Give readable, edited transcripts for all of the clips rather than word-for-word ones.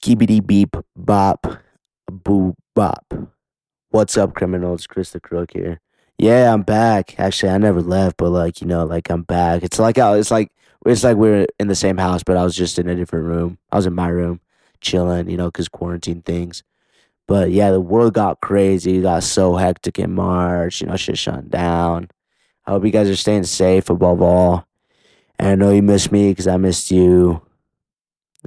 Skibidi beep bop boo bop. What's up, criminals? Chris the Crook here. Yeah, I'm back. Actually, I never left, but I'm back. It's like we're in the same house, but I was just in a different room. I was in my room, chilling, because quarantine things. But yeah, the world got crazy. It got so hectic in March. Shit shut down. I hope you guys are staying safe above all. And I know you missed me because I missed you.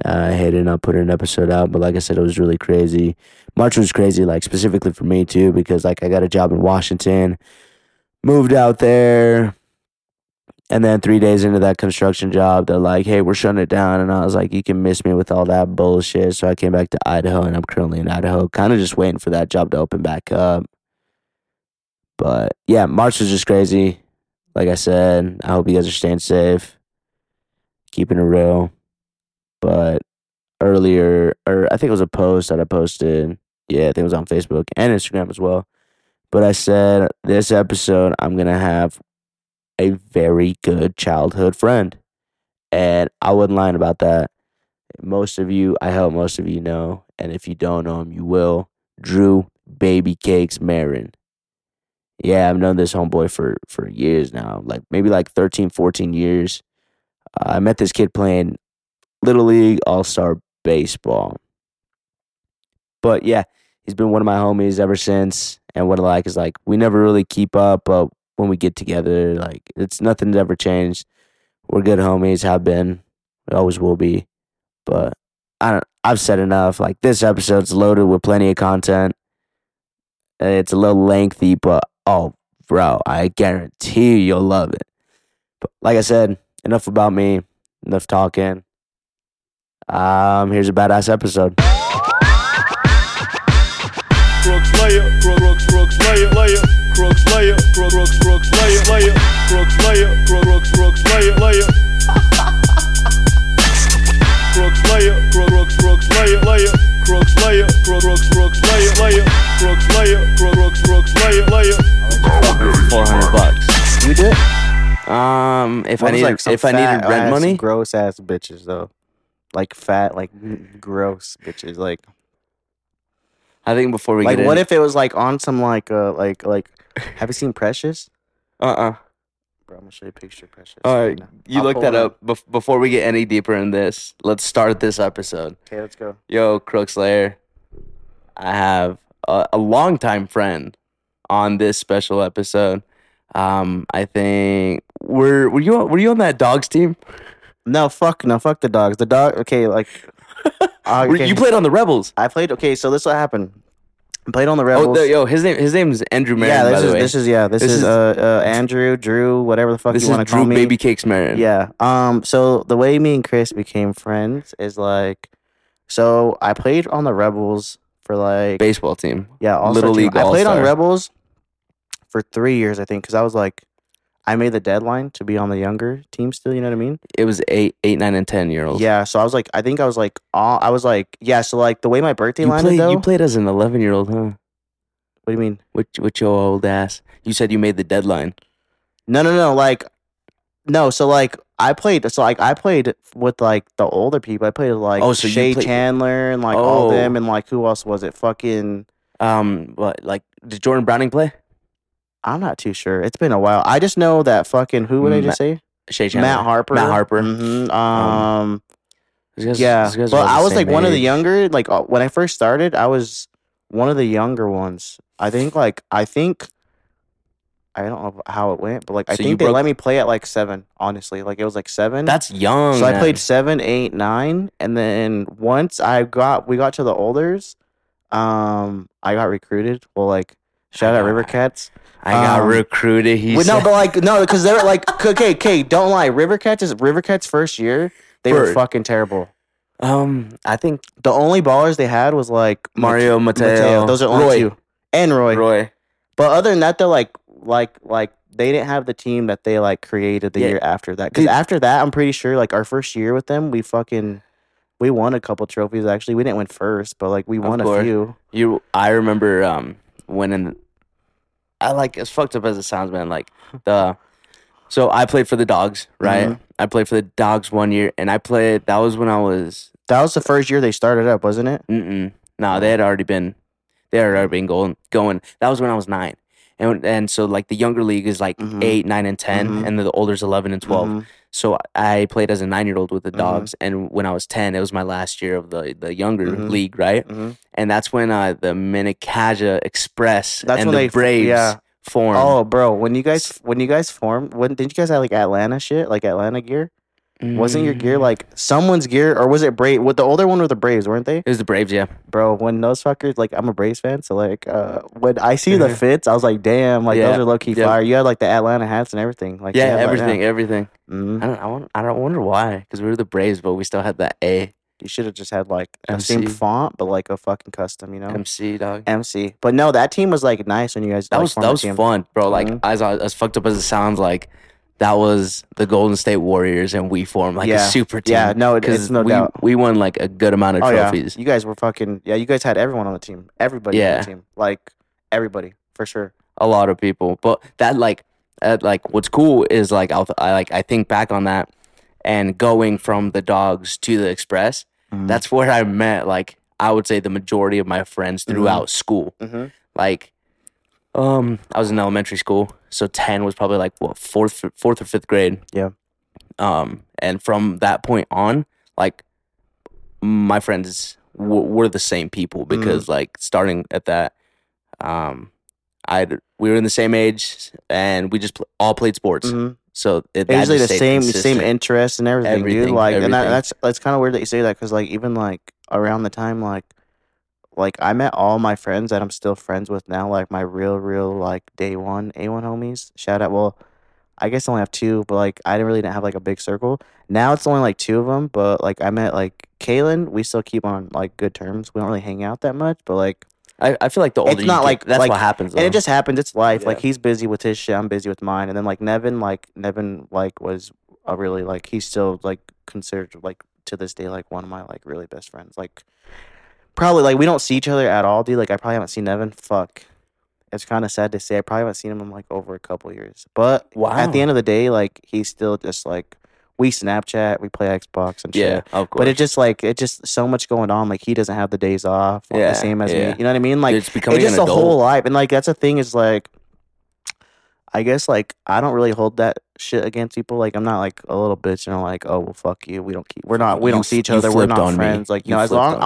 I hated not putting an episode out, but like I said, it was really crazy. March was crazy, specifically for me too, because I got a job in Washington, moved out there, and then 3 days into that construction job, they're like, "Hey, we're shutting it down," and I was like, "You can miss me with all that bullshit." So I came back to Idaho, and I'm currently in Idaho, kind of just waiting for that job to open back up. But yeah, March was just crazy. Like I said, I hope you guys are staying safe, keeping it real. But earlier, or I think it was a post that I posted. Yeah, I think it was on Facebook and Instagram as well. But I said, this episode, I'm going to have a very good childhood friend. And I wouldn't lie about that. I hope most of you know. And if you don't know him, you will. Drew Baby Cakes Marin. Yeah, I've known this homeboy for years now. Maybe 13, 14 years. I met this kid playing Little League All-Star Baseball. But yeah, he's been one of my homies ever since. And what I like is we never really keep up, but when we get together, it's nothing's ever changed. We're good homies, have been. We always will be. But I've said enough. This episode's loaded with plenty of content. It's a little lengthy, but bro, I guarantee you'll love it. But like I said, enough about me, enough talking. Here's a badass episode. $400. You did? If I needed rent money, gross ass bitches though. Fat, gross bitches. I think before we get what in, if it was on some have you seen Precious? Bro, I'm gonna show you a picture of Precious. All right, you look that up before we get any deeper in this. Let's start this episode. Okay, let's go. Yo, Crook Slayer, I have a longtime friend on this special episode. I think were you on that dogs team? No, fuck the dogs. The dog, okay. You played on the Rebels. I played, so this is what happened. I played on the Rebels. His name is Andrew Marin, yeah, by the way. This is Andrew, Drew, whatever the fuck you want to call me. This is Drew Baby Cakes Marin. Yeah, so the way me and Chris became friends is, so I played on the Rebels for, baseball team. Yeah, also Little League All-Star. I played on Rebels for 3 years, I think, because I was, I made the deadline to be on the younger team still, you know what I mean? It was 8, 9, and 10 year olds. Yeah, so I was the way my birthday lined up though. You played as an 11-year-old, huh? What do you mean? With your old ass. You said you made the deadline. No. I played with the older people. I played with Shay Chandler and all them and who else was it? Fucking did Jordan Browning play? I'm not too sure. It's been a while. I just know that fucking who would I just say? Shay Chandler. Matt Harper. Mm-hmm. But I was one of the younger. When I first started, I was one of the younger ones. I think I don't know how it went, but I think they let me play at 7. Honestly, it was 7. That's young. So man. I played 7, 8, 9, and then once we got to the olders, I got recruited. Well, shout out River Cats. I got recruited. Because they were okay, don't lie. River Cats first year, they were fucking terrible. I think the only ballers they had was Mario, Mateo. Those are only Roy. Two. And Roy. But other than that, they're they didn't have the team that they created the year after that. Because after that, I'm pretty sure our first year with them, we won a couple trophies. Actually, we didn't win first, but we won a few. I remember winning. I as fucked up as it sounds, man. So I played for the dogs, right? Mm-hmm. I played for the dogs 1 year, and that was when I was That was the first year they started up, wasn't it? No, they had already been going. That was when I was 9. And so, like, the younger league is, like, 8, 9, and 10, and the older's 11 and 12. So I played as a 9-year-old with the Dogs, and when I was 10, it was my last year of the younger league, right? And that's when the Minnecaja Express and the Braves formed. Oh, bro, when you guys formed, didn't you guys have, like, Atlanta shit, like Atlanta gear? Wasn't your gear like someone's gear, or was it Brave? With the older one, were the Braves, weren't they? It was the Braves, yeah, bro. When those fuckers, like, I'm a Braves fan, so like when I see the fits, I was like, damn, like those are low key fire. You had like the Atlanta hats and everything, like everything. I don't wonder why, because we were the Braves, but we still had that A. You should have just had like the same font, but like a fucking custom, you know? MC, dog. MC, but no, that team was like nice when you guys. That was fun, bro. Like as fucked up as it sounds, like. That was the Golden State Warriors, and we formed like a super team. Yeah, no, it's no doubt. We won like a good amount of trophies. Yeah. You guys were fucking, you guys had everyone on the team. Everybody on the team. Like, everybody, for sure. A lot of people. But that, what's cool is, like, I think back on that and going from the Dogs to the Express, that's where I met, like, I would say the majority of my friends throughout school. Like, I was in elementary school, so 10 was probably like fourth or fifth grade. Yeah. And from that point on, like, my friends were the same people because like starting at that, we were in the same age and we just all played sports. So it usually the same interests and everything, dude. Like, everything. And that's kind of weird that you say that because like even like around the time like I met all my friends that I'm still friends with now, like my real like day one A1 homies. Shout out. Well, I guess I only have 2, but like I didn't have like a big circle. Now it's only like 2 of them, but like I met like Kaylin. We still keep on like good terms. We don't really hang out that much, but like I feel like the older it's not like that's like, what happens. Though. And it just happens. It's life. Yeah. Like he's busy with his shit. I'm busy with mine. And then like Nevin like was a really like he's still like considered like to this day like one of my like really best friends. Like. Probably, like, we don't see each other at all, dude. Like, I probably haven't seen Nevin. Fuck. It's kind of sad to say. I probably haven't seen him in, like, over a couple years. But at the end of the day, like, he's still just, like, we Snapchat, we play Xbox and shit. Yeah, of course. But it just, like, so much going on. Like, he doesn't have the days off. Like, the same as me. You know what I mean? Like, it's becoming just a whole life. And, like, that's the thing is, like, I guess, like, I don't really hold that shit against people. Like, I'm not, like, a little bitch and I'm like, oh, well, fuck you. We don't see each other. We're not friends. Like, you know, as long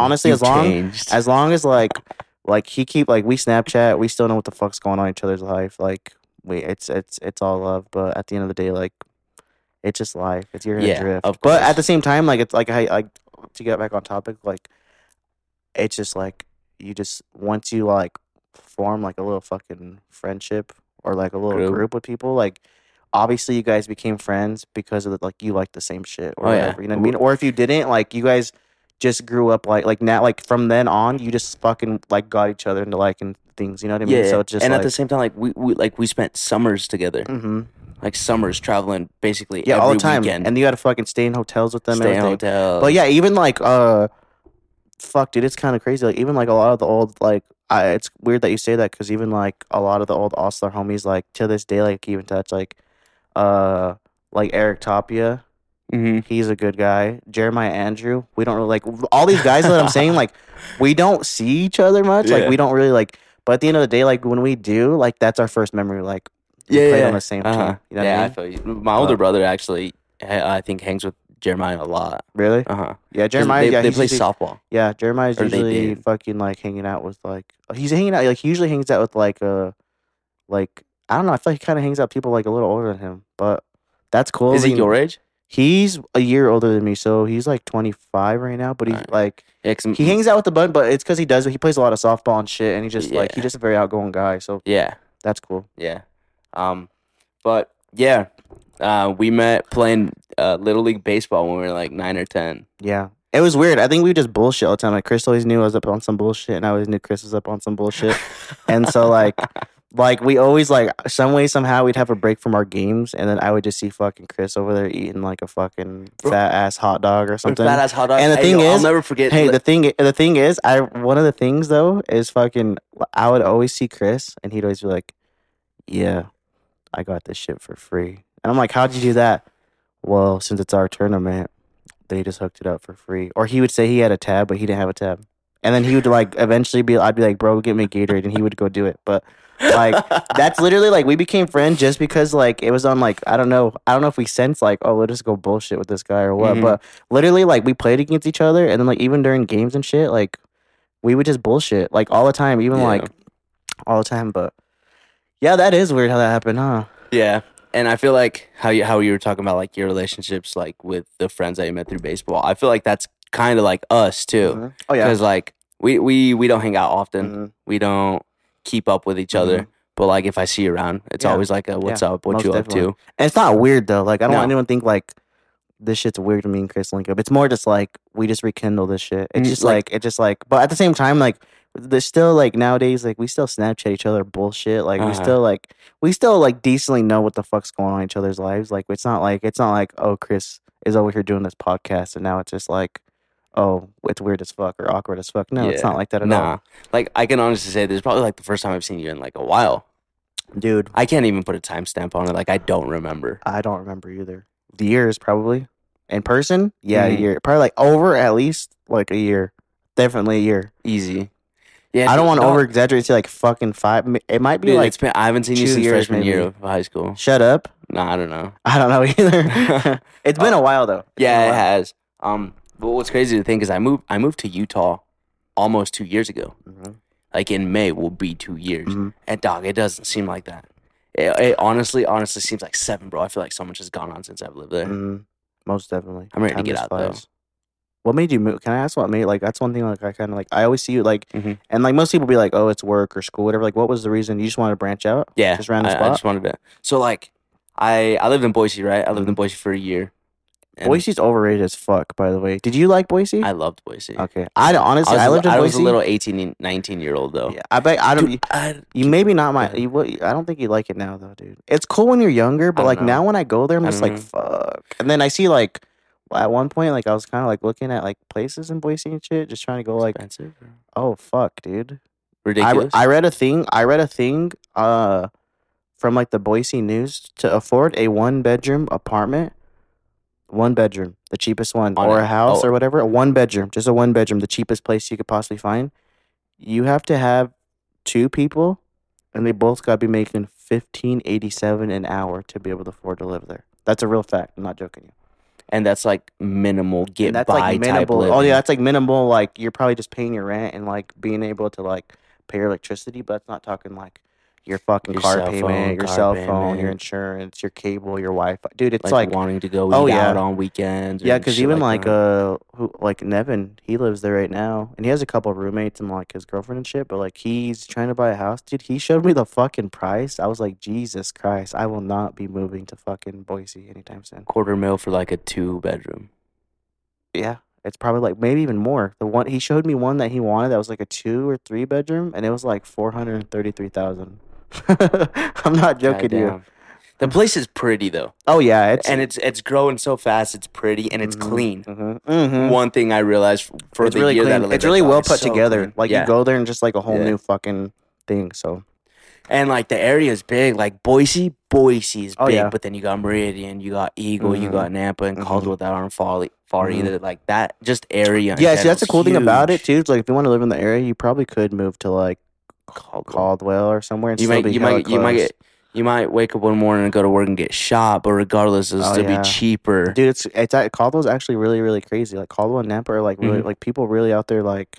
as, like, he keep, like, we Snapchat. We still know what the fuck's going on in each other's life. Like, it's all love. But at the end of the day, like, it's just life. It's your drift. Of course. But at the same time, like, it's, like, to get back on topic, like, it's just, like, you just, once you, like, form, like, a little fucking friendship or like a little group with people, like obviously you guys became friends because of the, like you like the same shit or whatever, you know what I mean? Or if you didn't, like you guys just grew up like now, like from then on, you just fucking like got each other into liking things, you know what I mean? Yeah. So it's just and like, at the same time, like we spent summers together, like summers traveling basically every all the time, weekend. And you got to fucking stay in hotels with them, but yeah, even like fuck, dude, it's kind of crazy. Like even like a lot of the old like. It's weird that you say that because even like a lot of the old All-Star homies like to this day like keep in touch, like Eric Tapia, he's a good guy. Jeremiah Andrew, we don't really like all these guys that I'm saying, like we don't see each other much, like we don't really like. But at the end of the day, like when we do, like that's our first memory, like we played on the same team. You know what I mean? I feel you. My older brother actually, I think, hangs with Jeremiah a lot. Really? Yeah, Jeremiah. They play softball. Yeah, Jeremiah's usually fucking like hanging out with like he's hanging out like he usually hangs out with like I don't know. I feel like he kind of hangs out with people like a little older than him, but that's cool. Is he your age? He's a year older than me, so he's like 25 right now. But he's like he hangs out with the bud, but it's because he plays a lot of softball and shit, and he just like he's just a very outgoing guy. So yeah, that's cool. Yeah, but yeah. We met playing Little League Baseball when we were like 9 or 10. Yeah. It was weird. I think we just bullshit all the time. Like, Chris always knew I was up on some bullshit, and I always knew Chris was up on some bullshit. And so, like we always, like, some way, somehow, we'd have a break from our games, and then I would just see fucking Chris over there eating, like, a fucking fat-ass hot dog or something. Fat-ass hot dog. And the thing is... I'll never forget. Hey, the thing is, one of the things, though, is fucking... I would always see Chris, and he'd always be like, yeah, I got this shit for free. And I'm like, how'd you do that? Well, since it's our tournament, that he just hooked it up for free. Or he would say he had a tab, but he didn't have a tab. And then he would like eventually be, I'd be like, bro, get me Gatorade, and he would go do it. But like that's literally like we became friends just because like it was on like I don't know if we sensed like, oh, we'll just go bullshit with this guy or what. Mm-hmm. But literally like we played against each other, and then like even during games and shit, like we would just bullshit like all the time, even like all the time. But yeah, that is weird how that happened, huh? Yeah. And I feel like how you were talking about like your relationships like with the friends that you met through baseball. I feel like that's kind of like us too. Mm-hmm. Oh yeah, because like we don't hang out often. Mm-hmm. We don't keep up with each other. Mm-hmm. But like if I see you around, it's always like a, what's up, what you definitely up to. And it's not weird though. Like I don't want anyone to think like this shit's weird to me and Chris link up. It's more just like we just rekindle this shit. It's just like it just like. But at the same time, like there's still like nowadays like we still Snapchat each other bullshit. Like we still like decently know what the fuck's going on in each other's lives. Like it's not like oh, Chris is over here doing this podcast, and now it's just like, oh, it's weird as fuck or awkward as fuck. No, it's not like that at all. Like, I can honestly say this is probably like the first time I've seen you in like a while. Dude. I can't even put a timestamp on it. Like, I don't remember. I don't remember either. The years, probably. In person? Yeah, a year. Probably like over at least like a year. Definitely a year. Easy. Yeah. I don't want to over exaggerate to like fucking 5. It might be like. It's been, I haven't seen you since freshman year of high school. Shut up. No, I don't know. I don't know either. It's been a while though. It has. But what's crazy to think is I moved to Utah almost 2 years ago. Mm-hmm. Like in May will be 2 years. Mm-hmm. And dog, it doesn't seem like that. It honestly seems like 7, bro. I feel like so much has gone on since I've lived there. Mm-hmm. Most definitely. I'm ready to get out though. What made you move? Can I ask what made? Like that's one thing. Like I kind of like I always see you like, mm-hmm. and like most people be like, oh, it's work or school, whatever. Like, what was the reason you just wanted to branch out? Yeah, just random spot. I just wanted to. So like, I lived in Boise, right? I lived in Boise for a year. And Boise's overrated as fuck, by the way. Did you like Boise? I loved Boise. Okay. I honestly lived in Boise. I was a little 18, 19-year-old, though. Yeah, I bet. I don't. Dude, you maybe not my... I don't think you like it now, though, dude. It's cool when you're younger, but, like, now when I go there, I'm just like, fuck. And then I see, like... At one point, like, I was kind of, like, looking at, like, places in Boise and shit, just trying to go, like... Expensive? Oh, fuck, dude. Ridiculous. I read a thing from, like, the Boise News to afford a one-bedroom apartment... One bedroom, the cheapest one, or a house or whatever. Just a one bedroom, the cheapest place you could possibly find. You have to have 2 people, and they both got to be making $15.87 an hour to be able to afford to live there. That's a real fact. I'm not joking. And that's like minimal get by like type living. Oh yeah, that's like minimal. Like you're probably just paying your rent and like being able to like pay your electricity, but it's not talking like your fucking your car payment, your cell phone, your insurance, your cable, your Wi-Fi. Dude, it's like wanting to go out on weekends. Yeah, because even like Nevin, he lives there right now, and he has a couple of roommates and like his girlfriend and shit. But like he's trying to buy a house, dude. He showed me the fucking price. I was like, Jesus Christ, I will not be moving to fucking Boise anytime soon. $250,000 for like a 2-bedroom. Yeah. It's probably like maybe even more. The one he showed me one that he wanted that was like a 2 or 3 bedroom, and it was like $433,000. I'm not joking you. The place is pretty though. Oh yeah, it's growing so fast. It's pretty and it's clean. Mm-hmm, mm-hmm. One thing I realized for the year that it's really well put together. Like you go there and just like a whole new fucking thing. So. And, like, the area is big. Like, Boise is big. Yeah. But then you got Meridian, you got Eagle, you got Nampa, and Caldwell that aren't far either. Like, that, just area. Yeah, see, that's the cool thing about it, too. It's like, if you want to live in the area, you probably could move to, like, Caldwell or somewhere. And you might wake up one morning and go to work and get shot, but regardless, it'll still be cheaper. Dude, Caldwell's actually really, really crazy. Like, Caldwell and Nampa are, like, really, like, people really out there, like...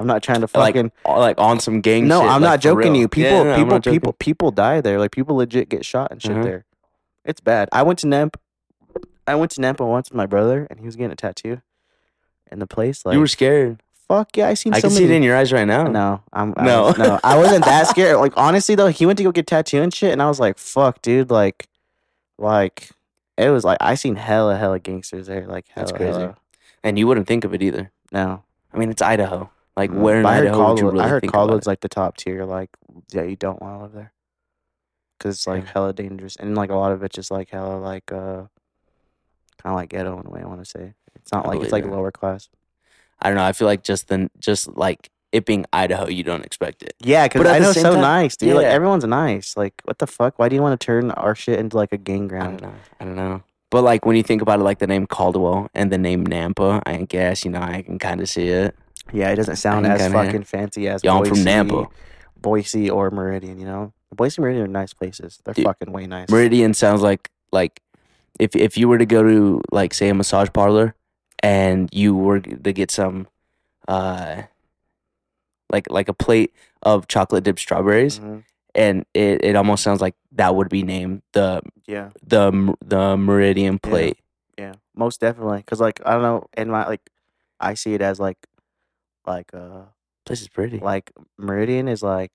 I'm not trying to fucking like on some gang shit. No, I'm not joking you. People die there. Like people legit get shot and shit there. It's bad. I went to Nampa once with my brother and he was getting a tattoo. And the place like You were scared. Fuck yeah, I can see it in your eyes right now. No, I wasn't that scared. Like honestly though, he went to go get tattoo and shit and I was like, fuck dude, like it was like I seen hella gangsters there. Like hella, that's crazy. Hella. And you wouldn't think of it either. No. I mean it's Idaho. Like, where in Idaho would you really think about it? I heard Caldwell's, like, the top tier. Like, yeah, you don't want to live there. Because it's, like, hella dangerous. And, like, a lot of it's just, like, hella, like, kind of like ghetto in a way, I want to say. It's not like, it's, like, lower class. I don't know. I feel like just, like, it being Idaho, you don't expect it. Yeah, because Idaho's so nice, dude. Yeah. Like, everyone's nice. Like, what the fuck? Why do you want to turn our shit into, like, a gang ground? I don't know. But, like, when you think about it, like, the name Caldwell and the name Nampa, I guess, you know, I can kind of see it. Yeah, it doesn't sound as fucking fancy as y'all Boise, from Nampa. Boise or Meridian, you know? Boise and Meridian are nice places. They're fucking way nice. Meridian sounds like, if you were to go to, like, say, a massage parlor and you were to get some, like a plate of chocolate-dipped strawberries, mm-hmm. and it almost sounds like that would be named the Meridian plate. Yeah, most definitely. Cause like I don't know, in my like I see it as like place is pretty. Like Meridian is like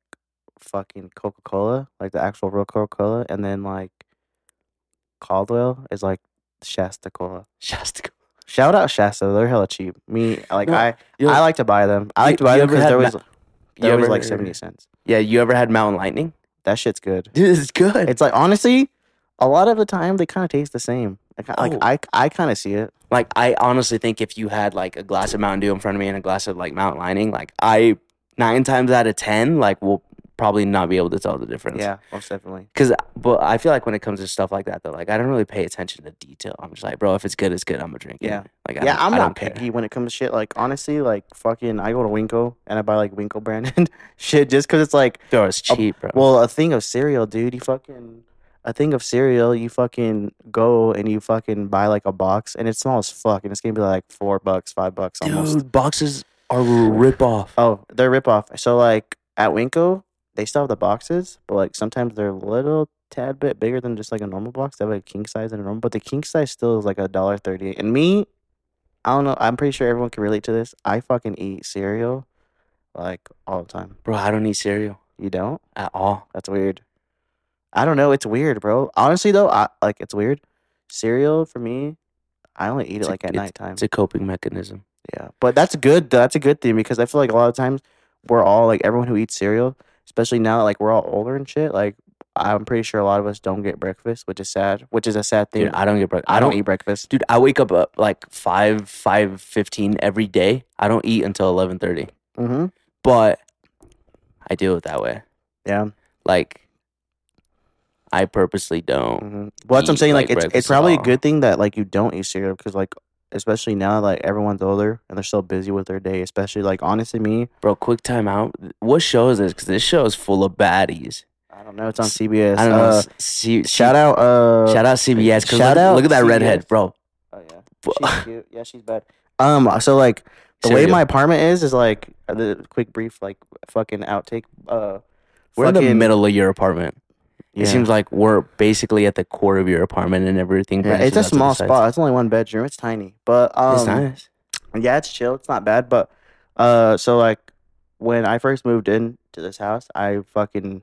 fucking Coca-Cola, like the actual real Coca-Cola, and then like Caldwell is like Shasta Cola. Shout out Shasta, they're hella cheap. I like to buy them. I like to buy them because there was like 70 cents. Yeah, you ever had Mountain Lightning? That shit's good. Dude, it's good. It's like, honestly, a lot of the time, they kind of taste the same. I kind of see it. Like, I honestly think if you had, like, a glass of Mountain Dew in front of me and a glass of, like, Mountain Lightning, like, 9 times out of 10, like, we'll probably not be able to tell the difference. Yeah, most definitely. But I feel like when it comes to stuff like that, though, like, I don't really pay attention to detail. I'm just like, bro, if it's good, it's good. I'm going to drink it. Yeah. Like, I'm not picky when it comes to shit. Like, honestly, like, fucking, I go to Winko and I buy, like, Winko branded shit just because it's, like. Yo, it's cheap, bro. Well, a thing of cereal, dude, you fucking go and you fucking buy, like, a box. And it's small as fuck. And it's going to be, like, $4, $5 almost. Dude, boxes are ripoff. Oh, they're ripoff. So, like, at Winko, they still have the boxes, but like sometimes they're a little tad bit bigger than just like a normal box. They have like a king size and a normal, but the king size still is like $1.38. And me, I don't know. I'm pretty sure everyone can relate to this. I fucking eat cereal like all the time, bro. I don't eat cereal. You don't at all. That's weird. I don't know. It's weird, bro. Honestly, though, it's weird. Cereal for me, I only eat it like at nighttime. It's a coping mechanism. Yeah, but that's good. That's a good thing because I feel like a lot of times we're all like everyone who eats cereal. Especially now, like, we're all older and shit. Like, I'm pretty sure a lot of us don't get breakfast, which is sad. Which is a sad thing. Dude, I don't get breakfast. I don't eat breakfast. Dudude, I wake up at, like, 5:15 every day. I don't eat until 11:30. Mm-hmm. But I deal with that way. Yeah. Like, I purposely don't. Mm-hmm. Well, that's what I'm saying. Like, it's probably a good thing that, like, you don't eat cereal. Because, like, especially now, like, everyone's older and they're so busy with their day. Especially, like, honestly, me. Bro, quick time out. What show is this? Because this show is full of baddies. I don't know. It's on CBS. I don't know. Shout out CBS. Shout out. Look at that CBS. Redhead, bro. Oh, yeah. She's cute. Yeah, she's bad. So, like, the way my apartment is, like, the quick, brief, like, fucking outtake. We're in the middle of your apartment. Yeah. It seems like we're basically at the core of your apartment and everything. Yeah, it's a small spot. It's only one bedroom. It's tiny. But it's nice. Yeah, it's chill. It's not bad. But so like when I first moved into this house, I fucking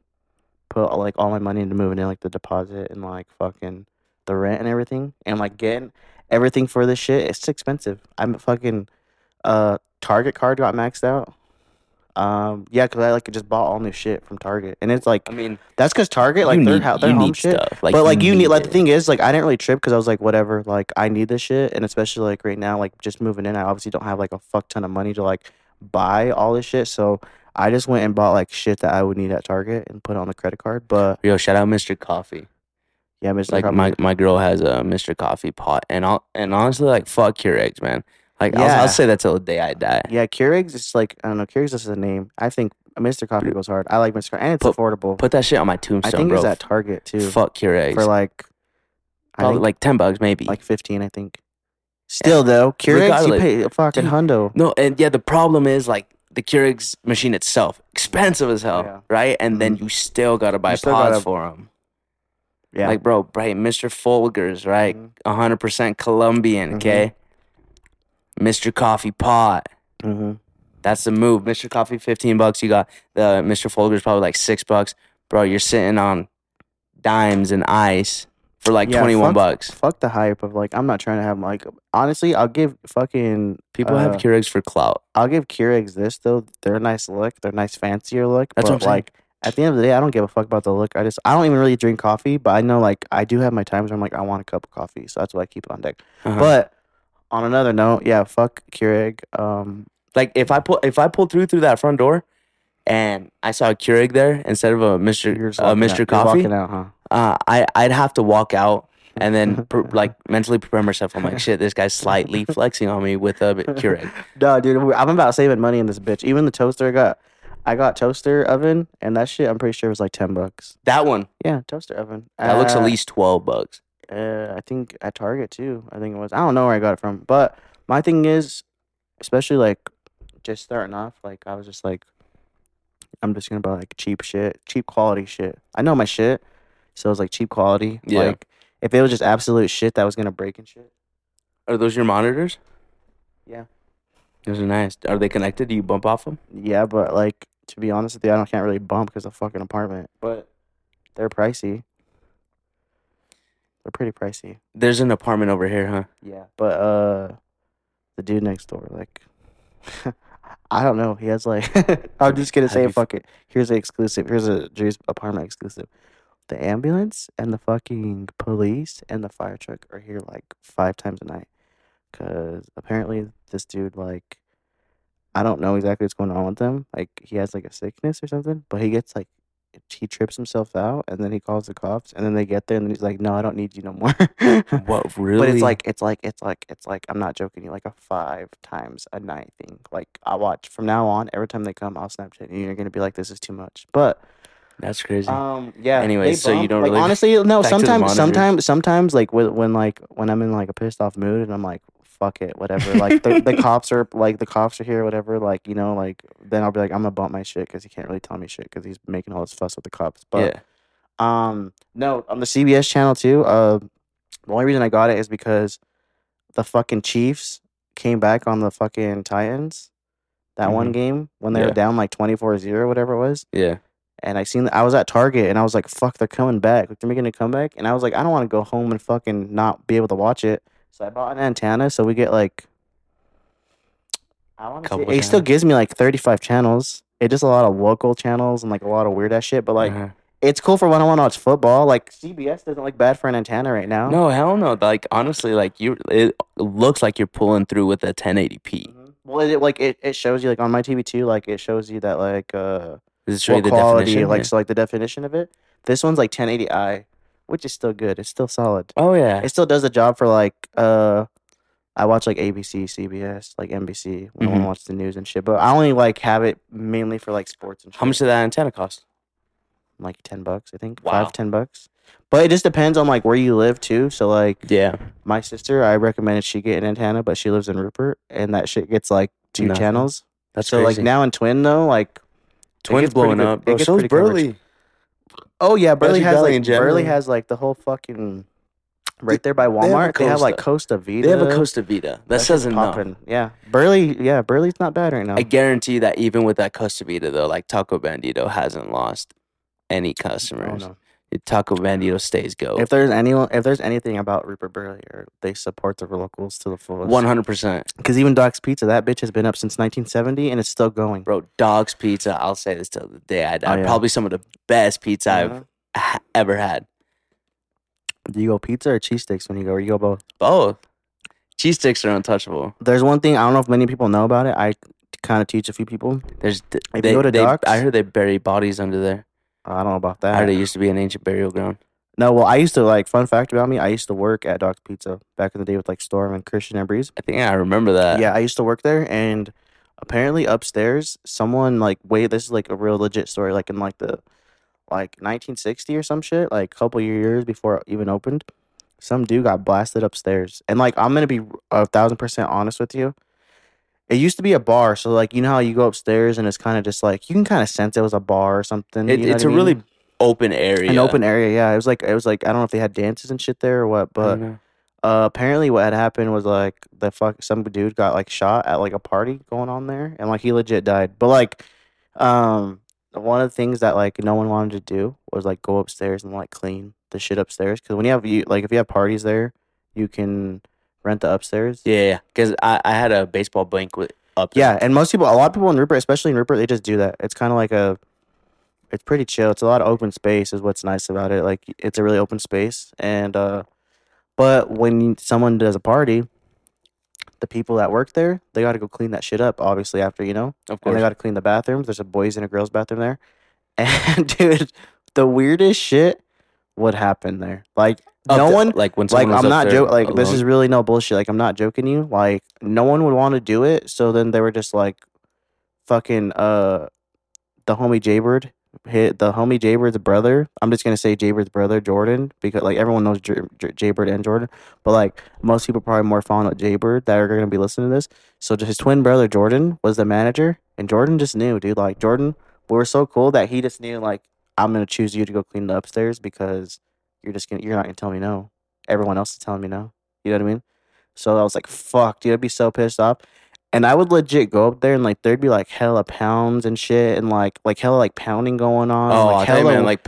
put like all my money into moving in, like the deposit and like fucking the rent and everything. And like getting everything for this shit, it's expensive. I'm fucking Target card got maxed out. Yeah, because I like just bought all new shit from Target, and it's like, I mean, that's because Target like their home shit. Like, but like you need like the thing is like I didn't really trip because I was like whatever, like I need this shit, and especially like right now like just moving in, I obviously don't have like a fuck ton of money to like buy all this shit, so I just went and bought like shit that I would need at Target and put on the credit card. But yo, shout out Mr. Coffee. Yeah, Mr. Like Coffee. my girl has a Mr. Coffee pot, and honestly like fuck Keurigs, man. Like, yeah. I'll say that till the day I die. Yeah, Keurig's just like, I don't know, Keurig's just a name. I think Mr. Coffee goes hard. I like Mr. Coffee. And it's affordable. Put that shit on my tombstone, bro. I think it's at Target, too. Fuck Keurig's. For like, like $10 maybe. Like 15, I think. Still, though, Keurig's, you pay a fucking hundo. No, and yeah, the problem is, like, the Keurig's machine itself, expensive as hell, yeah. Right? And then you still gotta buy pods for them. Yeah. Like, bro, right, Mr. Folgers, right? Mm-hmm. 100% Colombian, okay? Mm-hmm. Mr. Coffee pot. Mm-hmm. That's the move. Mr. Coffee, $15. You got the Mr. Folgers, probably like $6. Bro, you're sitting on dimes and ice for like $21. Fuck the hype of like, I'm not trying to have like, honestly, I'll give fucking. People have Keurigs for clout. I'll give Keurigs this though. They're a nice look. They're a nice fancier look. That's what I'm like, saying. At the end of the day, I don't give a fuck about the look. I don't even really drink coffee, but I know like, I do have my times where I'm like, I want a cup of coffee. So that's why I keep it on deck. Uh-huh. But on another note, yeah, fuck Keurig. Like if I pulled through that front door, and I saw a Keurig there instead of a Mr. Coffee, I'd have to walk out and then like mentally prepare myself. I'm like, shit, this guy's slightly flexing on me with a Keurig. No, dude, I'm about saving money in this bitch. Even the toaster I got toaster oven, and that shit I'm pretty sure was like $10. That one? Yeah, toaster oven. That looks at least $12. I think at Target too. I think it was. I don't know where I got it from, but my thing is, especially like just starting off, like I was just like, I'm just gonna buy like cheap shit, cheap quality shit. I know my shit, so it was like cheap quality. Yeah. Like if it was just absolute shit that was gonna break and shit. Are those your monitors? Yeah. Those are nice. Are they connected? Do you bump off them? Yeah, but like to be honest with you, I can't really bump because of the fucking apartment. But they're pricey. They're pretty pricey. There's an apartment over here, huh? Yeah, but the dude next door, like, I don't know. He has like, I'm just gonna say, fuck it. Here's an exclusive. Here's a Drew's apartment exclusive. The ambulance and the fucking police and the fire truck are here like 5 times a night. Cause apparently this dude, like, I don't know exactly what's going on with him. Like he has like a sickness or something, but he gets like, he trips himself out and then he calls the cops and then they get there and he's like, no, I don't need you no more. What, really? But it's like I'm not joking you, like a 5 times a night thing. Like I watch from now on, every time they come, I'll Snapchat and you're gonna be like, this is too much. But that's crazy. Yeah. Anyway, so you don't like, really honestly, no, sometimes like when I'm in like a pissed off mood and I'm like, fuck it, whatever. Like the cops are here, whatever. Like, you know, like then I'll be like, I'm gonna bump my shit because he can't really tell me shit because he's making all this fuss with the cops. But yeah. No, on the CBS channel too. The only reason I got it is because the fucking Chiefs came back on the fucking Titans that one game when they were down like 24-0, whatever it was. Yeah. And I was at Target and I was like, fuck, they're coming back. Like, they're making a comeback. And I was like, I don't want to go home and fucking not be able to watch it. So I bought an antenna, so we get like, I want to say, it still gives me like 35 channels. It's just a lot of local channels and like a lot of weird ass shit. But like, it's cool for when I want to watch football. Like CBS doesn't look bad for an antenna right now. No, hell no. Like honestly, like it looks like you're pulling through with a 1080p. Mm-hmm. Well, it shows you like on my TV too. Like it shows you that like what quality, like so like the definition of it. This one's like 1080i. Which is still good. It's still solid. Oh, yeah. It still does the job for, like, I watch, like, ABC, CBS, like, NBC. When I want to watch the news and shit. But I only, like, have it mainly for, like, sports and shit. How much did that antenna cost? Like, $10, I think. Wow. $5, $10. But it just depends on, like, where you live, too. So, like, yeah, my sister, I recommended she get an antenna, but she lives in Rupert. And that shit gets, like, 2 channels. That's so, crazy. Like, now in Twin, though, like, Twin's blowing up. It gets so Burley. Coverage. Oh yeah, Burley has like the whole fucking right there by Walmart. They have like Costa Vita. They have a Costa Vita. That doesn't poppin'. Yeah, Burley's not bad right now. I guarantee that even with that Costa Vita though, like Taco Bandito hasn't lost any customers. Oh, no. Taco Bandito stays go. If there's anything about Rupert Burley, they support the locals to the fullest. 100%. Because even Doc's Pizza, that bitch has been up since 1970 and it's still going. Bro, Doc's Pizza, I'll say this till the day I die. Probably some of the best pizza I've ever had. Do you go pizza or cheese sticks when you go? Or you go both? Both. Cheese sticks are untouchable. There's one thing I don't know if many people know about it. I kind of teach a few people. I heard they bury bodies under there. I don't know about that. I heard it used to be an ancient burial ground. No, well, I used to, like, fun fact about me, I used to work at Doc's Pizza back in the day with, like, Storm and Christian and Breeze. I think I remember that. Yeah, I used to work there, and apparently upstairs, someone, like, this is, like, a real legit story, like, in, like, the, like, 1960 or some shit, like, a couple years before it even opened, some dude got blasted upstairs. And, like, I'm going to be 1,000% honest with you. It used to be a bar, so, like, you know how you go upstairs and it's kind of just, like, you can kind of sense it was a bar or something. It's really open area. An open area, yeah. It was like I don't know if they had dances and shit there or what, but apparently what had happened was, like, some dude got, like, shot at, like, a party going on there, and, like, he legit died. But, like, one of the things that, like, no one wanted to do was, like, go upstairs and, like, clean the shit upstairs. Because when you have, if you have parties there, you can rent the upstairs. Yeah, because I had a baseball banquet up there. Yeah, and a lot of people in Rupert, especially in Rupert, they just do that. It's kind of like it's pretty chill. It's a lot of open space is what's nice about it. Like, it's a really open space. And, but when someone does a party, the people that work there, they got to go clean that shit up, obviously, after, you know. Of course. And they got to clean the bathrooms. There's a boys and a girls bathroom there. And, dude, the weirdest shit would happen there. Like, This is really no bullshit. Like, I'm not joking you. Like, no one would want to do it. So then they were just like, fucking, the homie Jaybird hit the homie Jaybird's brother. I'm just gonna say Jaybird's brother, Jordan, because like everyone knows Jaybird and Jordan, but like most people probably more fond of Jaybird that are gonna be listening to this. So just his twin brother Jordan was the manager, and Jordan just knew, dude. Like Jordan, we were so cool that he just knew, like, I'm gonna choose you to go clean the upstairs because you're not gonna tell me no. Everyone else is telling me no. You know what I mean? So I was like, fuck, dude, I'd be so pissed off. And I would legit go up there and like there'd be like hella pounds and shit and like hella like pounding going on. Oh, like, hella, man,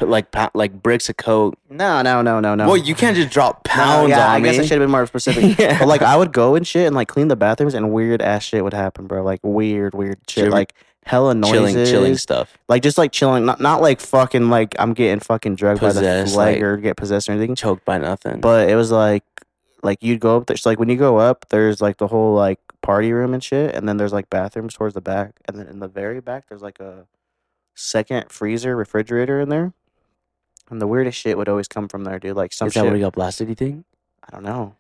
like bricks of coke. No. Well, you can't just drop pounds on me. I guess I should have been more specific. Yeah. But like I would go and shit and like clean the bathrooms and weird ass shit would happen, bro. Like weird shit. Like hella noises. Chilling stuff. Like just like chilling. Not like fucking like I'm getting fucking drugged by the leg or get possessed or anything. Choked by nothing. But it was like you'd go up there. So like when you go up, there's like the whole like party room and shit, and then there's like bathrooms towards the back, and then in the very back there's like a second freezer refrigerator in there, and the weirdest shit would always come from there, dude. Like some is shit. That where you got blasted, you think? I don't know.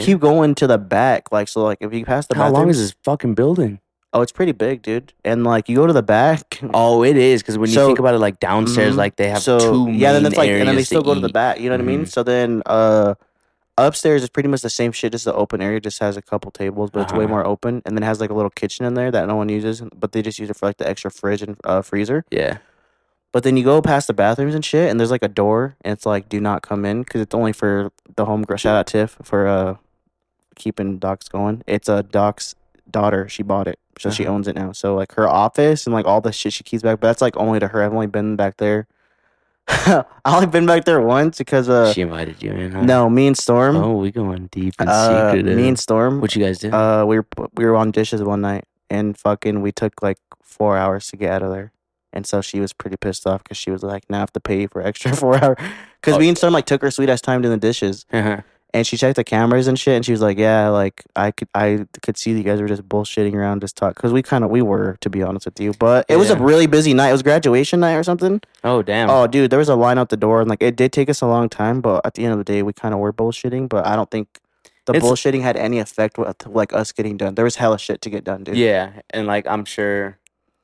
Keep going to the back, like, so like if you pass the bathroom. How long is this fucking building? Oh, it's pretty big, dude. And like you go to the back. Oh, it is, because when you think about it, like downstairs, like they have two. Yeah, then it's like, and then they still go to the back. You know what I mean? So then, upstairs is pretty much the same shit, just the open area, just has a couple tables, but it's way more open, and then it has like a little kitchen in there that no one uses, but they just use it for like the extra fridge and freezer. Yeah. But then you go past the bathrooms and shit, and there's like a door, and it's like, do not come in, because it's only for the homegirl. Shout out Tiff for keeping Doc's going. It's Doc's daughter. She bought it, so she owns it now. So like her office and like all the shit she keeps back, but that's like only to her. I've only been back there. I've only been back there once because she invited you in, huh? No, me and Storm. Oh, we going deep and secretive. Me and Storm. What you guys did? We were on dishes one night, and fucking we took like 4 hours to get out of there, and so she was pretty pissed off because she was like, "Now I have to pay for extra 4 hours." Because me and Storm like took her sweet ass time doing the dishes, and she checked the cameras and shit, and she was like, "Yeah, like I could see that you guys were just bullshitting around, just talk." Because we were, to be honest with you, but it was a really busy night. It was graduation night or something. Oh damn! Oh dude, there was a line out the door, and like it did take us a long time, but at the end of the day, we kind of were bullshitting. But I don't think the bullshitting had any effect with like us getting done. There was hella shit to get done, dude. Yeah, and like I'm sure,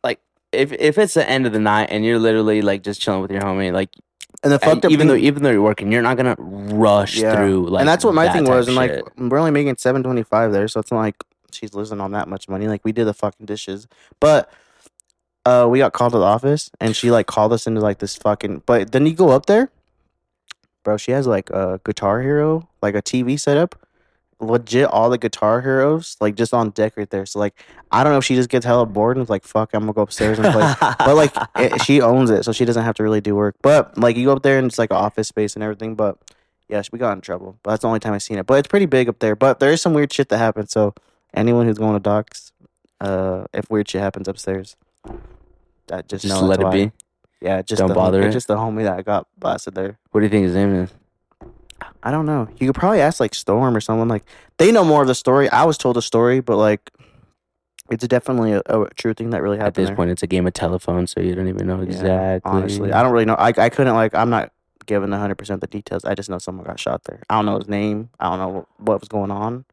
like if it's the end of the night and you're literally like just chilling with your homie, like. And the fucked up even though you're working, you're not gonna rush through. Like, and that's what my thing was. And like, we're only making $7.25 there, so it's not like she's losing on that much money. Like, we did the fucking dishes, but we got called to the office, and she like called us into like this fucking. But then you go up there, bro. She has like a Guitar Hero, like a TV setup. Legit, all the Guitar Heroes like just on deck right there. So like, I don't know if she just gets hella bored and is like, "Fuck, I'm gonna go upstairs and play." But like, she owns it, so she doesn't have to really do work. But like, you go up there and it's like an office space and everything. But yes, we got in trouble. But that's the only time I've seen it. But it's pretty big up there. But there is some weird shit that happens. So anyone who's going to Doc's, if weird shit happens upstairs, that just let it be. Yeah, just don't bother. Just the homie that got blasted there. What do you think his name is? I don't know. You could probably ask like Storm or someone. Like, they know more of the story. I was told a story, but like, it's definitely a true thing that really happened. At this point, it's a game of telephone, so you don't even know exactly. Yeah, honestly, I don't really know. I couldn't like. I'm not giving 100% the details. I just know someone got shot there. I don't know his name. I don't know what was going on,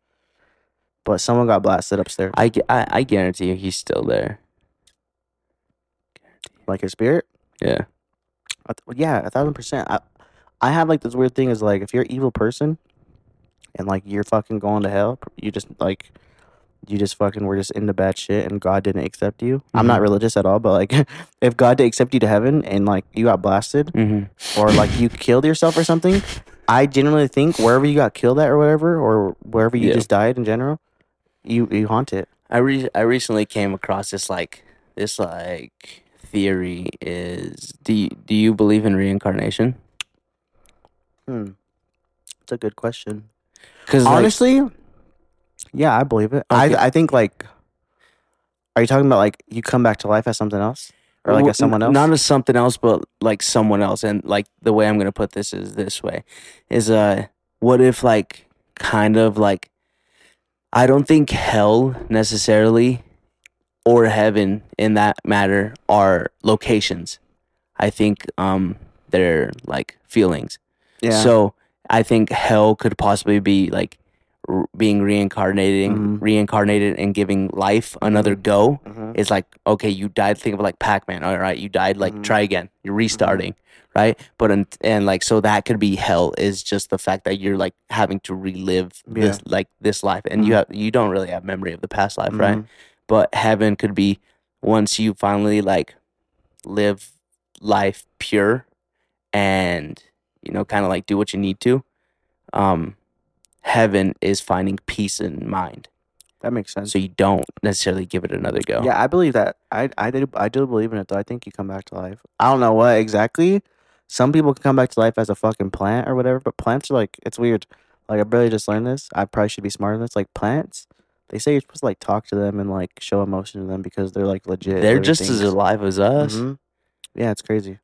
but someone got blasted upstairs. I guarantee you, he's still there. Like his spirit. Yeah. 1,000%. I have like this weird thing is like, if you're an evil person and like you're fucking going to hell, you just fucking were just into bad shit and God didn't accept you. Mm-hmm. I'm not religious at all, but like if God didn't accept you to heaven and like you got blasted or like you killed yourself or something, I generally think wherever you got killed at or whatever, or wherever you just died in general, you haunt it. I recently came across this theory is, do you believe in reincarnation? It's a good question. Cause honestly, like, yeah, I believe it. Okay. I think like, are you talking about like you come back to life as something else, or like as someone else? Not as something else, but like someone else. And like the way I'm gonna put this is this way: what if like kind of like, I don't think hell necessarily, or heaven in that matter, are locations. I think they're like feelings. Yeah. So I think hell could possibly be like being reincarnated and giving life another go. Mm-hmm. It's like, okay, you died. Think of like Pac-Man. All right, you died. Like, try again. You're restarting, right? But and like, so that could be hell. Is just the fact that you're like having to relive this like this life, and you don't really have memory of the past life, right? But heaven could be once you finally like live life pure, and you know, kind of like do what you need to. Heaven is finding peace in mind. That makes sense. So you don't necessarily give it another go. Yeah, I believe that. I do believe in it, though. I think you come back to life. I don't know what exactly. Some people can come back to life as a fucking plant or whatever, but plants are like, it's weird. Like, I barely just learned this. I probably should be smarter than this. Like, plants, they say you're supposed to like talk to them and like show emotion to them because they're like legit. They're just as alive as us. Mm-hmm. Yeah, it's crazy.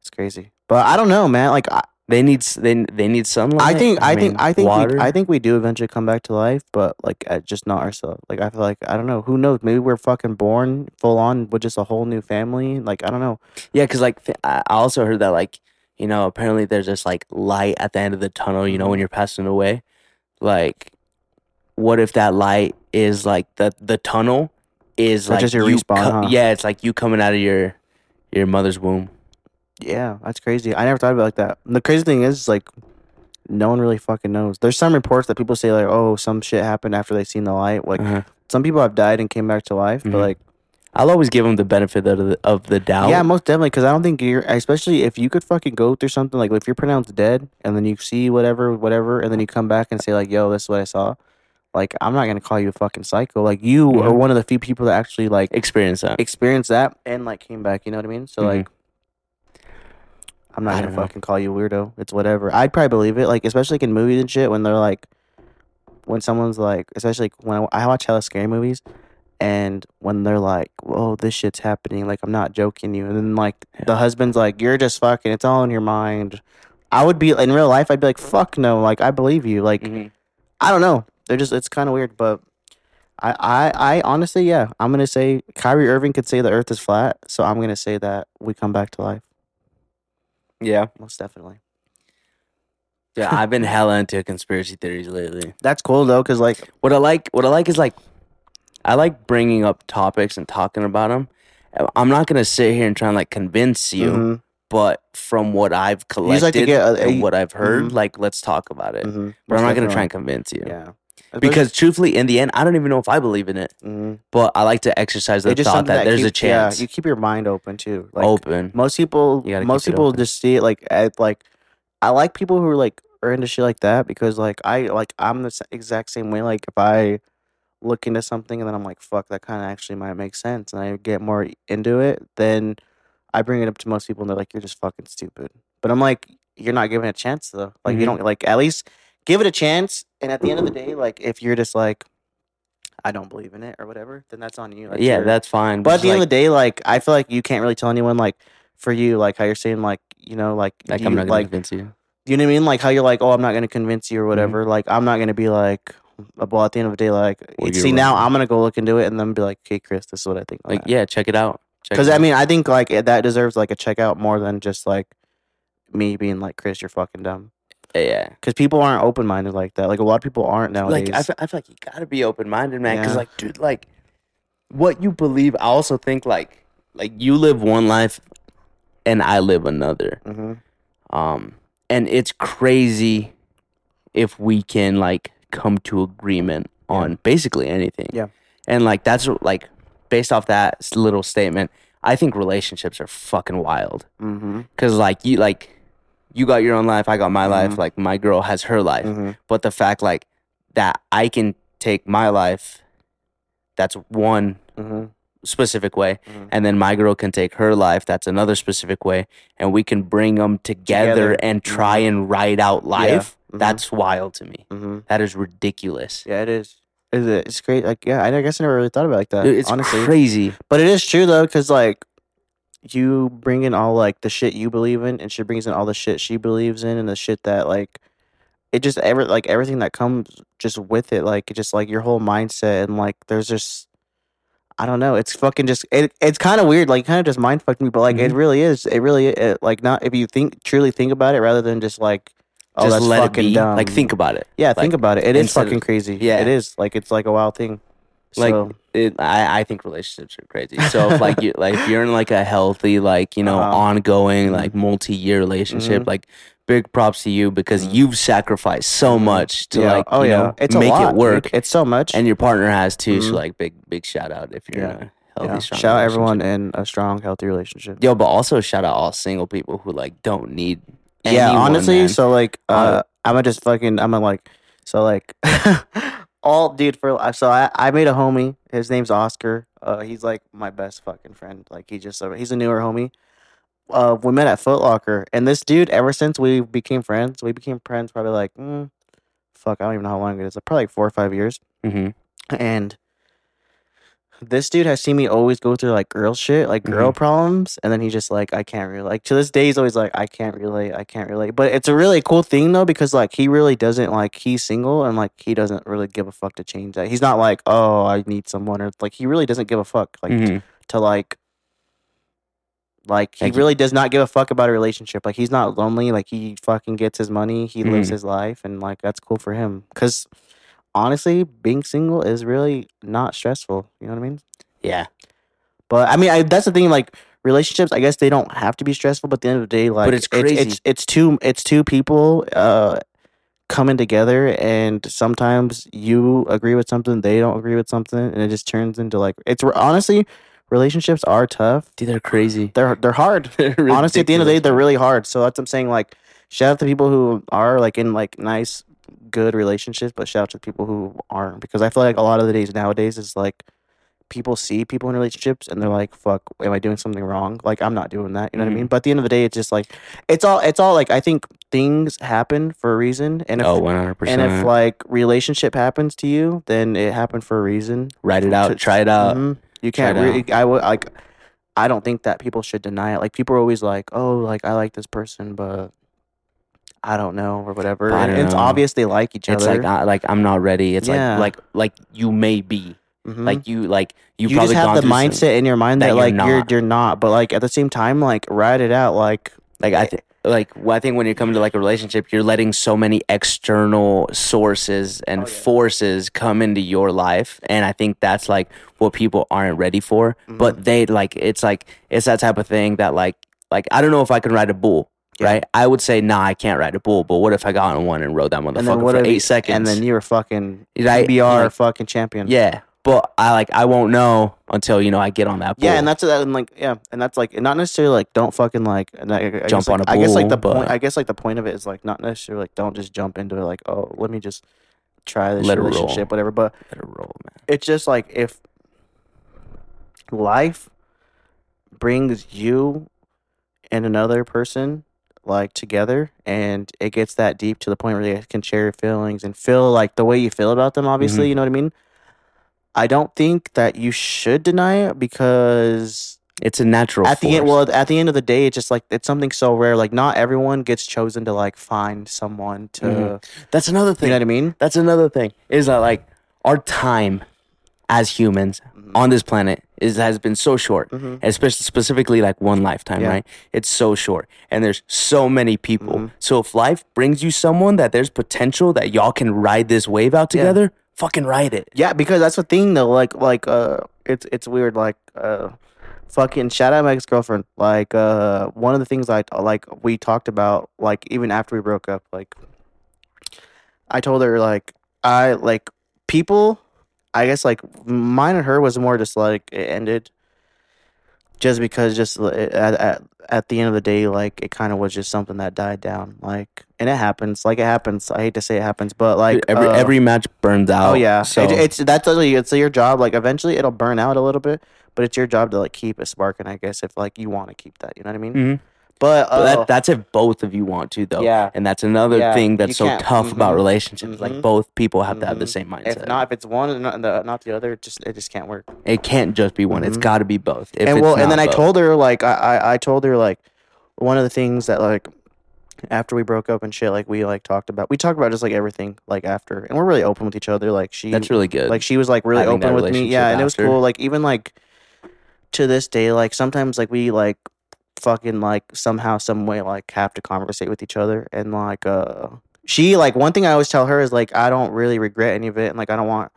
It's crazy. But I don't know, man. Like, They need sunlight. I think we do eventually come back to life, but like just not ourselves. Like I feel like I don't know. Who knows? Maybe we're fucking born full on with just a whole new family. Like I don't know. Yeah, because like I also heard that like you know apparently there's this like light at the end of the tunnel. You know when you're passing away, like what if that light is like the tunnel is or like just your respawn? Yeah, it's like you coming out of your mother's womb. Yeah, that's crazy. I never thought about it like that. The crazy thing is, like, no one really fucking knows. There's some reports that people say, like, oh, some shit happened after they seen the light. Like, some people have died and came back to life, but, like... I'll always give them the benefit of the doubt. Yeah, most definitely, because I don't think you're... Especially if you could fucking go through something, like, if you're pronounced dead, and then you see whatever, and then you come back and say, like, yo, this is what I saw. Like, I'm not going to call you a fucking psycho. Like, you are one of the few people that actually, like... Experienced that, and, like, came back, you know what I mean? So, like... I'm not going to fucking call you a weirdo. It's whatever. I'd probably believe it. Like, especially like in movies and shit when they're like, when someone's like, especially like when I watch hella scary movies and when they're like, whoa, this shit's happening. Like, I'm not joking you. And then like the husband's like, you're just fucking, it's all in your mind. I would be, in real life, I'd be like, fuck no. Like, I believe you. Like, I don't know. They're just, it's kind of weird. But I honestly, yeah, I'm going to say Kyrie Irving could say the earth is flat. So I'm going to say that we come back to life. Yeah. Most definitely. Yeah, I've been hella into conspiracy theories lately. That's cool, though, because, like... What I like is, like, I like bringing up topics and talking about them. I'm not going to sit here and try and, like, convince you, but from what I've collected like to get and what I've heard, like, let's talk about it. But I'm not going to try and convince you. Yeah. Because truthfully, in the end, I don't even know if I believe in it. But I like to exercise the thought that there's a chance. Yeah, you keep your mind open too. Like, open. Most people just see it like I like people who are into shit like that because I'm the exact same way. Like if I look into something and then I'm like, fuck, that kind of actually might make sense, and I get more into it, then I bring it up to most people and they're like, you're just fucking stupid. But I'm like, you're not giving it a chance though. Like you don't like at least. Give it a chance, and at the end of the day, like, if you're just like, I don't believe in it or whatever, then that's on you. Like, yeah, that's fine. But at the end of the day, like, I feel like you can't really tell anyone, like, for you, like, how you're saying, like, you know, like I'm not going to convince you. You know what I mean? Like, how you're like, oh, I'm not going to convince you or whatever. Like, I'm not going to be like, well, at the end of the day, like, now I'm going to go look into it and then be like, okay, Chris, this is what I think. Like, yeah, check it out. Because, I mean, I think, like, that deserves, like, a checkout more than just, like, me being like, Chris, you're fucking dumb. Yeah, because people aren't open minded like that. Like a lot of people aren't nowadays. Like I feel like you gotta be open minded, man. Because like, dude, like what you believe. I also think like you live one life, and I live another. And it's crazy if we can like come to agreement on basically anything. Yeah, and like that's like based off that little statement, I think relationships are fucking wild. Because like you like. You got your own life, I got my life, like, my girl has her life. But the fact, like, that I can take my life, that's one specific way, and then my girl can take her life, that's another specific way, and we can bring them together. And try and write out life, that's wild to me. That is ridiculous. Yeah, it is. It's great. Like, yeah, I guess I never really thought about it like that, dude, it's honestly. Crazy. But it is true, though, because, like, you bring in all, like, the shit you believe in, and she brings in all the shit she believes in, and the shit that, like, it just, like, everything that comes just with it, like, it just, like, your whole mindset, and, like, there's just, I don't know, it's fucking just, it's kind of weird, like, kind of just mind-fucked me, but, like, it really is, like, not, if you truly think about it, rather than just, like, Oh, just let it be. Dumb. Like, think about it. Yeah, think about it. It is fucking crazy. Yeah, it is. Like, it's like a wild thing. So. Like, I think relationships are crazy. So if if you're in like a healthy, like, you know, ongoing, like, multi-year relationship, mm-hmm. like, big props to you, because mm-hmm. you've sacrificed so much to know, it's make it work. It's so much, and your partner has too. Mm-hmm. So like, big shout out if you're. Yeah. Healthy, strong shout out everyone in a strong, healthy relationship. Yo, but also shout out all single people who like don't need. Anyone, honestly. Man. So like, all dude for so I made a homie. His name's Oscar. He's like my best fucking friend. Like he's a newer homie. We met at Foot Locker, and this dude, ever since we became friends probably like, I don't even know how long it is, probably like 4 or 5 years. Mm-hmm. And this dude has seen me always go through like girl shit, like girl mm-hmm. problems, and then he's just like, I can't relate. Like, to this day, he's always like, I can't relate. But it's a really cool thing though, because like he really doesn't like, he's single and like he doesn't really give a fuck to change that. He's not like, oh, I need someone, or like he really doesn't give a fuck like mm-hmm. to like. Like, he really does not give a fuck about a relationship. Like, he's not lonely. Like, he fucking gets his money. He lives his life. And, like, that's cool for him. Because, honestly, being single is really not stressful. You know what I mean? Yeah. But, I mean, that's the thing. Like, relationships, I guess they don't have to be stressful. But at the end of the day, like... But it's crazy. It's two people coming together. And sometimes you agree with something. They don't agree with something. And it just turns into, like... It's honestly... Relationships are tough. Dude, they're crazy. They're hard. They're honestly, at the end of the day, they're really hard. So that's what I'm saying. Like, shout out to people who are like in like nice, good relationships, but shout out to people who aren't, because I feel like a lot of the days nowadays is like people see people in relationships and they're like, "Fuck, am I doing something wrong? Like, I'm not doing that." You know what I mean? But at the end of the day, it's just like it's all like, I think things happen for a reason. And if 100%. And if like relationship happens to you, then it happened for a reason. Write it out. Try it out. Mm-hmm. You can't really. I don't think that people should deny it. Like, people are always like, "Oh, like I like this person, but I don't know," or whatever. And it's obvious they like each other. It's like, I'm not ready. It's like you may be, mm-hmm. like you, like you probably just have the mindset in your mind that like you're not. But like at the same time, like ride it out. Like I think when you come to like a relationship, you're letting so many external sources and forces come into your life, and I think that's like what people aren't ready for. Mm-hmm. But they like it's that type of thing that like I don't know if I can ride a bull, right? I would say I can't ride a bull, but what if I got on one and rode that motherfucker for 8 seconds, and then you're a fucking BR fucking champion? Yeah. But I won't know until, you know, I get on that bull. Yeah, and that's that, and like, yeah, and that's like, not necessarily like, don't fucking like, and I jump on a bull. I guess the point of it is like, not necessarily like, don't just jump into it like, oh, let me just try this relationship, whatever. But let it roll, man. It's just like, if life brings you and another person like together, and it gets that deep to the point where they can share your feelings and feel like the way you feel about them, obviously, you know what I mean? I don't think that you should deny it, because it's a natural force. At the end of the day, it's just like, it's something so rare. Like, not everyone gets chosen to like find someone to. Mm-hmm. That's another thing. You know what I mean? That's another thing. Is that like our time as humans on this planet has been so short, especially specifically like one lifetime, right? It's so short, and there's so many people. Mm-hmm. So if life brings you someone that there's potential that y'all can ride this wave out together. Yeah. Fucking write it. Yeah, because that's the thing though. It's weird. Fucking shout out my ex-girlfriend. One of the things we talked about, like, even after we broke up, like, I told her, like, I like people. I guess like mine and her was more just like it ended, just because at the end of the day, like, it kind of was just something that died down, like, and it happens. I hate to say it happens, but like, dude, every match burns out. Oh yeah, so it's your job. Like, eventually it'll burn out a little bit, but it's your job to like keep a spark. And I guess if like you want to keep that, you know what I mean? Mm-hmm. But that's if both of you want to, though. Yeah. And that's another thing that's so tough about relationships. Like, both people have to have the same mindset. If it's one and not the other, it just can't work. It can't just be one. It's got to be both. I told her, like, I told her, like, one of the things that, like, after we broke up and shit, like, we talked about just, like, everything, like, after. And we're really open with each other. Like, that's really good. Like, she was, like, really open with me. Yeah, and it was cool. Like, even, like, to this day, like, sometimes, like, we, like, fucking, like, somehow, some way, like, have to conversate with each other. And, like, she, like, one thing I always tell her is, like, I don't really regret any of it. And, like, I don't want,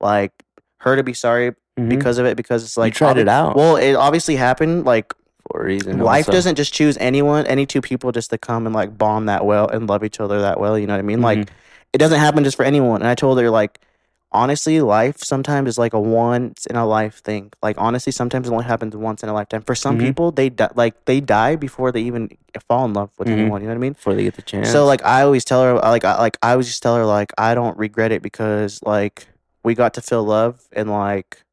like, her to be sorry because of it, because it's, like... You tried it out. Well, it obviously happened, like... For a reason. Life doesn't just choose anyone, any two people just to come and, like, bond that well and love each other that well, you know what I mean? Like, it doesn't happen just for anyone. And I told her, like, honestly, life sometimes is, like, a once-in-a-life thing. Like, honestly, sometimes it only happens once in a lifetime. For some people, they die before they even fall in love with anyone, you know what I mean? Before they get the chance. So, like, I always tell her, I always just tell her, like, I don't regret it because, like, we got to feel love and, like...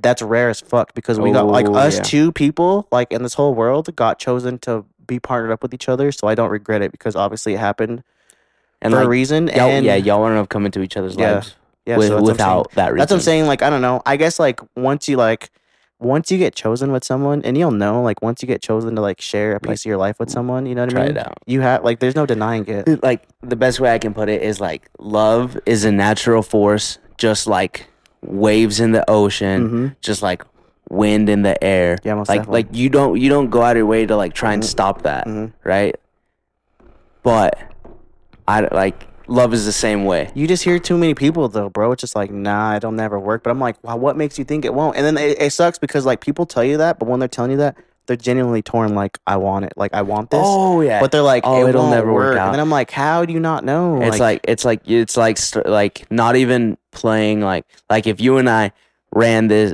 That's rare as fuck because we got like us two people like in this whole world got chosen to be partnered up with each other. So I don't regret it because obviously it happened and for a reason. And y'all wouldn't have come into each other's lives without that reason. That's what I'm saying. Like I don't know. I guess like once you get chosen with someone, and you'll know like once you get chosen to like share a piece of your life with someone, you know what I mean? Try it out. You have like there's no denying it. Like the best way I can put it is like love is a natural force, just like. Waves in the ocean, just like wind in the air. Yeah, most definitely. Like you don't go out of your way to like try and stop that, right? But I like love is the same way. You just hear too many people though, bro. It's just like nah, it'll never work. But I'm like, wow, what makes you think it won't? And then it sucks because like people tell you that, but when they're telling you that, they're genuinely torn. Like I want it. Like I want this. Oh yeah. But they're like, oh, it'll never work out. And then I'm like, how do you not know? It's like it's like not even playing like if you and I ran this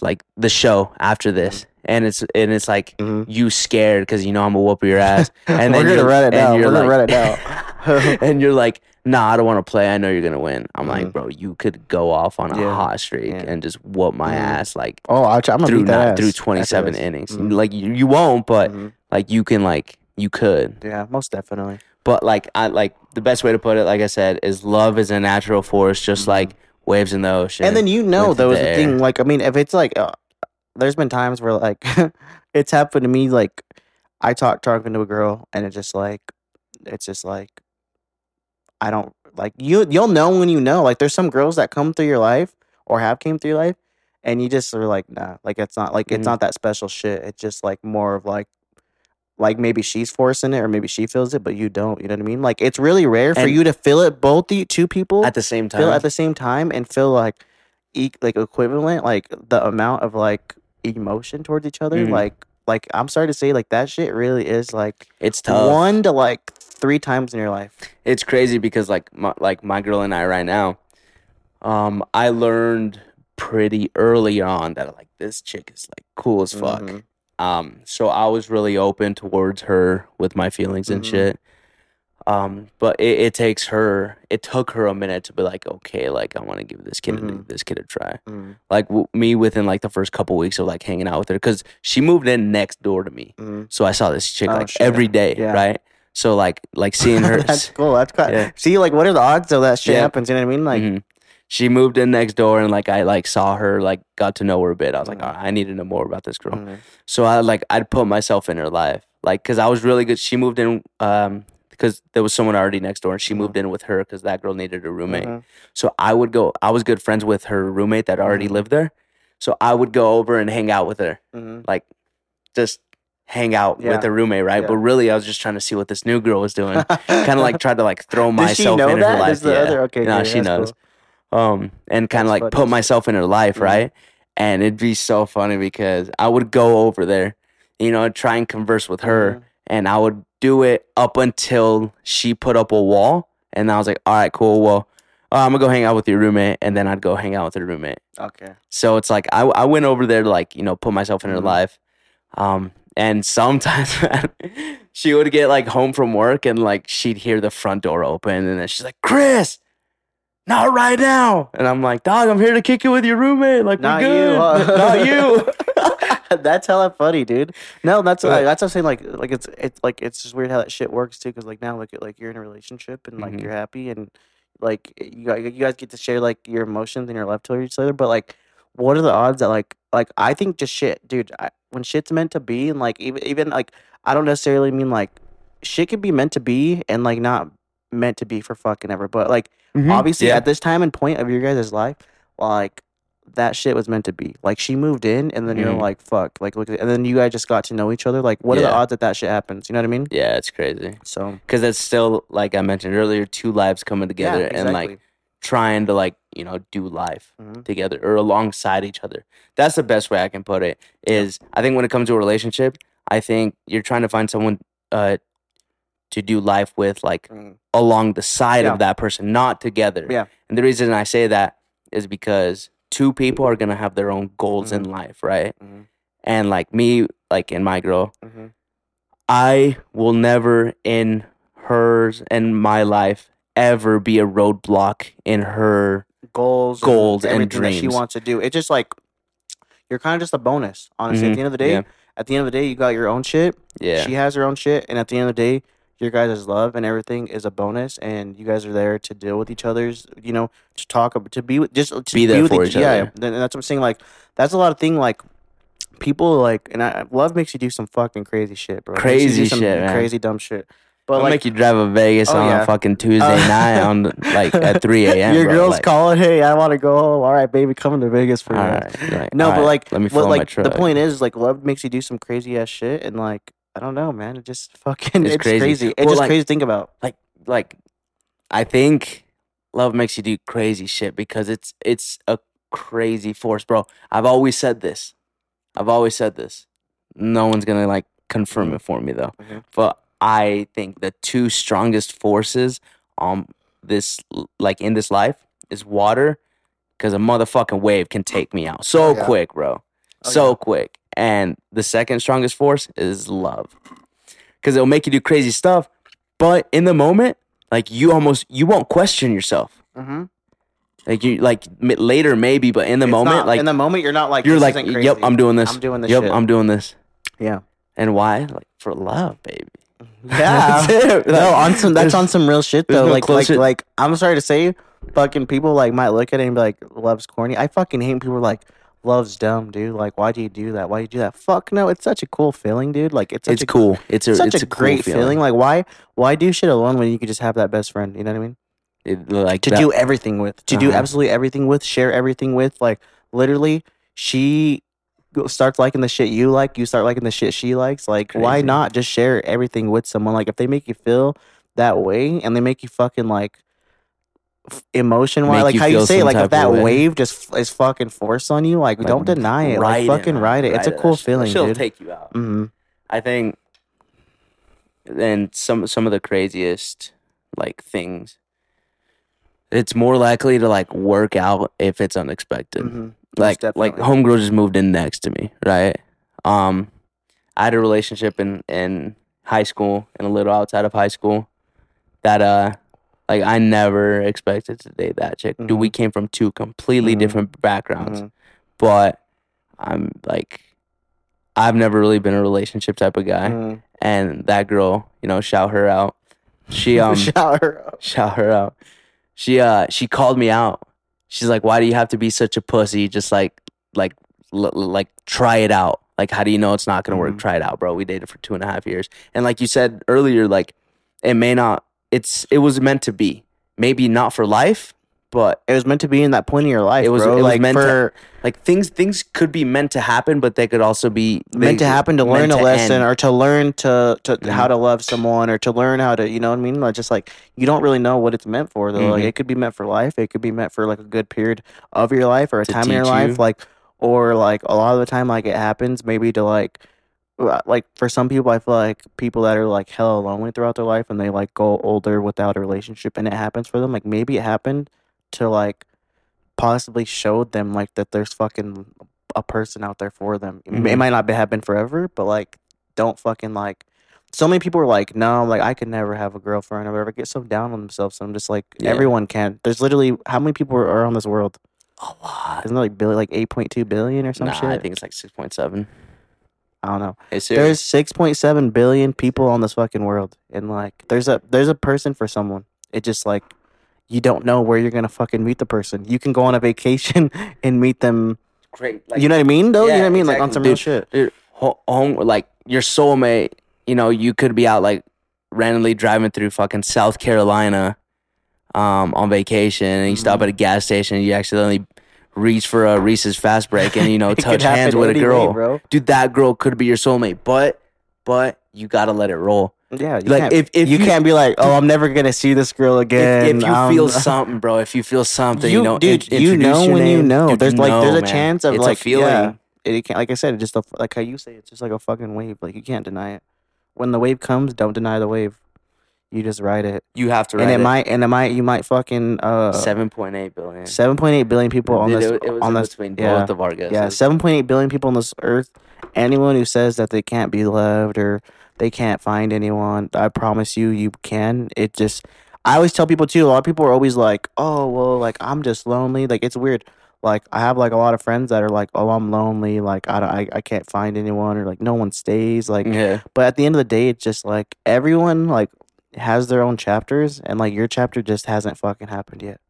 like the show after this and it's like you scared because you know I'm gonna whoop your ass and then you're gonna run it down. We're gonna run it down. And you're like, nah, I don't want to play. I know you're gonna win. I'm like, bro, you could go off on a hot streak and just whoop my ass. Like, oh, I'm gonna beat that ass through 27 innings. Like, you won't, but like, you can, like, you could. Yeah, most definitely. But like, I like the best way to put it. Like I said, is love is a natural force, just like waves in the ocean. And then you know, though, is the thing. Like, I mean, if it's like, there's been times where like, it's happened to me. Like, I talking to a girl, and it's just like. I don't like you'll know when you know. Like there's some girls that come through your life or have came through your life and you just are like, nah, like it's not like it's not that special shit. It's just like more of like maybe she's forcing it or maybe she feels it, but you don't. You know what I mean? Like it's really rare for you to feel it both the two people at the same time. Feel at the same time and feel like equivalent, like the amount of like emotion towards each other. Like I'm sorry to say, like that shit really is like it's tough. 1 to 3 times in your life. It's crazy because like my girl and I right now, I learned pretty early on that like this chick is like cool as fuck. So I was really open towards her with my feelings and shit. But it took her a minute to be like, okay, like I want to give this kid a try. Like me within like the first couple weeks of like hanging out with her because she moved in next door to me. So I saw this chick every day, right? So, like seeing her. That's cool. That's cool. Yeah. See, like, what are the odds of that shit happens? You know what I mean? Like, she moved in next door and, like, I, like, saw her, like, got to know her a bit. I was like, all right, I need to know more about this girl. So, I'd put myself in her life. Like, because I was really good. She moved in because there was someone already next door. And she moved in with her because that girl needed a roommate. So, I was good friends with her roommate that already lived there. So, I would go over and hang out with her. Like, just. Hang out with a roommate, right? Yeah. But really, I was just trying to see what this new girl was doing. Kind of like tried to like throw myself in her life. She knows. Cool. And kind of like put myself in her life, right? And it'd be so funny because I would go over there, you know, try and converse with her, and I would do it up until she put up a wall, and I was like, all right, cool, well. I'm gonna go hang out with your roommate, and then I'd go hang out with her roommate. Okay. So it's like I went over there to like, you know, put myself in her life. And sometimes she would get like home from work and like she'd hear the front door open and then she's like, Chris, not right now. And I'm like, dog, I'm here to kick it with your roommate. Like, not good. Not you. That's hella funny, dude. No, that's what I'm saying. Like it's just weird how that shit works too. Cause like now like you're in a relationship and like you're happy and like you guys get to share like your emotions and your love to each other. But like, what are the odds that like I think just shit, dude. When shit's meant to be, and like even like I don't necessarily mean like shit could be meant to be and like not meant to be for fucking ever, but like obviously at this time and point of your guys' life, like that shit was meant to be. Like, she moved in, and then you're like, fuck. Like, look at it. And then you guys just got to know each other. Like, what are the odds that that shit happens? You know what I mean? Yeah, it's crazy. So, because that's still, like I mentioned earlier, two lives coming together and, like, trying to, like, you know, do life together or alongside each other. That's the best way I can put it is I think when it comes to a relationship, I think you're trying to find someone to do life with, like, along the side of that person, not together. Yeah. And the reason I say that is because two people are going to have their own goals in life, right? And, like, me, like, and my girl, I will never in hers and my life ever be a roadblock in her goals and dreams. That she wants to do. It's just, like, you're kind of just a bonus, honestly. At the end of the day, at the end of the day, you got your own shit. Yeah. She has her own shit. And at the end of the day, your guys' love and everything is a bonus, and you guys are there to deal with each other's, you know, to talk, to be with, just to be there with for each other. Yeah, and that's what I'm saying. Like, that's a lot of thing. Like, people like, and I, love makes you do some fucking crazy shit, bro. Crazy shit, man. Crazy dumb shit. But I'll like, make you drive to Vegas a fucking Tuesday night on like at 3 a.m. Your girl's like, calling, hey, I want to go home. All right, baby, coming to Vegas for you. Right, no, but like, let me film my truck. The point is, like, love makes you do some crazy ass shit, and like, I don't know, man. It just fucking it's crazy. It's well, just like, crazy to think about. Like, I think love makes you do crazy shit because it's a crazy force, bro. I've always said this. No one's gonna like confirm it for me though. Mm-hmm. But I think the two strongest forces this like in this life is water, because a motherfucking wave can take me out so quick, bro. Quick. And the second strongest force is love, because it'll make you do crazy stuff, but in the moment, like, you won't question yourself. Like, you like later maybe, but in the moment, like, in the moment you're not like, you're like, crazy. Yep, I'm doing this yep, shit. I'm doing this. Yeah. And why? Like, for love, baby. Yeah. That's it. No, that's on some real shit though. No, like I'm sorry to say, fucking people like might look at it and be like, love's corny. I fucking hate people like, love's dumb, dude. Like, why do you do that? Fuck no, it's such a cool feeling, dude. Like, it's cool. It's such a great feeling. Like, why do shit alone when you could just have that best friend? You know what I mean? Do everything with, do absolutely everything with, share everything with. Like, literally, she starts liking the shit you like. You start liking the shit she likes. Like, crazy. Why not just share everything with someone? Like, if they make you feel that way and they make you fucking like. Emotion wise, like how you say, like if that wave just is fucking forced on you, like don't deny it, like fucking ride it. It's a cool feeling, dude. She'll take you out. Mm-hmm. I think. And some of the craziest like things. It's more likely to like work out if it's unexpected. Mm-hmm. Like homegirl just moved in next to me, right? I had a relationship in high school and a little outside of high school that like, I never expected to date that chick. Mm-hmm. Dude, we came from two completely different backgrounds. Mm-hmm. But I'm, like, I've never really been a relationship type of guy. Mm-hmm. And that girl, you know, shout her out. She, Shout her out. She called me out. She's like, why do you have to be such a pussy? Just, like try it out. Like, how do you know it's not going to work? Mm-hmm. Try it out, bro. We dated for 2.5 years. And like you said earlier, like, it may not. It was meant to be. Maybe not for life, but it was meant to be in that point in your life. Things could be meant to happen, but they could also be meant to happen to learn a lesson or to learn to how to love someone or to learn how to, you know what I mean? Like, just like you don't really know what it's meant for though. Mm-hmm. Like, it could be meant for life. It could be meant for like a good period of your life or a time in your life. Or a lot of the time, like it happens maybe to like. Like, for some people, I feel like people that are, like, hella lonely throughout their life and they, like, go older without a relationship and it happens for them. Like, maybe it happened to, like, possibly show them, like, that there's fucking a person out there for them. Mm-hmm. It might not happen forever, but, like, don't fucking, like... So many people are like, no, like, I could never have a girlfriend or whatever. Get so down on themselves. So I'm just like, Everyone can. There's literally... How many people are on this world? A lot. Isn't it, like, 8.2 billion or some shit? Nah, I think it's, like, 6.7. I don't know. There's 6.7 billion people on this fucking world. And, like, there's a person for someone. It just, like, you don't know where you're going to fucking meet the person. You can go on a vacation and meet them. Great. Like, you know what I mean, though? Yeah, you know what I mean? Exactly. Like, on some real shit. Dude, like, your soulmate, you know, you could be out, like, randomly driving through fucking South Carolina on vacation. And you stop at a gas station and you accidentally... reach for a Reese's fast break and, you know, touch hands with a girl. Day, bro. Dude, that girl could be your soulmate, but you got to let it roll. Yeah. You like can't, if you can't be like, oh, I'm never going to see this girl again. If you feel something, bro, you know, dude, you know when name, you know. Dude, there's a chance of it's like a feeling. Yeah, it can't, like I said, just like how you say, it's just like a fucking wave. Like you can't deny it. When the wave comes, don't deny the wave. You just ride it. You have to ride it. You might fucking 7.8 billion. 7.8 billion people on this. It was on this, between both of our guesses. Yeah, 7.8 billion people on this earth. Anyone who says that they can't be loved or they can't find anyone, I promise you, you can. It just, I always tell people too. A lot of people are always like, "Oh, well, like I'm just lonely." Like it's weird. Like I have like a lot of friends that are like, "Oh, I'm lonely. Like I can't find anyone," or like, "No one stays." Like, yeah. But at the end of the day, it's just like everyone like has their own chapters, and like your chapter just hasn't fucking happened yet.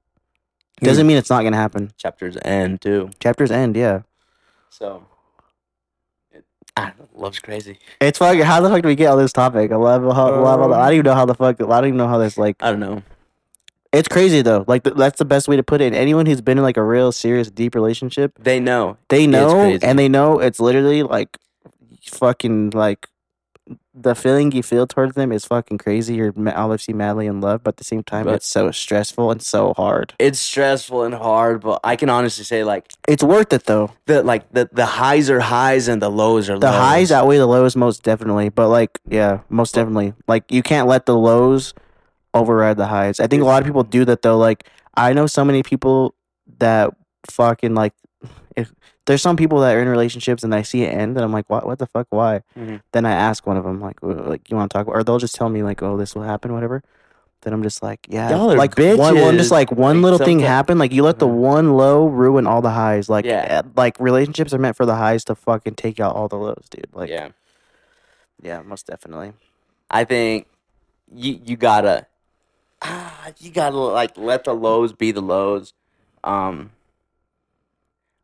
Doesn't mean it's not gonna happen. Chapters end too. Chapters end, yeah. So, love's crazy. It's fucking. How the fuck do we get on this topic? I don't even know how the fuck. I don't even know how this like. I don't know. It's crazy though. Like that's the best way to put it. And anyone who's been in like a real serious deep relationship, they know, and they know it's literally like, fucking like. The feeling you feel towards them is fucking crazy. You're obviously madly in love, but at the same time, it's so stressful and so hard. It's stressful and hard, but I can honestly say, like... It's worth it, though. The highs are highs and the lows are lows. The highs outweigh the lows most definitely, but, like, yeah, most definitely. Like, you can't let the lows override the highs. I think a lot of people do that, though. Like, I know so many people that fucking, like... There's some people that are in relationships and I see it end and I'm like, what the fuck, why? Mm-hmm. Then I ask one of them, like you want to talk about, or they'll just tell me, like, oh, this will happen, whatever. Then I'm just like, yeah. Y'all are like, bitches. I'm just like, one little thing happened. Like, you let the one low ruin all the highs. Like, yeah. Like relationships are meant for the highs to fucking take out all the lows, dude. Like, yeah. Yeah, most definitely. I think you gotta, like, let the lows be the lows.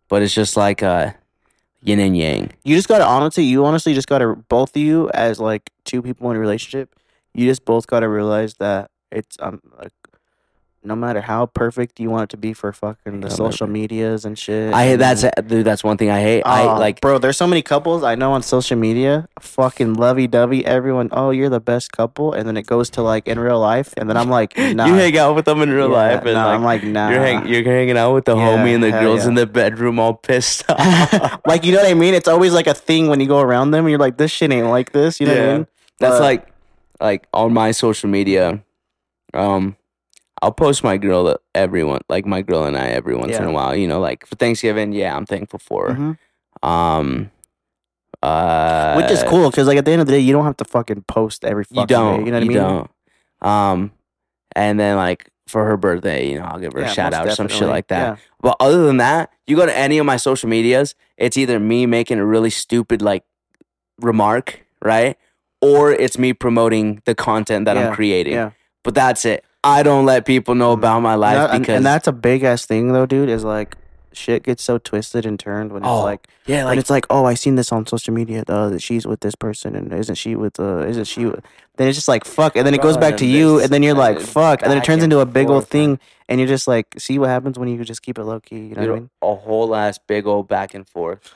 But it's just like yin and yang. You just gotta honestly, both of you as like two people in a relationship, you just both gotta realize that it's like, no matter how perfect you want it to be for fucking the social medias and shit. I hate that's one thing I hate. I like, bro, there's so many couples I know on social media, fucking lovey-dovey, everyone, oh, you're the best couple, and then it goes to like in real life, and then I'm like, nah. You hang out with them in real life, and nah, like, I'm like, nah. You're hanging out with the homie and the girls in the bedroom all pissed off. Like, you know what I mean? It's always like a thing when you go around them and you're like, this shit ain't like this, you know what I mean? That's like on my social media, I'll post my girl to everyone, like my girl and I every once in a while, you know, like for Thanksgiving, I'm thankful for her. Mm-hmm. Which is cool, because like at the end of the day, you don't have to fucking post every fucking day, you know what I mean? You don't. And then like for her birthday, you know, I'll give her a shout out or some shit like that. Yeah. But other than that, you go to any of my social medias, it's either me making a really stupid like remark, right? Or it's me promoting the content that I'm creating. Yeah. But that's it. I don't let people know about my life because... And that's a big-ass thing, though, dude, is, like, shit gets so twisted and turned when it's, like... Yeah, like... When it's, like, oh, I seen this on social media, that she's with this person, and isn't she with... Then it's just, like, fuck, and then it goes back to you, and then you're, like, fuck, and then it turns into a big old thing, and you're just, like, see what happens when you just keep it low-key, you know what I mean? A whole-ass big old back and forth.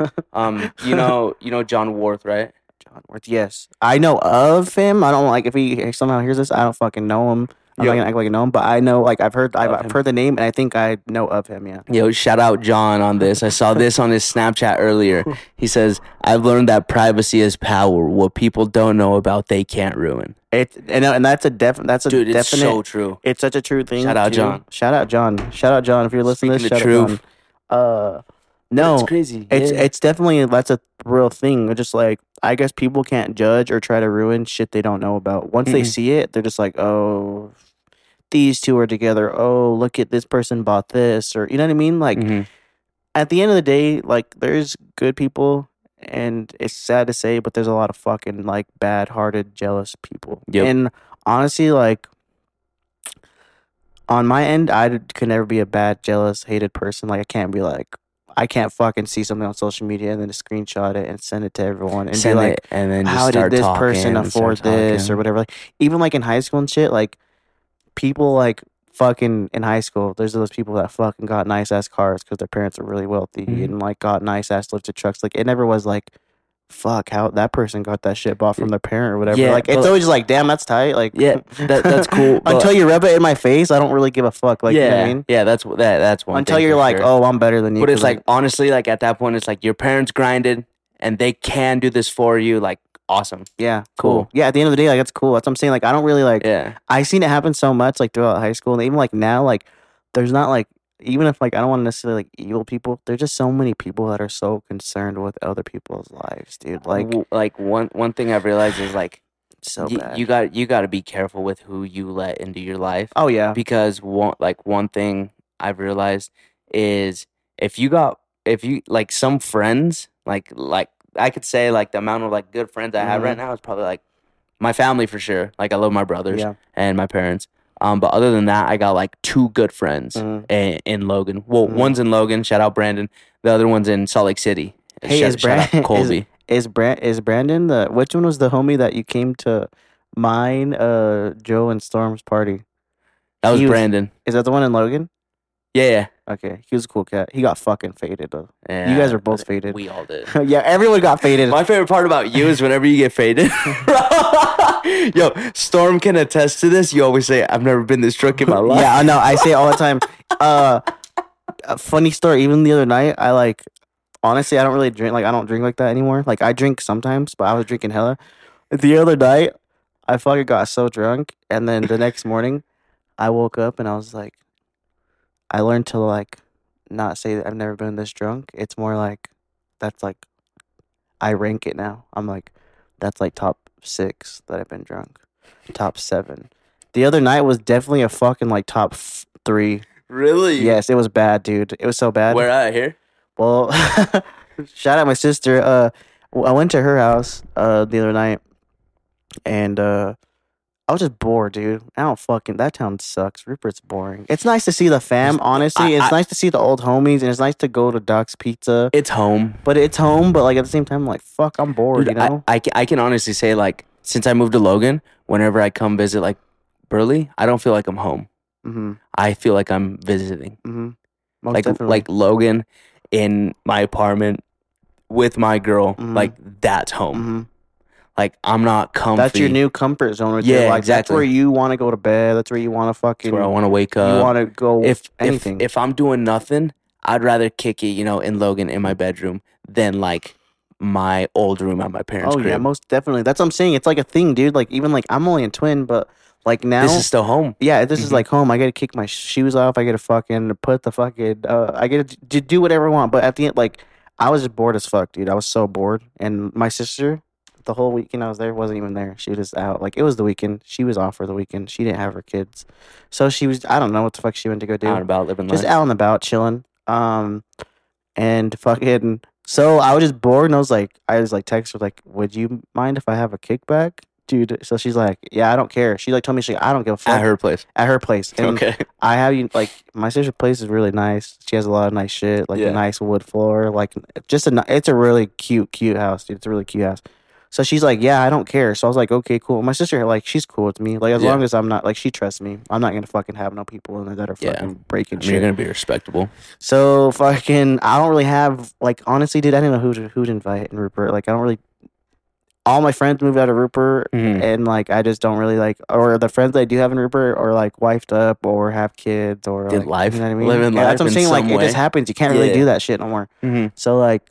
You know John Worth, right? John Worth, yes. I know of him. I don't, like, if he somehow hears this, I don't fucking know him. I'm not gonna act like I know him, but I know, like, I've heard the name, and I think I know of him. Yeah. Yo, shout out John on this. I saw this on his Snapchat earlier. He says, "I've learned that privacy is power. What people don't know about, they can't ruin." That's a definite. It's so true. It's such a true thing. Shout out John. If you're listening to this, shout out John. No, that's crazy. It's definitely, that's a real thing. Just like, I guess people can't judge or try to ruin shit they don't know about. Once they see it, they're just like, oh, these two are together. Oh, look at this person bought this, or you know what I mean. Like, at the end of the day, like, there's good people, and it's sad to say, but there's a lot of fucking like bad-hearted, jealous people. Yep. And honestly, like, on my end, I could never be a bad, jealous, hated person. Like, I can't be like. I can't fucking see something on social media and then just screenshot it and send it to everyone and be like, and then just how did this person afford this or whatever. Like, even like in high school and shit, like people like fucking in high school, there's those people that fucking got nice ass cars because their parents are really wealthy and like got nice ass lifted trucks. Like it never was like, fuck, how that person got that shit bought from their parent or whatever. Yeah, like it's always like, damn, that's tight. Like yeah, that's cool. But until you rub it in my face, I don't really give a fuck. Like you know what I mean? Yeah, that's one. Until thing you're like, sure. oh, I'm better than you. But it's like honestly, like at that point, it's like your parents grinded and they can do this for you. Like awesome. Yeah, cool. Yeah, at the end of the day, like that's cool. That's what I'm saying. Like I don't really like. Yeah. I seen it happen so much like throughout high school and even like now, like there's not like. Even if, like, I don't want to necessarily, like, evil people, there's just so many people that are so concerned with other people's lives, dude. Like one thing I've realized is, like, so bad. You got to be careful with who you let into your life. Oh, yeah. Because, one thing I've realized is if you, some friends, like, I could say, like, the amount of, like, good friends I have right now is probably, like, my family for sure. Like, I love my brothers and my parents. But other than that, I got like two good friends in Logan. Well, one's in Logan. Shout out Brandon. The other one's in Salt Lake City. Hey, shout out Colby. Is Brandon the? Which one was the homie that you came to mine, Joe and Storm's party? That was Brandon. Is that the one in Logan? Yeah. Okay, he was a cool cat. He got fucking faded though. Yeah, you guys are both faded. We all did. Yeah, everyone got faded. My favorite part about you is whenever you get faded. Yo, Storm can attest to this. You always say, "I've never been this drunk in my life." Yeah, I know. I say it all the time. A funny story. Even the other night, I like. Honestly, I don't really drink. Like, I don't drink like that anymore. Like, I drink sometimes, but I was drinking hella. The other night, I fucking got so drunk, and then the next morning, I woke up and I was like. I learned to, like, not say that I've never been this drunk. It's more like, that's, like, I rank it now. I'm, like, that's, like, top 6 that I've been drunk. Top 7. The other night was definitely a fucking, like, top 3. Really? Yes, it was bad, dude. It was so bad. Where at here? Well, shout out my sister. I went to her house the other night, and, I was just bored, dude. That town sucks. Rupert's boring. It's nice to see the fam, honestly. It's nice to see the old homies, and it's nice to go to Doc's Pizza. It's home, but, like, at the same time, I'm like, fuck, I'm bored, dude, you know? I can honestly say, like, since I moved to Logan, whenever I come visit, like, Burley, I don't feel like I'm home. Mm-hmm. I feel like I'm visiting. Mm-hmm. Like, Logan in my apartment with my girl, like, that's home. Mm-hmm. Like, I'm not comfy. That's your new comfort zone. Right there. Like, exactly. That's where you want to go to bed. That's where you want to fucking... That's where I want to wake up. You want to go... Anything. If I'm doing nothing, I'd rather kick it, you know, in Logan, in my bedroom, than, like, my old room at my parents' crib. Oh, yeah, most definitely. That's what I'm saying. It's, like, a thing, dude. Like, even, like, I'm only in Twin, but, like, now... This is still home. Yeah, this is, like, home. I got to kick my shoes off. I got to fucking put the fucking... I get to do whatever I want. But at the end, like, I was bored as fuck, dude. I was so bored. And my sister... The whole weekend I was there, wasn't even there. She was just out. Like, it was the weekend. She was off for the weekend. She didn't have her kids. So she was, I don't know what the fuck she went to go do. Out and about, living life. Just out and about, chilling. And fucking, so I was just bored and I was like, text her, like, would you mind if I have a kickback? Dude. So she's like, yeah, I don't care. She like told me, I don't give a fuck. At her place. And okay. I have you, like, my sister's place is really nice. She has a lot of nice shit, like a nice wood floor. Like, just it's a really cute house, dude. It's a really cute house. So she's like, yeah, I don't care. So I was like, okay, cool. My sister, like, she's cool with me. Like, as long as I'm not, like, she trusts me. I'm not going to fucking have no people in there that are fucking breaking shit. You're going to be respectable. So fucking, I don't really have, like, honestly, dude, I didn't know who'd invite in Rupert. Like, I don't really, all my friends moved out of Rupert. Mm-hmm. And, like, I just don't really, like, or the friends that I do have in Rupert are, like, wifed up or have kids or, like, life. You know what I mean? Living life. That's what I'm saying. Like, it just happens. You can't really do that shit no more. Mm-hmm. So, like,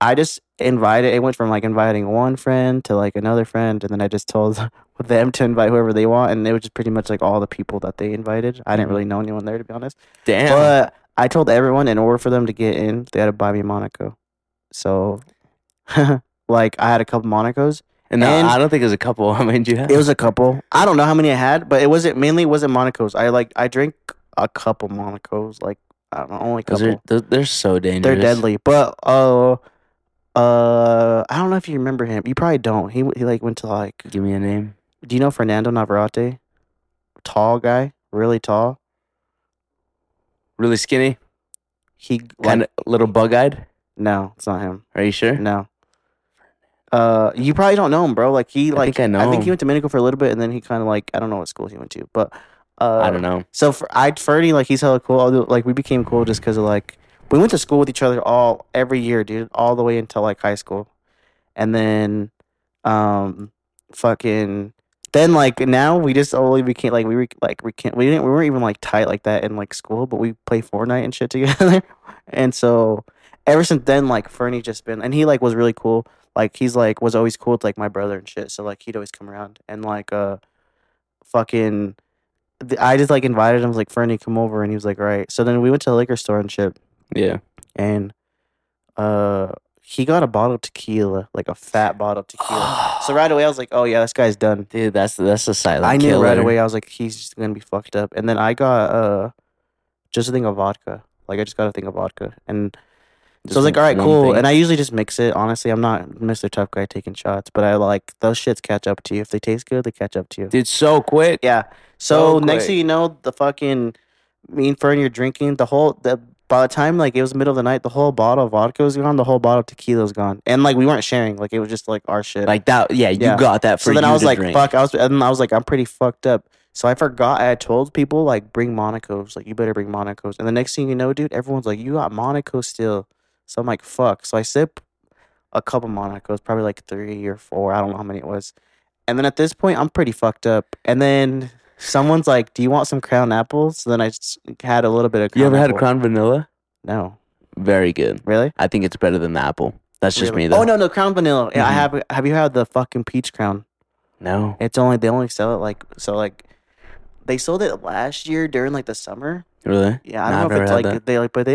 I just invited. It went from like inviting one friend to like another friend, and then I just told them to invite whoever they want, and it was just pretty much like all the people that they invited. I didn't really know anyone there, to be honest. Damn. But I told everyone in order for them to get in, they had to buy me Monaco. So, like, I had a couple Monacos, and I don't think it was a couple. How many did you have? It was a couple. I don't know how many I had, but it wasn't Monacos. I drank a couple Monacos, like I don't know, only a couple. They're so dangerous. They're deadly, but I don't know if you remember him. You probably don't. He like went to like. Give me a name. Do you know Fernando Navarrete? Tall guy, really tall, really skinny. He kind of little bug-eyed. No, it's not him. Are you sure? No. You probably don't know him, bro. Like he I think he went to Dominico for a little bit, and then he kind of like I don't know what school he went to, but I don't know. So Ferdy, like, he's hella cool. Like, we became cool just because of, like, we went to school with each other every year, dude, all the way until, like, high school. And then, then, like, now we just only became, like, we weren't even, like, tight like that in, like, school, but we play Fortnite and shit together. And so ever since then, like, Fernie just been, and he, like, was really cool. Like, he's, like, was always cool with, like, my brother and shit. So, like, he'd always come around. And, like, I just, like, invited him. I was like, Fernie, come over. And he was like, all right. So then we went to the liquor store and shit. Yeah. And he got a bottle of tequila, like a fat bottle of tequila. So right away, I was like, oh, yeah, this guy's done. Dude, that's a silent killer. I knew right away. I was like, he's just going to be fucked up. And then I got just a thing of vodka. Like, I just got a thing of vodka. And so I was like, all right, cool. Thing. And I usually just mix it. Honestly, I'm not Mr. Tough Guy taking shots, but I like those shits catch up to you. If they taste good, they catch up to you. Dude, so quick. Yeah. So next thing you know, the fucking me and Fern, you're drinking the whole, by the time, like, it was the middle of the night, the whole bottle of vodka was gone, the whole bottle of tequila was gone. And, like, we weren't sharing. Like, it was just, like, our shit. Like, that, yeah, you got that for you to drink. So then I was like, fuck. I was like, I'm pretty fucked up. So I forgot. I had told people, like, bring Monacos. Like, you better bring Monacos. And the next thing you know, dude, everyone's like, you got Monaco still. So I'm like, fuck. So I sip a couple Monacos, probably like 3 or 4. I don't know how many it was. And then at this point, I'm pretty fucked up. And then someone's like, do you want some Crown apples? So then I just had a little bit of Crown. You ever had Crown vanilla? No. Very good. Really? I think it's better than the apple. That's just me, though. Oh, no. Crown vanilla. Mm-hmm. I have. Have you had the fucking peach Crown? No. They only sell it like, so like, they sold it last year during like the summer. Really? Yeah. I don't know if it's like, but they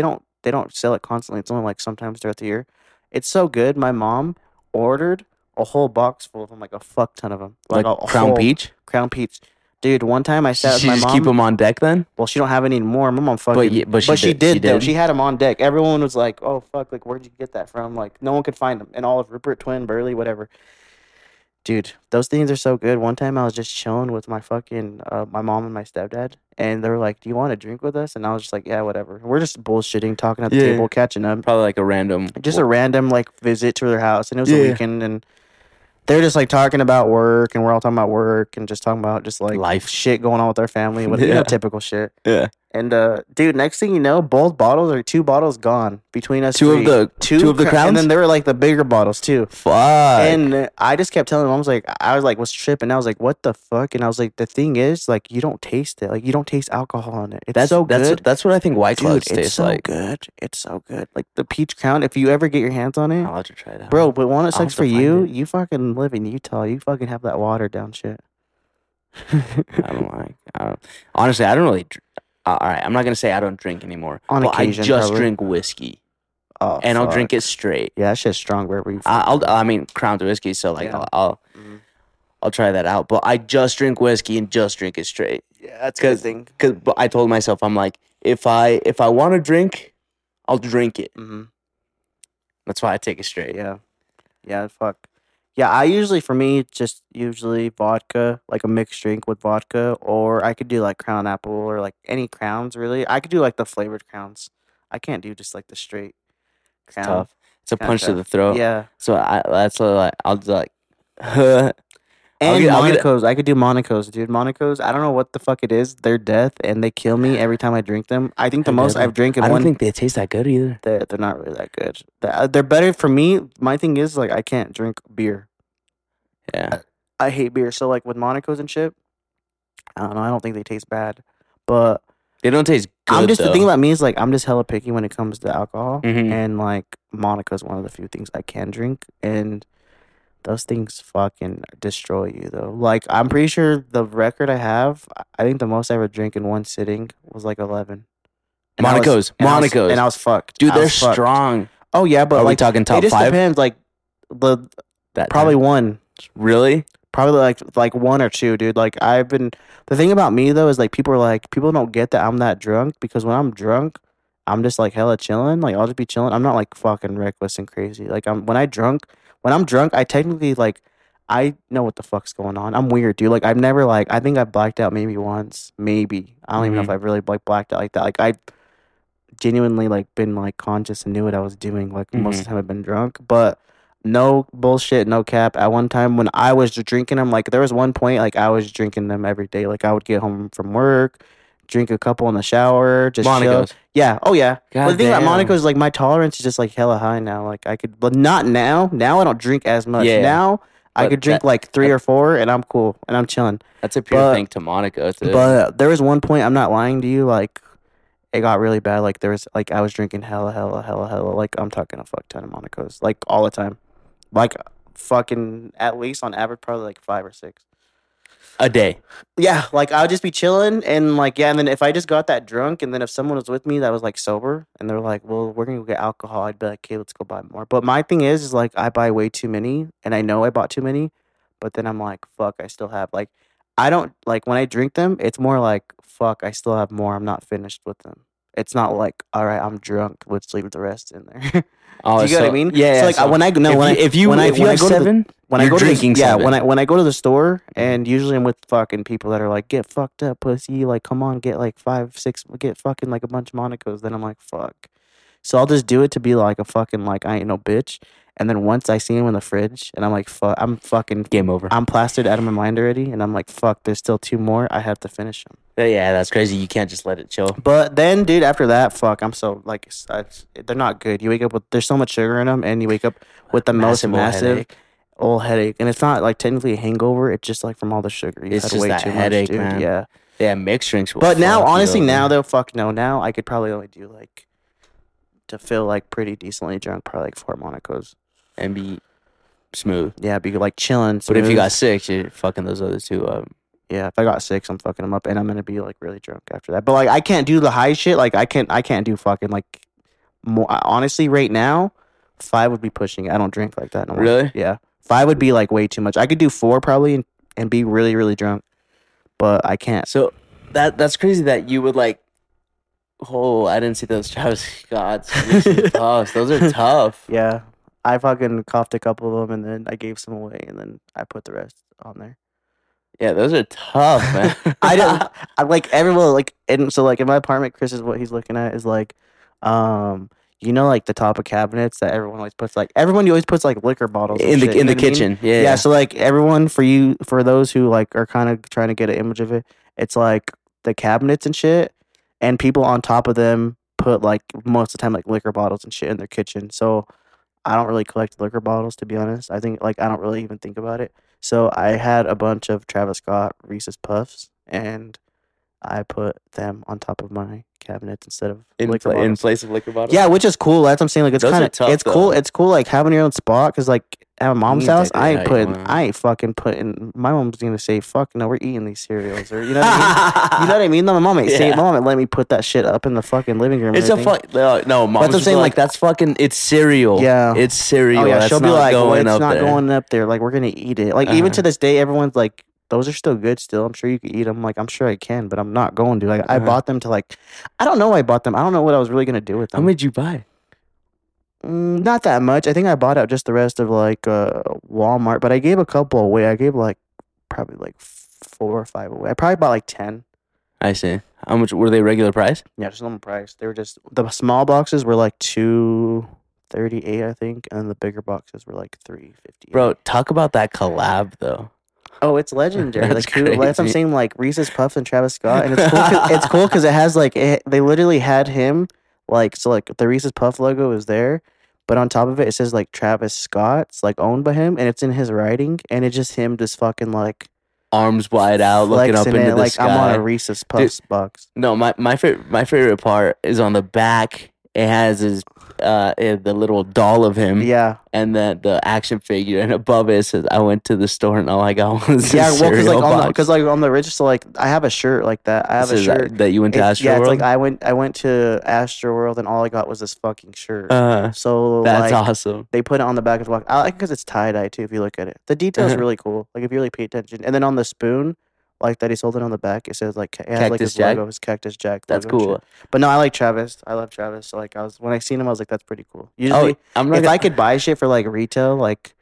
don't sell it constantly. It's only like sometimes throughout the year. It's so good. My mom ordered a whole box full of them, like a fuck ton of them. Like a Crown Peach? Crown Peach. Dude, one time I sat with my mom. She just keep them on deck then? Well, she don't have any more. My mom fucking. But she did, though. She had them on deck. Everyone was like, oh, fuck, like, where'd you get that from? Like, no one could find them. And all of Rupert, Twin, Burley, whatever. Dude, those things are so good. One time I was just chilling with my fucking, my mom and my stepdad. And they were like, do you want to drink with us? And I was just like, yeah, whatever. We're just bullshitting, talking at the table, catching up. Probably like a random like visit to their house. And it was a weekend. And they're just like talking about work. And we're all talking about work. And just talking about just like life shit going on with our family. With typical shit. Yeah. And dude, next thing you know, both bottles or two bottles gone between us. Two of the Crowns, and then there were like the bigger bottles too. Fuck. And I just kept telling him, I was like, was tripping. I was like, what the fuck? And I was like, the thing is, like, you don't taste it. Like, you don't taste alcohol in it. That's so good. That's what I think White Claws taste like. It's so good. Like the peach Crown. If you ever get your hands on it, I'll have to try that, bro. But one that sucks for you, you fucking live in Utah. You fucking have that watered down shit. Honestly, I don't really. All right, I'm not going to say I don't drink anymore. On occasion, I just drink whiskey. Oh, and fuck. I'll drink it straight. Yeah, that shit's strong wherever you Crown's whiskey, so like I'll try that out. But I just drink whiskey and just drink it straight. Yeah, that's a good thing. Cuz I told myself, I'm like, if I want to drink, I'll drink it. Mm-hmm. That's why I take it straight. Yeah. Yeah, fuck. Yeah, I usually, for me, just usually vodka, like a mixed drink with vodka, or I could do like Crown Apple or like any Crowns, really. I could do like the flavored Crowns. I can't do just like the straight Crown. It's tough. It's a punch to the throat. Yeah. So Monacos. I could do Monacos, dude. Monacos, I don't know what the fuck it is. They're death, and they kill me every time I drink them. I think the most I've drank in one. I don't think they taste that good either. They're not really that good. They're better for me. My thing is, like, I can't drink beer. Yeah. I hate beer. So, like, with Monacos and shit, I don't know. I don't think they taste bad. But they don't taste good, the thing about me is, like, I'm just hella picky when it comes to alcohol. Mm-hmm. And, like, Monacos one of the few things I can drink. And those things fucking destroy you, though. Like, I'm pretty sure the record I have, I think the most I ever drank in one sitting was like 11. And Monacos. And I was fucked. Dude, they're strong. Oh, yeah, but like, talking top 5? It just depends. Like, probably one. Really? Probably like one or two, dude. Like, the thing about me, though, is like, people don't get that I'm that drunk, because when I'm drunk, I'm just like hella chilling. Like, I'll just be chilling. I'm not like fucking reckless and crazy. Like, when I'm drunk, I technically, like, I know what the fuck's going on. I'm weird, dude. Like, I've never, like, I think I blacked out maybe once. Maybe. I don't even know if I've really, like, blacked out like that. Like, I genuinely, like, been, like, conscious and knew what I was doing. Like, most of the time I've been drunk. But No bullshit, no cap. At one time when I was drinking them, like there was one point, like I was drinking them every day. Like I would get home from work, drink a couple in the shower, just Monaco's. Chill. Yeah. Oh yeah. Well, the thing about Monaco's, like my tolerance is just like hella high now. Like I could, but not now. Now I don't drink as much. Yeah. Now I could drink like three or four and I'm cool and I'm chilling. That's a pure thing to Monaco too. But there was one point, I'm not lying to you, like it got really bad. Like there was, like I was drinking hella. Like I'm talking a fuck ton of Monaco's, like all the time. Like fucking at least on average probably like 5 or 6 a day. Yeah, like I would just be chilling and like yeah, and then if I just got that drunk and then if someone was with me that was like sober and they're like, well, we're gonna go get alcohol, I'd be like, okay, let's go buy more. But my thing is like I buy way too many and I know I bought too many, but then I'm like, fuck, I still have like I don't like when I drink them, it's more like fuck, I still have more, I'm not finished with them. It's not like, all right, I'm drunk, let's leave the rest in there. Oh, do you get what I mean? Yeah. So like when I no when if you if you have seven, when I go drinking yeah when I go to the store and usually I'm with fucking people that are like get fucked up pussy, like come on get like 5, 6 get fucking like a bunch of Monacos. Then I'm like fuck. So I'll just do it to be like a fucking like I ain't no bitch. And then once I see him in the fridge and I'm like fuck, I'm fucking game over. I'm plastered out of my mind already and I'm like fuck, there's still 2 more. I have to finish them. Yeah, that's crazy. You can't just let it chill. But then dude, after that, fuck, I'm so like they're not good. You wake up with there's so much sugar in them and you wake up with the massive old headache. And it's not like technically a hangover, it's just like from all the sugar. You had way too much, dude. Man. Yeah. Yeah, mixed drinks will but now honestly now though fuck no. Now I could probably only do like to feel like pretty decently drunk, probably like 4 Monacos. And be smooth. Yeah, be like chilling. Smooth. But if you got 6, you're fucking those other 2 up. Yeah, if I got 6, I'm fucking them up, and I'm gonna be like really drunk after that. But like, I can't do the high shit. Like, I can't do fucking like more. Honestly, right now, 5 would be pushing it. I don't drink like that no more. Really? Yeah, 5 would be like way too much. I could do 4 probably and be really really drunk, but I can't. So that's crazy that you would like. Oh, I didn't see those Travis Scott's. Those are tough. Yeah. I fucking coughed a couple of them, and then I gave some away, and then I put the rest on there. Yeah, those are tough, man. I like everyone like, and so like in my apartment, Chris is what he's looking at is like, you know, like the top of cabinets that everyone always puts like liquor bottles in the shit, in the kitchen. I mean? Yeah. So like everyone for those who like are kind of trying to get an image of it, it's like the cabinets and shit, and people on top of them put like most of the time like liquor bottles and shit in their kitchen. So. I don't really collect liquor bottles, to be honest. I think, like, I don't really even think about it. So I had a bunch of Travis Scott Reese's Puffs, and I put them on top of my cabinets instead of liquor bottles. In place of liquor bottles? Yeah, which is cool. That's what I'm saying. Like, it's kind of tough. It's though. Cool. It's cool, like, having your own spot, because, like, at my mom's house, I ain't fucking putting. My mom's gonna say, "Fuck no, we're eating these cereals," or you know what I mean? You know what I mean? No, my mom ain't saying. My mom ain't let me put that shit up in the fucking living room. It's a fuck. No, mom's that's what I'm saying. Like that's fucking. It's cereal. Yeah, it's cereal. Oh, yeah, that's she'll be like, "Well, it's not going up there. Like we're gonna eat it." Like even to this day, everyone's like, "Those are still good. Still, I'm sure you could eat them." Like I'm sure I can, but I'm not going to. Like I bought them to like, I don't know. Why I bought them. I don't know what I was really gonna do with them. How many did you buy? Not that much. I think I bought out just the rest of like Walmart, but I gave a couple away. I gave like probably like 4 or 5 away. I probably bought like 10. I see. How much were they regular price? Yeah, just normal price. They were just the small boxes were like $2.38, I think, and the bigger boxes were like $3.50. Bro, talk about that collab though. Oh, it's legendary. That's like, that's what I'm saying. Like Reese's Puffs and Travis Scott, and it's cool. It's cool because it has like they literally had him. Like, so, like, the Reese's Puff logo is there, but on top of it, it says, like, Travis Scott's, like, owned by him, and it's in his writing, and it's just him just fucking, like... Arms wide out, looking up into the sky. Like, I'm on a Reese's Puffs box. No, my favorite part is on the back, it has his, the little doll of him. Yeah. And the action figure, and above it says, I went to the store, and all I got was this cereal box. Because, like, on the register, so, like, I have a shirt like that. I have a shirt. That you went to Astro World? Yeah, it's like, I went to Astro World, and all I got was this fucking shirt. So, that's like, awesome. They put it on the back of the box. I like it because it's tie-dye, too, if you look at it. The detail's really cool. Like, if you really pay attention. And then on the spoon, like, that he's holding on the back, it says, like, it has, like, his logo, his Cactus Jack logo. That's cool. But, no, I like Travis. I love Travis. So, like, when I seen him, I was like, that's pretty cool. Usually, I could buy shit for, like, retail, like...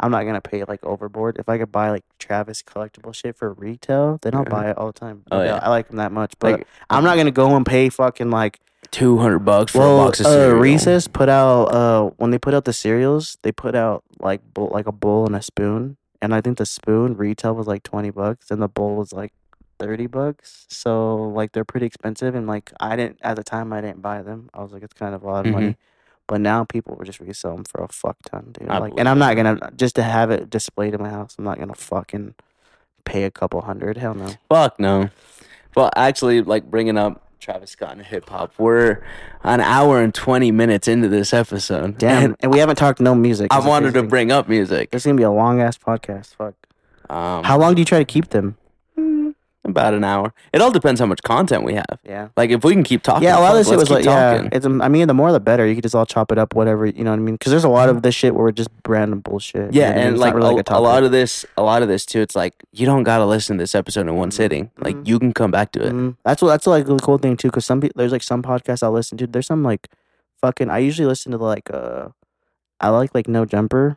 I'm not going to pay, like, overboard. If I could buy, like, Travis collectible shit for retail, then I'll buy it all the time. Oh, yeah. I like him that much. But like, I'm not going to go and pay fucking, like, $200 for a box of cereal. Reese's put out when they put out the cereals, they put out like a bowl and a spoon, and I think the spoon retail was like $20 and the bowl was like $30. So like they're pretty expensive, and like at the time I didn't buy them. I was like, it's kind of a lot of money, but now people will just resell them for a fuck ton, dude. And I'm not gonna just to have it displayed in my house. I'm not gonna fucking pay a couple hundred. Hell no. Fuck no. Well, actually, like bringing up Travis Scott and hip hop. We're an hour and 20 minutes into this episode. Damn. And we haven't talked no music. I wanted to bring up music. It's going to be a long ass podcast. Fuck. How long do you try to keep them? About an hour. It all depends how much content we have. Yeah. Like if we can keep talking. Yeah, a lot of this shit was like, yeah. I mean, the more the better. You could just all chop it up, whatever. You know what I mean? Because there's a lot of this shit where we're just random bullshit. Yeah. You know, and like, really like a lot of this too, it's like you don't got to listen to this episode in one sitting. Like you can come back to it. That's like the cool thing too. Because there's like some podcasts I listen to. There's some like fucking, I usually listen to like, I like No Jumper.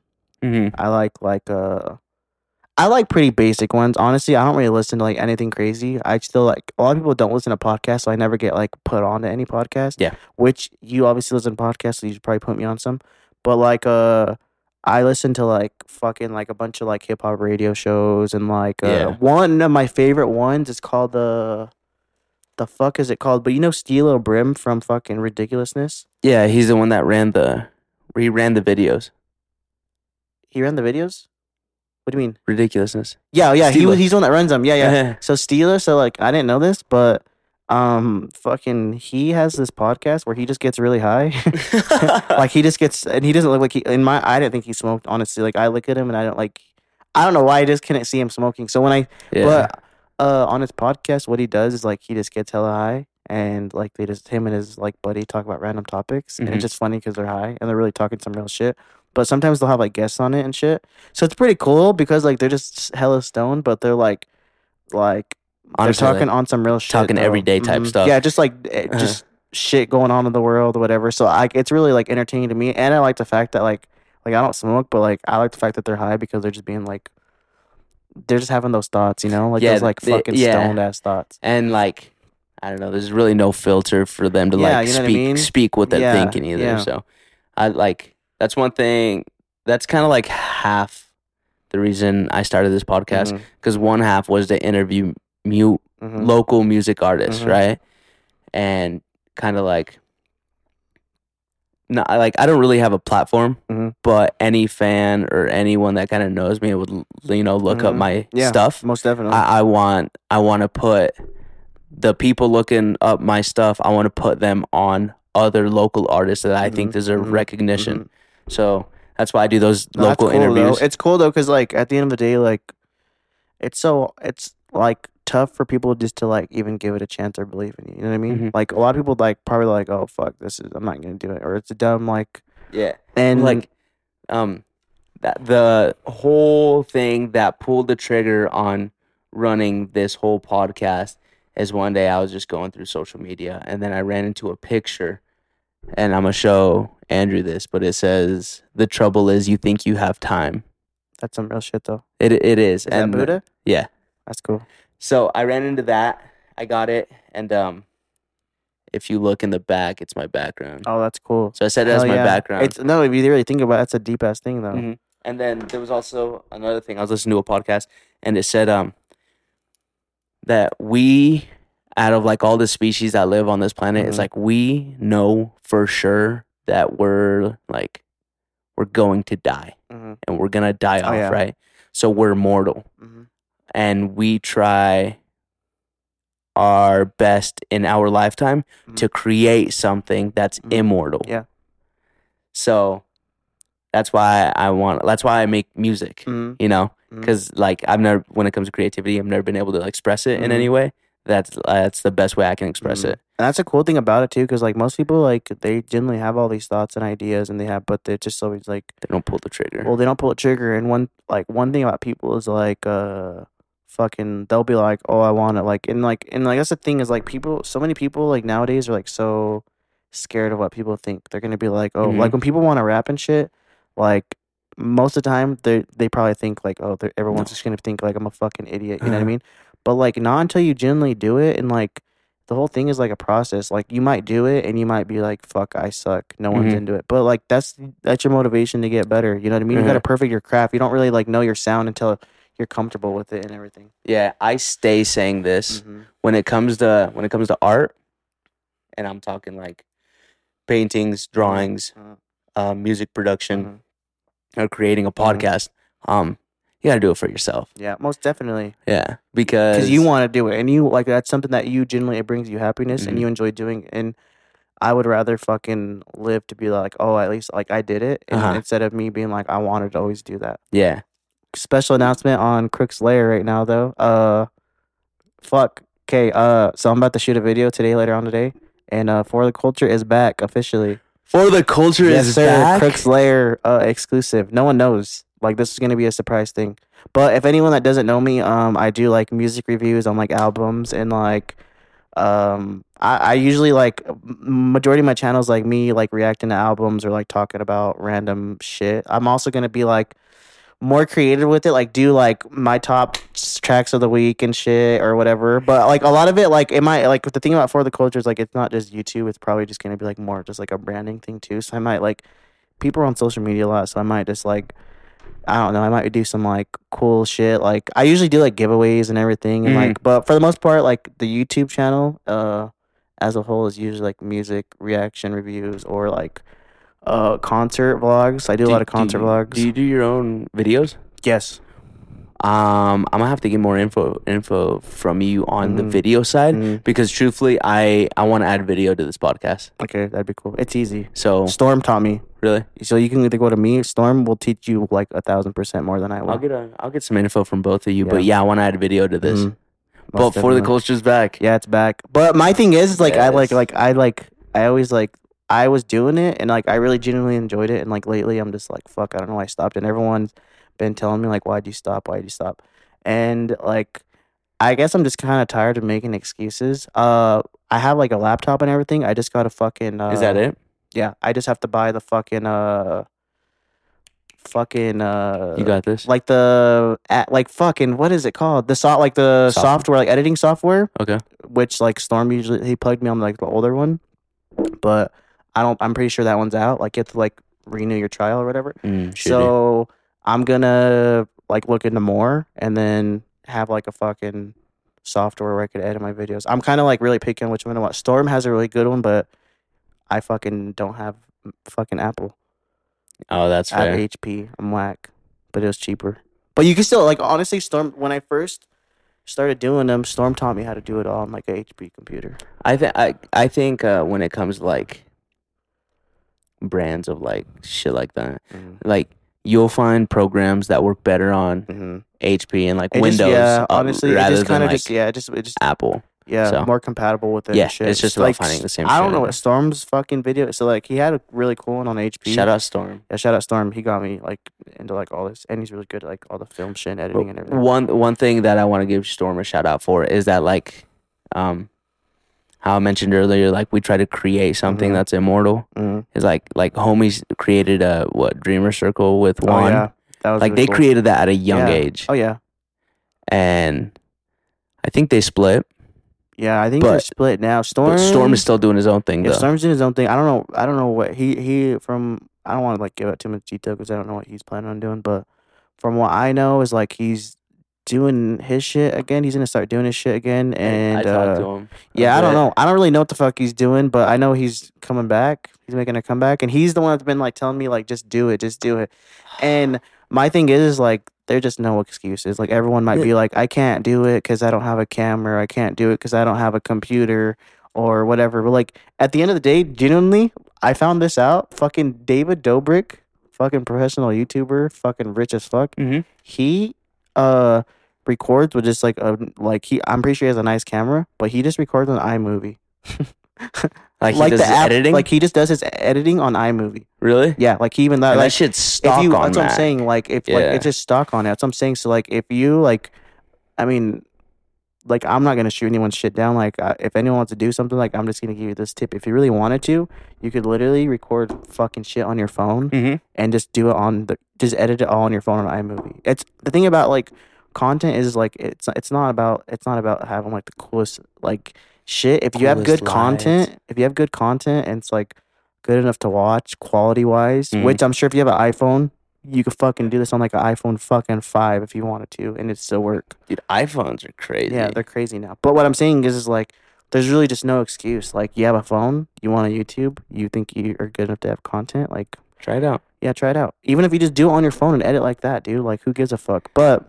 I like pretty basic ones. Honestly, I don't really listen to like anything crazy. I still like a lot of people don't listen to podcasts, so I never get like put on to any podcast. Yeah. Which you obviously listen to podcasts, so you should probably put me on some. But like I listen to like fucking like a bunch of like hip hop radio shows and like one of my favorite ones is called the fuck is it called? But you know Steelo Brim from fucking Ridiculousness? Yeah, he's the one that ran the videos. He ran the videos? What do you mean? Ridiculousness. Yeah, yeah. He's the one that runs them. Yeah, yeah. So Steeler, so like I didn't know this, but fucking he has this podcast where he just gets really high. Like he just gets, and he doesn't look like I didn't think he smoked, honestly. Like I look at him and I don't know why I just couldn't see him smoking. So when but on his podcast, what he does is like he just gets hella high and like they just, him and his like buddy talk about random topics and it's just funny because they're high and they're really talking some real shit. But sometimes they'll have like guests on it and shit, so it's pretty cool because like they're just hella stoned, but they're like honestly, they're talking like, on some real shit, talking everyday type stuff. Yeah, just like just shit going on in the world or whatever. So like it's really like entertaining to me, and I like the fact that like I don't smoke, but like I like the fact that they're high because they're just being like they're just having those thoughts, you know, like those like fucking stoned ass thoughts, and like I don't know, there's really no filter for them to like you know speak what they're thinking either. Yeah. So I like. That's one thing. That's kind of like half the reason I started this podcast, because one half was to interview local music artists, right? And kind of like, not like I don't really have a platform, but any fan or anyone that kind of knows me would, you know, look up my stuff. Most definitely. I want to put the people looking up my stuff. I want to put them on other local artists that I think deserve recognition. So that's why I do those local interviews. Though. It's cool though, because like at the end of the day, like it's like tough for people just to like even give it a chance or believe in you. You know what I mean? Like a lot of people like probably like, oh fuck, this is I'm not gonna do it, or it's a dumb like and like that the whole thing that pulled the trigger on running this whole podcast is one day I was just going through social media and then I ran into a picture. And I'm going to show Andrew this, but it says, "The trouble is you think you have time." That's some real shit, though. It is. Is and that Buddha? Yeah. That's cool. So I ran into that. I got it. And if you look in the back, it's my background. Oh, that's cool. So I said that's my background. No, if you really think about it, that's a deep-ass thing, though. And then there was also another thing. I was listening to a podcast, and it said that we... out of like all the species that live on this planet, it's like we know for sure that we're going to die and we're gonna die off, right? So we're mortal, and we try our best in our lifetime to create something that's immortal. Yeah. So that's why that's why I make music, you know, because like I've never, when it comes to creativity, I've never been able to express it in any way. That's the best way I can express it. And that's a cool thing about it too, because like most people, like they generally have all these thoughts and ideas, and they have, but they're just always like they don't pull the trigger. Well, they don't pull the trigger, and one thing about people is like fucking they'll be like, oh, I want it, and that's the thing is like people, so many people like nowadays are like so scared of what people think. They're gonna be like, oh, like when people want to rap and shit, like. Most of the time, they probably think, like, oh, everyone's just going to think, like, I'm a fucking idiot. You know what I mean? But, like, not until you genuinely do it and, like, the whole thing is like a process. Like, you might do it and you might be like, fuck, I suck. No one's into it. But like, that's your motivation to get better. You know what I mean? You got to perfect your craft. You don't really like know your sound until you're comfortable with it and everything. Yeah. I stay saying this when it comes to art, and I'm talking like paintings, drawings, music production, or creating a podcast. You got to do it for yourself. Yeah, most definitely. Yeah, because you want to do it, and you like that's something that you generally it brings you happiness, and you enjoy doing. And I would rather fucking live to be like, oh, at least like I did it, and, instead of me being like I wanted to always do that. Yeah. Special announcement on Crook's Lair right now though. So I'm about to shoot a video later on today, and For the Culture is back officially. For the Culture is back. Crook's Lair exclusive. No one knows. Like, this is going to be a surprise thing. But if anyone that doesn't know me, I do, like, music reviews on, like, albums. And, like, I usually, like, majority of my channels, like, me, like, reacting to albums or, like, talking about random shit. I'm also going to be, like, more creative with it. Like, do, like, my top tracks of the week and shit or whatever. But, like, a lot of it, like, it might, like, the thing about For the Culture is, like, it's not just YouTube. It's probably just going to be, like, more just, like, a branding thing, too. So I might, like, people are on social media a lot. So I might just, like... I don't know. I might do some like cool shit. Like I usually do like giveaways and everything, and like. But for the most part, like the YouTube channel, as a whole, is usually like music reaction reviews or like, concert vlogs. I do a lot of concert vlogs. Do you do your own videos? Yes. I'm gonna have to get more info from you on the video side because truthfully, I want to add video to this podcast. Okay, that'd be cool. It's easy. So Storm taught me. Really? So you can either go to me. Storm will teach you like 1,000% more than I will. I'll get some info from both of you. Yeah. But yeah, I want to add a video to this. But For the Culture's back. Yeah, it's back. But my thing is like I was doing it and like I really genuinely enjoyed it, and like lately I'm just like fuck, I don't know why I stopped, and everyone's been telling me like why'd you stop, and like I guess I'm just kind of tired of making excuses. I have like a laptop and everything. I just got a fucking is that it? Yeah, I just have to buy the fucking you got this, like the like fucking what is it called, the software, like editing software, okay, which like Storm usually he plugged me on like the older one, but I'm pretty sure that one's out, like you have to like renew your trial or whatever. So I'm gonna like look into more and then have like a fucking software where I could edit my videos. I'm kind of like really picky on which one I want. Storm has a really good one, but I fucking don't have fucking Apple. Oh, that's fair. I have HP. I'm whack, but it was cheaper. But you can still like honestly, Storm. When I first started doing them, Storm taught me how to do it all on like a HP computer. I think when it comes to like brands of like shit like that, like. You'll find programs that work better on HP and like Windows. Yeah, honestly, it just kind of just Apple. Yeah, so. More compatible with it. Yeah, and shit. It's just about like, finding the same. I don't know what Storm's fucking video. So like he had a really cool one on HP. Shout out Storm. Yeah, shout out Storm. He got me like into like all this, and he's really good at like all the film shit and editing and everything. One thing that I want to give Storm a shout out for is that like, how I mentioned earlier, like we try to create something that's immortal. It's like homies created Dreamer Circle with Juan. Yeah. That was like really they created that at a young age. Oh yeah, and I think they split. Yeah, I think they're split now. Storm is still doing his own thing. Yeah, though. Storm's doing his own thing. I don't know what he from. I don't want to like give out too much detail because I don't know what he's planning on doing. But from what I know is like he's doing his shit again. He's gonna start doing his shit again, and I talked to him. Yeah, I don't know. I don't really know what the fuck he's doing, but I know he's coming back. He's making a comeback, and he's the one that's been like telling me like just do it. And my thing is like there's just no excuses. Like everyone might be like I can't do it because I don't have a camera. I can't do it because I don't have a computer or whatever. But like at the end of the day, genuinely, I found this out. Fucking David Dobrik, fucking professional YouTuber, fucking rich as fuck. He records with just like I'm pretty sure he has a nice camera, but he just records on iMovie. Editing? Like he just does his editing on iMovie. Really? Yeah. Like he even that. And like, that shit's stock on that. That's what I'm saying. Like if like it's just stock on it. That's what I'm saying. So like if you like, I mean, like I'm not gonna shoot anyone's shit down. Like if anyone wants to do something, like I'm just gonna give you this tip. If you really wanted to, you could literally record fucking shit on your phone and just edit it all on your phone on iMovie. It's the thing about like content is like it's not about having like the coolest like shit. If you have good content, and it's like good enough to watch quality wise, which I'm sure if you have an iPhone, you could fucking do this on like an iPhone fucking 5 if you wanted to, and it'd still work. Dude, iPhones are crazy. Yeah, they're crazy now. But what I'm saying is like, there's really just no excuse. Like, you have a phone, you want a YouTube, you think you are good enough to have content, like... Try it out. Yeah, try it out. Even if you just do it on your phone and edit like that, dude, like, who gives a fuck? But,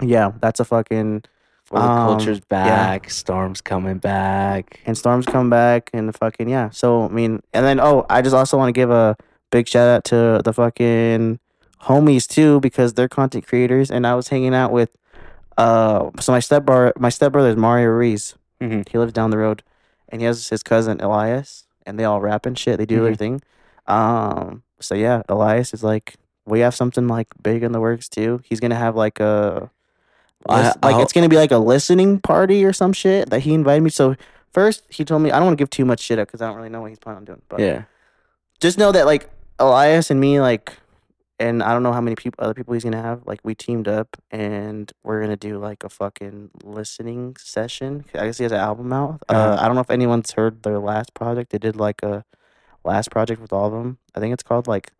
yeah, that's a fucking... For the Culture's back, yeah. Storm's coming back, and the fucking, yeah. So, I mean, and then, I just also want to give a big shout out to the fucking... homies too, because they're content creators, and I was hanging out with so my stepbrother is Mario Ruiz. He lives down the road, and he has his cousin Elias, and they all rap and shit. They do their thing. So yeah, Elias is like, we have something like big in the works too. He's gonna have like a it's gonna be like a listening party or some shit that he invited me. So first he told me, I don't want to give too much shit up because I don't really know what he's planning on doing, but yeah, just know that like Elias and me, like, and I don't know how many other people he's going to have. Like, we teamed up, and we're going to do, like, a fucking listening session. I guess he has an album out. I don't know if anyone's heard their last project. They did, like, a last project with all of them. I think it's called, like,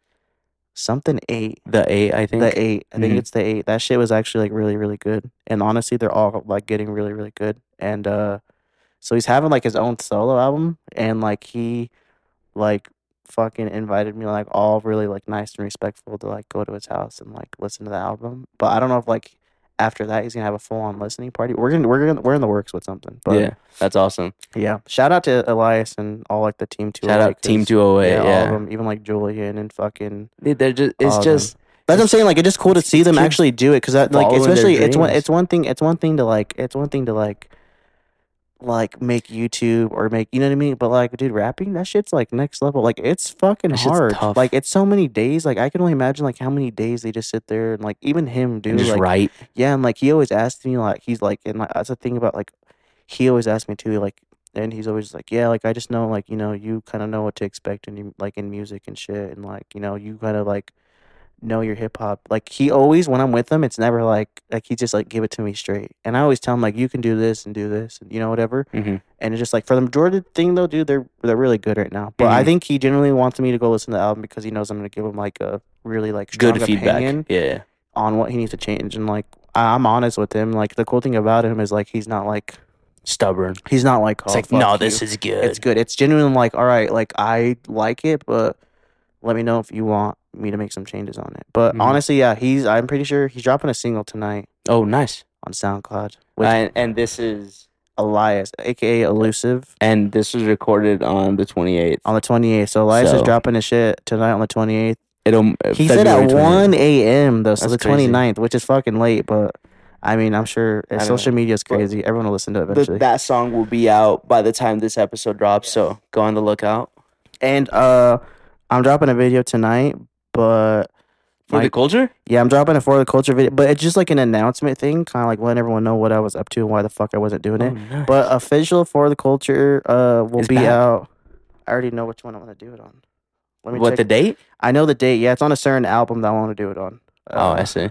something 8. It's the 8. That shit was actually, like, really, really good. And honestly, they're all, like, getting really, really good. And so he's having, like, his own solo album. And, like, he, like... fucking invited me, like, all really, like, nice and respectful to, like, go to his house and, like, listen to the album. But I don't know if, like, after that he's gonna have a full-on listening party. We're in the works with something, but yeah, that's awesome. Yeah, shout out to Elias and all, like, the team 208. Shout out team 208. Yeah, all of them, even like Julian and fucking, dude, they're just, it's just, that's what I'm saying, like, it's just cool to see them actually do it, because that, like, especially it's one thing to make YouTube or make, you know what I mean, but like, dude, rapping, that shit's like next level. Like, it's fucking hard. Tough. Like, it's so many days. Like, I can only imagine like how many days they just sit there and like, even him, dude, and just like, write. Yeah, and like he always asks me, like, he's like, and like, that's the thing about like, he always asks me too, like, and he's always like, yeah, like I just know, like, you know, you kind of know what to expect, and you, like, in music and shit, and like, you know, you kind of like know your hip hop. Like, he always, when I'm with him, it's never like he just like give it to me straight, and I always tell him like, you can do this and, you know, whatever. And it's just like, for the majority thing though, dude, they're really good right now, but I think he generally wants me to go listen to the album because he knows I'm gonna give him like a really like strong good feedback on what he needs to change, and like I'm honest with him. Like, the cool thing about him is like, he's not like stubborn. He's not like, oh, it's like, no, this is good, it's good, it's genuine. Like, all right, like I like it, but let me know if you want me to make some changes on it. But honestly, yeah, I'm pretty sure he's dropping a single tonight. Oh, nice. On SoundCloud. And this is Elias, aka Elusive. And this was recorded on the 28th. So Elias is dropping his shit tonight on the 28th. He said at 1 a.m. though, so that's the 29th, crazy. Which is fucking late, but I mean, I'm sure social media is crazy. Everyone will listen to it eventually. That song will be out by the time this episode drops, so go on the lookout. And I'm dropping a video tonight, but For the Culture? Yeah, I'm dropping a For the Culture video, but it's just like an announcement thing, kind of like letting everyone know what I was up to and why the fuck I wasn't doing it. Nice. But official For the Culture will be out. I already know which one I want to do it on. Let me check. The date? I know the date. Yeah, it's on a certain album that I want to do it on. I see.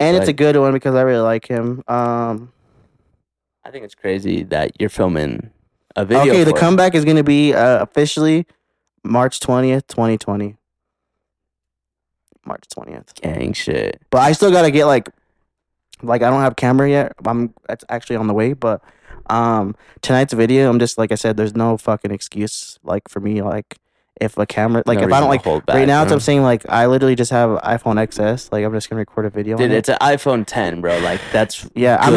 And it's a good one because I really like him. I think it's crazy that you're filming a video. Okay, the comeback is going to be officially March 20th, 2020. Gang shit. But I still gotta get like I don't have camera yet. That's actually on the way. But tonight's video, I'm just like I said, there's no fucking excuse like for me, like if a camera, like no, if I don't like hold back, right now, it's I'm saying like I literally just have iPhone XS. Like I'm just gonna record a video. Dude, it's an iPhone 10, bro. Like that's yeah. I'm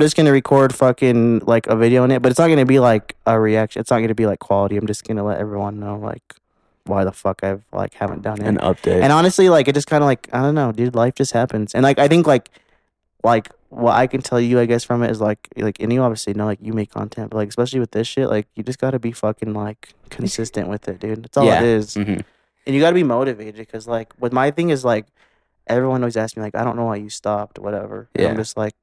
just gonna record fucking like a video on it, but it's not gonna be like a reaction. It's not gonna be like quality. I'm just gonna let everyone know like why the fuck I've like haven't done it. An update. And honestly, like it just kind of like I don't know, dude. Life just happens, and like I think like what I can tell you, I guess, from it is like and you obviously know like you make content, but like especially with this shit, like you just gotta be fucking like consistent with it, dude. That's all it is. And you gotta be motivated because like what my thing is like everyone always asks me like I don't know why you stopped, whatever. And I'm just like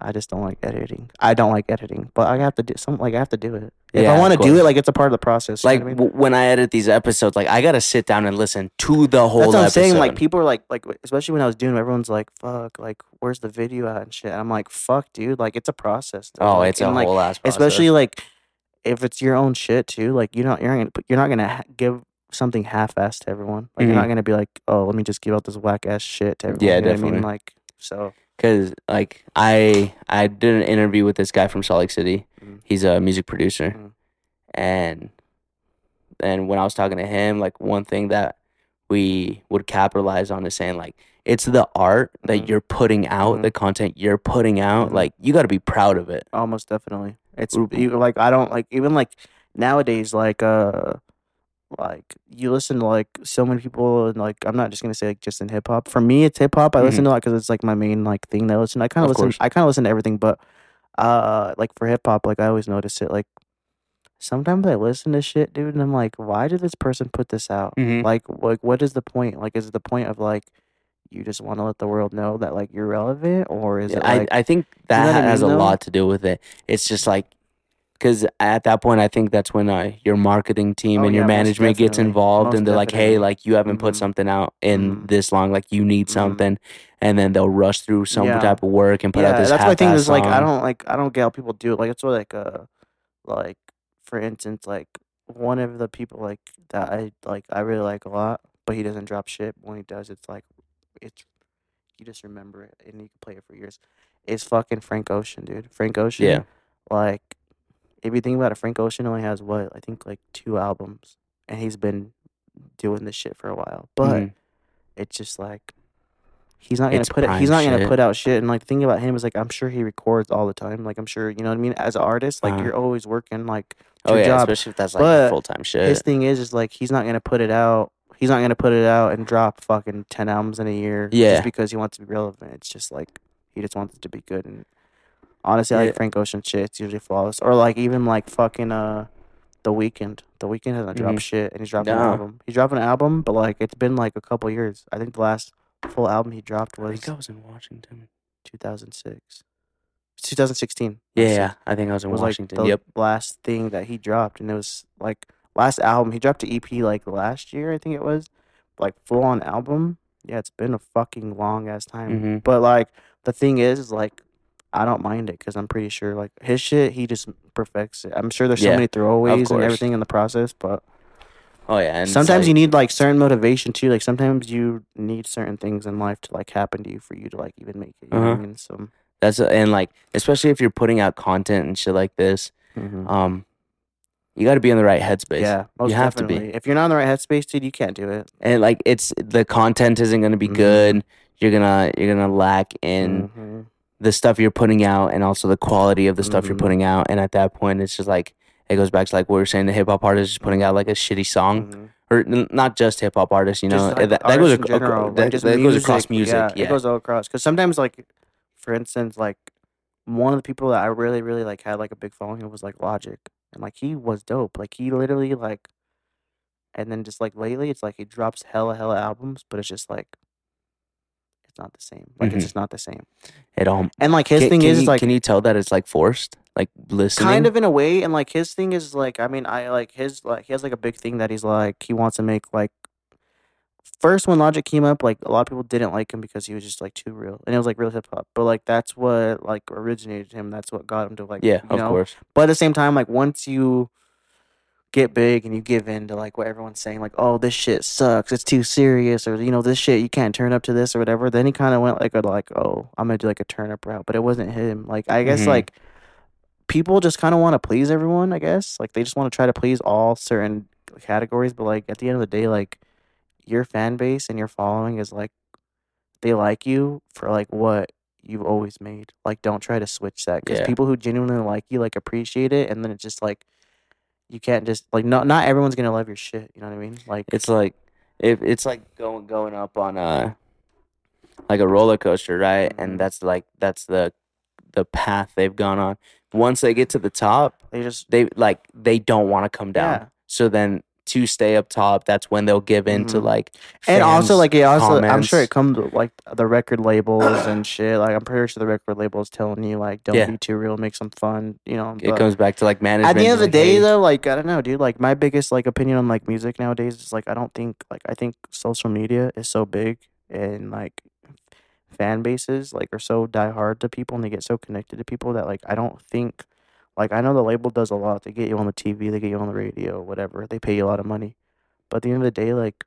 I just don't like editing. I don't like editing, but I have to do something. Like I have to do it. If I want to do it, like it's a part of the process. Like when I edit these episodes, like I gotta sit down and listen to the whole. That's what I'm saying. Like people are like especially when I was doing it, everyone's like, "Fuck, like where's the video at and shit?" And I'm like, "Fuck, dude, like it's a process." Dude. Oh, it's a whole ass process. Especially like if it's your own shit too. Like you're not gonna give something half-assed to everyone. Like you're not gonna be like, "Oh, let me just give out this whack-ass shit to everyone." Yeah, you know definitely. What I mean? Like so. Because, like, I did an interview with this guy from Salt Lake City. Mm. He's a music producer. Mm. And when I was talking to him, like, one thing that we would capitalize on is saying, like, it's the art that you're putting out, the content you're putting out. Like, you got to be proud of it. Almost definitely. It's, like, I don't, like, even, like, nowadays, like you listen to like so many people, and like I'm not just gonna say like just in hip hop. For me, it's hip hop. I listen to a lot because it's like my main like thing that I listen to. I kind of listen to everything, but like for hip hop, like I always notice it. Like sometimes I listen to shit, dude, and I'm like, why did this person put this out? Like what is the point? Like, is it the point of like you just want to let the world know that like you're relevant, or is it? Like, I think that has a lot to do with it. It's just like. Because at that point, I think that's when your marketing team and your management gets involved, and they're like, "Hey, like you haven't put something out in this long, like you need something," and then they'll rush through some type of work and put out this half-assed song. That's my thing is I don't get how people do it. Like it's like for instance, like one of the people like that I really like a lot, but he doesn't drop shit. When he does, it's like you just remember it and you can play it for years. It's fucking Frank Ocean, dude. Frank Ocean, like. If you think about it, Frank Ocean only has, what, I think, like, 2 albums. And he's been doing this shit for a while. But it's just, like, he's not going to put out shit. And, like, the thing about him is, like, I'm sure he records all the time. Like, I'm sure, you know what I mean? As an artist, like, you're always working, like, job. Especially if that's, like, full-time shit. His thing is like, he's not going to put it out. He's not going to put it out and drop fucking 10 albums in a year. Yeah. Just because he wants to be relevant. It's just, like, he just wants it to be good and... Honestly, I like Frank Ocean shit. It's usually flawless. Or, like, even, like, fucking The Weeknd. The Weeknd hasn't dropped shit, and he's dropping an album. He's dropping an album, but, like, it's been, like, a couple years. I think the last full album he dropped was... I think I was in Washington. 2006. 2016. Yeah, I think I was in Washington. Like, the last thing that he dropped, and it was, like, last album. He dropped an EP, like, last year, I think it was. Like, full-on album. Yeah, it's been a fucking long-ass time. But, like, the thing is, like... I don't mind it because I'm pretty sure, like, his shit, he just perfects it. I'm sure there's so many throwaways and everything in the process, but... Oh, yeah. And sometimes you need, like, certain motivation, too. Like, sometimes you need certain things in life to, like, happen to you for you to, like, even make it. You know what I mean? So... And, like, especially if you're putting out content and shit like this, you got to be in the right headspace. Yeah, most definitely. To be. If you're not in the right headspace, dude, you can't do it. And, like, the content isn't going to be good. You're gonna lack in... the stuff you're putting out and also the quality of the stuff you're putting out. And at that point, it's just like, it goes back to like what we were saying, the hip hop artist is putting out like a shitty song or not just hip hop artists, you know, like that goes across, like across music. Yeah, it goes all across. Cause sometimes like, for instance, like one of the people that I really, really like had like a big following was like Logic. And like, he was dope. Like he literally like, and then just like lately it's like he drops hella albums, but it's just like, not the same. Like it's just not the same at all. And like his thing is like, can you tell that it's like forced, like listening kind of in a way? And like his thing is like, I mean, I like his, like he has like a big thing that he's like, he wants to make like, first when Logic came up, like a lot of people didn't like him because he was just like too real and it was like real hip hop, but like that's what like originated him, that's what got him to like, yeah, of course. But at the same time, like once you get big and you give in to like what everyone's saying, like, oh, this shit sucks, it's too serious, or you know, this shit you can't turn up to this or whatever, then he kind of went like oh, I'm gonna do like a turn up route, but it wasn't him. Like I guess like people just kind of want to please everyone, I guess, like they just want to try to please all certain categories, but like at the end of the day, like your fan base and your following is like they like you for like what you've always made. Like don't try to switch that, because people who genuinely like you like appreciate it, and then it's just like you can't just like not everyone's gonna love your shit. You know what I mean? Like it's like if it's like going up on a like a roller coaster, right? And that's the path they've gone on. Once they get to the top, they don't want to come down. So then to stay up top, that's when they'll give in to like fans, and also like it also comments. I'm sure it comes with like the record labels and shit. Like I'm pretty sure the record labels telling you like don't be too real, make some fun. You know, it comes back to like management. At the end of the day, though, like I don't know, dude. Like my biggest like opinion on like music nowadays is like I don't think like I think social media is so big and like fan bases like are so diehard to people and they get so connected to people that like I don't think. Like, I know the label does a lot. They get you on the TV. They get you on the radio, whatever. They pay you a lot of money. But at the end of the day, like,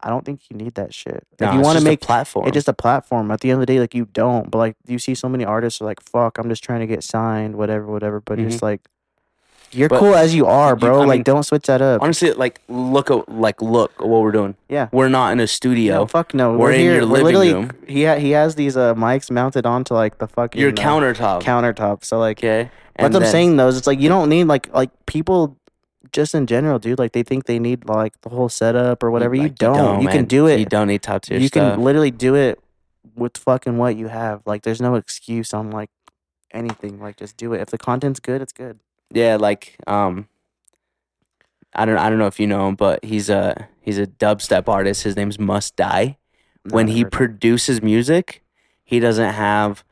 I don't think you need that shit. Like, no, you want to make a platform. It's just a platform. At the end of the day, like, you don't. But, like, you see so many artists are like, fuck, I'm just trying to get signed, whatever, whatever. But it's like, you're cool as you are, bro. I mean, don't switch that up. Honestly, like, look at what we're doing. Yeah. We're not in a studio. No, fuck no. We're in here, your living room. He has these mics mounted onto, like, the fucking... Your countertop. Countertop. So, like... Okay. That's what I'm saying, though. It's like you don't need like people just in general, dude. Like they think they need like the whole setup or whatever. Like, you don't. You can do it. You don't need top tier. You stuff. Can literally do it with fucking what you have. Like there's no excuse on like anything. Like just do it. If the content's good, it's good. Yeah, like I don't know if you know him, but he's a dubstep artist. His name's Must Die. When he produces music, he doesn't have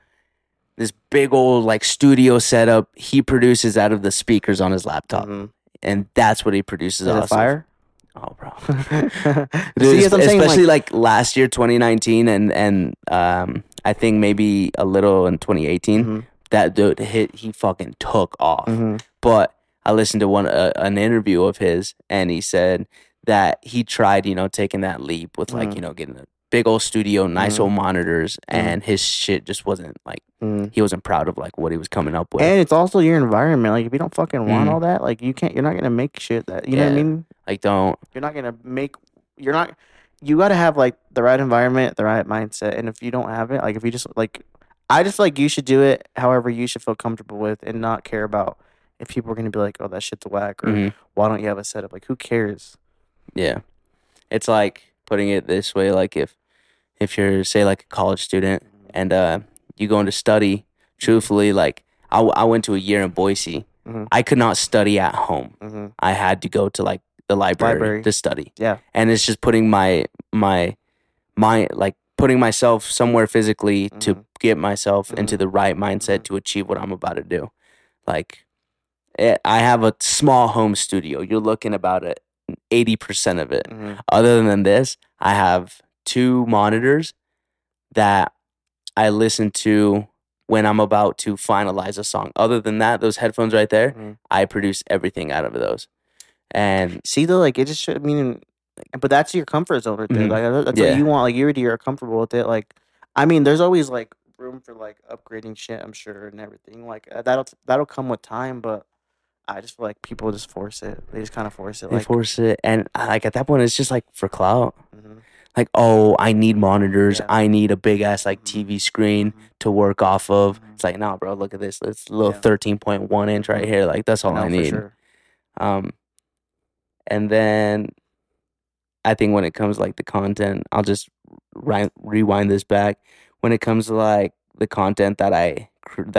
this big old like studio setup. He produces out of the speakers on his laptop, and that's what he produces. Is it fire? Oh, bro! Dude, especially like last year, 2019, and I think maybe a little in 2018. That dude he fucking took off. But I listened to an interview of his, and he said that he tried, you know, taking that leap with like getting a big old studio, nice old monitors, and his shit just wasn't like he wasn't proud of like what he was coming up with. And it's also your environment. Like if you don't fucking want all that, like you're not gonna make shit that you know what I mean? Like you gotta have like the right environment, the right mindset. And if you don't have it, like if you just like I just like you should do it however you should feel comfortable with and not care about if people are gonna be like, oh that shit's whack or why don't you have a setup? Like who cares? Yeah. It's like putting it this way, like if you're say like a college student and you go into study, truthfully, like I went to a year in Boise. I could not study at home. I had to go to like the library to study. Yeah, and it's just putting my like putting myself somewhere physically to get myself into the right mindset to achieve what I'm about to do. Like I have a small home studio. You're looking about it. 80% of it. Other than this, I have two monitors that I listen to when I'm about to finalize a song. Other than that, those headphones right there, I produce everything out of those. And see, though, like it just should mean, but that's your comfort zone right there. Like that's what you want. Like you already are comfortable with it. Like, I mean, there's always like room for like upgrading shit, I'm sure, and everything. Like that'll come with time, but. I just feel like people just force it. They just kind of force it. They force it. And like at that point, it's just like for clout. Like, oh, I need monitors. Yeah. I need a big ass like TV screen to work off of. It's like, nah, bro, look at this. It's a little 13.1 inch right here. Like that's all I need. For sure. And then I think when it comes to, like the content, I'll just rewind this back. When it comes to like the content that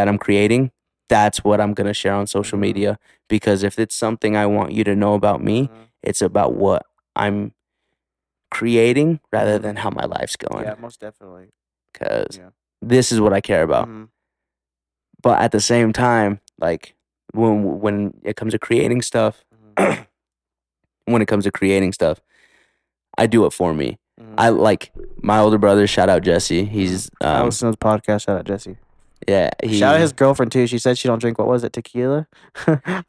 I'm creating, that's what I'm going to share on social media, because if it's something I want you to know about me, it's about what I'm creating rather than how my life's going. Yeah, most definitely. Because this is what I care about. But at the same time, like when it comes to creating stuff, I do it for me. I like my older brother, shout out Jesse. He's I listen to his podcast, shout out Jesse. Yeah, shout out his girlfriend too. She said she don't drink. What was it? Tequila.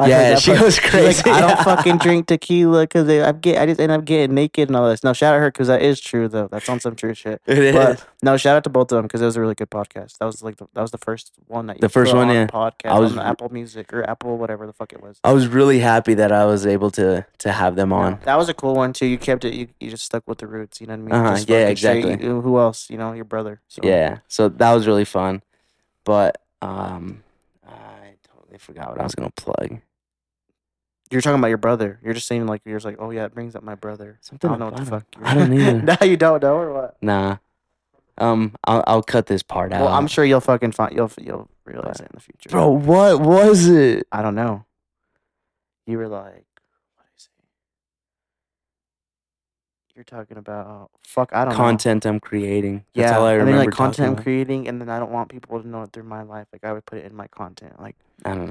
Yeah, she goes crazy. Like, I don't fucking drink tequila because I just end up getting naked and all this. No, shout out her because that is true though. That's on some true shit. It is. No, shout out to both of them because it was a really good podcast. That was like the first one that you put on podcast. I was on the Apple Music or Apple whatever the fuck it was. I was really happy that I was able to have them on. Yeah, that was a cool one too. You kept it. You just stuck with the roots. You know what I mean? Yeah, exactly. Who else? You know, your brother. So. Yeah, so that was really fun. But I totally forgot what I was going to plug. You're talking about your brother. You're just saying like, you're just like, oh yeah, it brings up my brother. Something I don't know what the fuck. I don't either. Now you don't know or what? Nah. I'll cut this part out. Well, I'm sure you'll fucking find, you'll realize it in the future. Bro, what was it? I don't know. You were like, what is it? you're talking about. Fuck, I don't know. Content I'm creating. That's all I remember. I mean, like, content I'm creating, and then I don't want people to know it through my life. Like, I would put it in my content. Like, I don't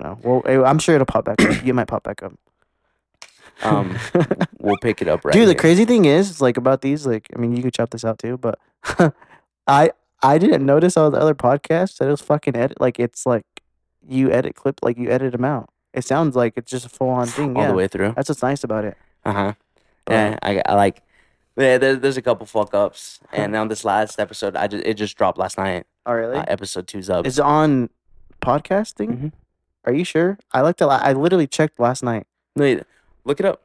know. Well, I'm sure it'll pop back up. It might pop back up. We'll pick it up right Dude, the crazy thing is, like, about these, like, I mean, you could chop this out, too, but I didn't notice all the other podcasts that it was fucking edit. Like, it's like you edit clip, like, you edit them out. It sounds like it's just a full-on thing. All the way through. That's what's nice about it. Uh-huh. Yeah, I like, yeah, there's a couple fuck-ups, and on this last episode, it just dropped last night. Oh, really? Episode 2's up. Is it on podcasting? Mm-hmm. Are you sure? I literally checked last night. No, look it up.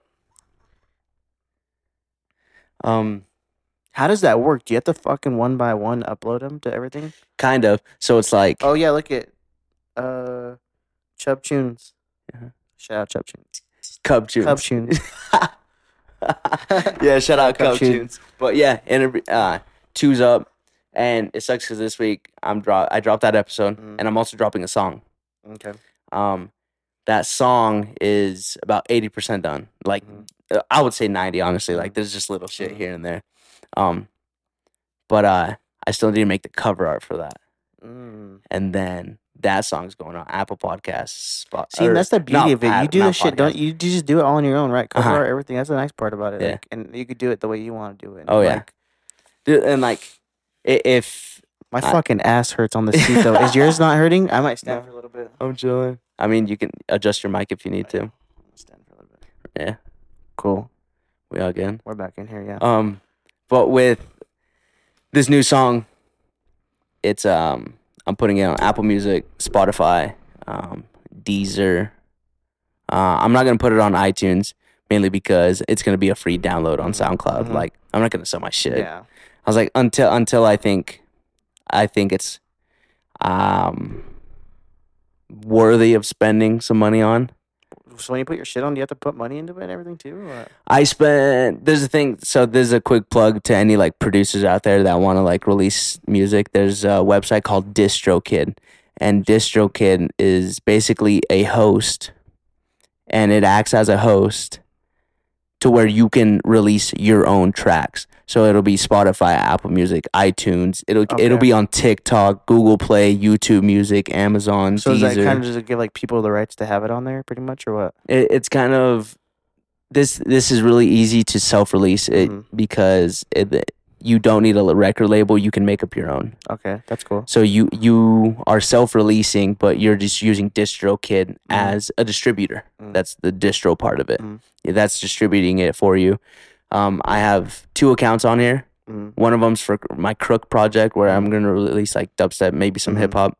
How does that work? Do you have to fucking one by one upload them to everything? Kind of. So it's like. Oh yeah, look at, Chub Tunes. Yeah. Shout out Chub Tunes. Cub Tunes. Yeah, shout out Cub Tunes. But yeah, and 2's up, and it sucks because this week I dropped that episode, and I'm also dropping a song. Okay. That song is about 80% done. Like, I would say 90, honestly. Like, there's just little shit here and there. But I still need to make the cover art for that. And then that song's going on Apple Podcasts. See, that's the beauty of it. You do this shit, don't you? You just do it all on your own, right? Cover art, everything. That's the nice part about it. Yeah. Like, and you could do it the way you want to do it. Oh, yeah. Like, dude, and, like, if... My fucking ass hurts on the seat, though. Is yours not hurting? I might stand for a little bit. I'm chilling. I mean, you can adjust your mic if you need to. Stand for a little bit. Yeah. Cool. We all good? We're back in here, yeah. But with this new song, it's I'm putting it on Apple Music, Spotify, Deezer. I'm not gonna put it on iTunes mainly because it's gonna be a free download on SoundCloud. Mm-hmm. Like, I'm not gonna sell my shit. Yeah. I was like, until I think it's worthy of spending some money on. So when you put your shit on, do you have to put money into it and everything too? Or? There's a thing. So there's a quick plug to any like producers out there that want to like release music. There's a website called DistroKid, and DistroKid is basically a host, and it acts as a host to where you can release your own tracks. So it'll be Spotify, Apple Music, iTunes. It'll be on TikTok, Google Play, YouTube Music, Amazon, so Deezer. Does that kind of just give like people the rights to have it on there pretty much, or what? It's kind of... This is really easy to self-release it because you don't need a record label. You can make up your own. Okay, that's cool. So you are self-releasing, but you're just using DistroKid as a distributor. That's the distro part of it. Yeah, that's distributing it for you. I have 2 accounts on here. One of them's for my Crook project, where I'm going to release like dubstep, maybe some hip-hop.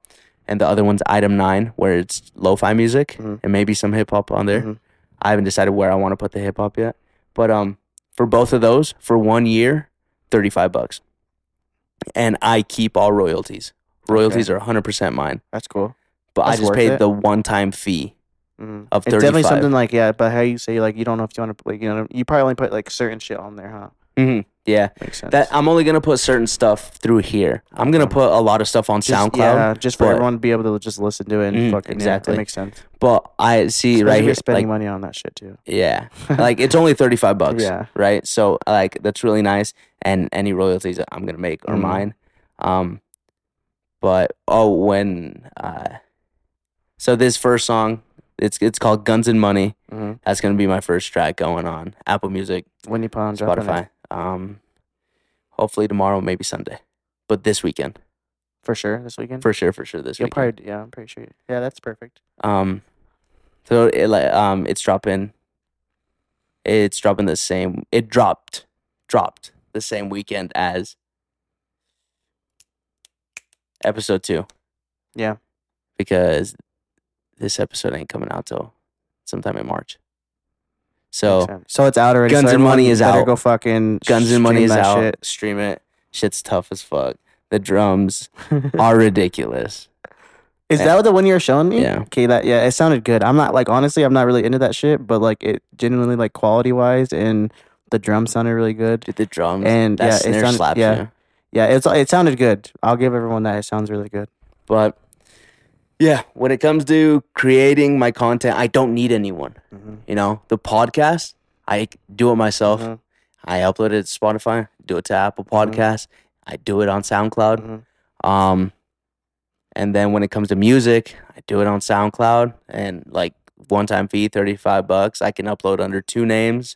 And the other one's Item 9, where it's lo-fi music and maybe some hip-hop on there. I haven't decided where I want to put the hip-hop yet. But for both of those, for 1 year, $35. And I keep all royalties. Royalties are 100% mine. That's cool. But I just paid the one-time fee. Of 35. It's definitely something like, yeah, but how you say, like, you don't know if you want to, like, you know, you probably only put, like, certain shit on there, huh? Yeah. Makes sense. That, I'm only going to put certain stuff through here. I'm going to put a lot of stuff on SoundCloud. Yeah, just for everyone to be able to just listen to it and fucking, exactly. That makes sense. But I see, especially right here, spending like, money on that shit, too. Yeah. Like, it's only $35, yeah, right? So, like, that's really nice, and any royalties that I'm going to make are mine. But, so this first song... It's called Guns and Money. That's gonna be my first track going on Apple Music, when you plan on Spotify. Hopefully tomorrow, maybe Sunday, but this weekend for sure. This weekend. Probably, yeah, I'm pretty sure. Yeah, that's perfect. So it dropped the same weekend as episode 2. Yeah, because this episode ain't coming out till sometime in March. So it's out already. Guns and Money is out. Go fucking Guns and Money is out. Shit. Stream it. Shit's tough as fuck. The drums are ridiculous. Is that what the one you were showing me? Yeah. Okay. Yeah. It sounded good. I'm not like, honestly, I'm not really into that shit, but like it genuinely, like quality wise, and the drums sounded really good. Dude, the drums and that snare slap. Yeah. It sounded good. I'll give everyone that. It sounds really good. But. Yeah, when it comes to creating my content, I don't need anyone. You know, the podcast, I do it myself. I upload it to Spotify, do it to Apple Podcasts, mm-hmm. I do it on SoundCloud. Mm-hmm. And then when it comes to music, I do it on SoundCloud, and like one-time fee, $35. I can upload under two names,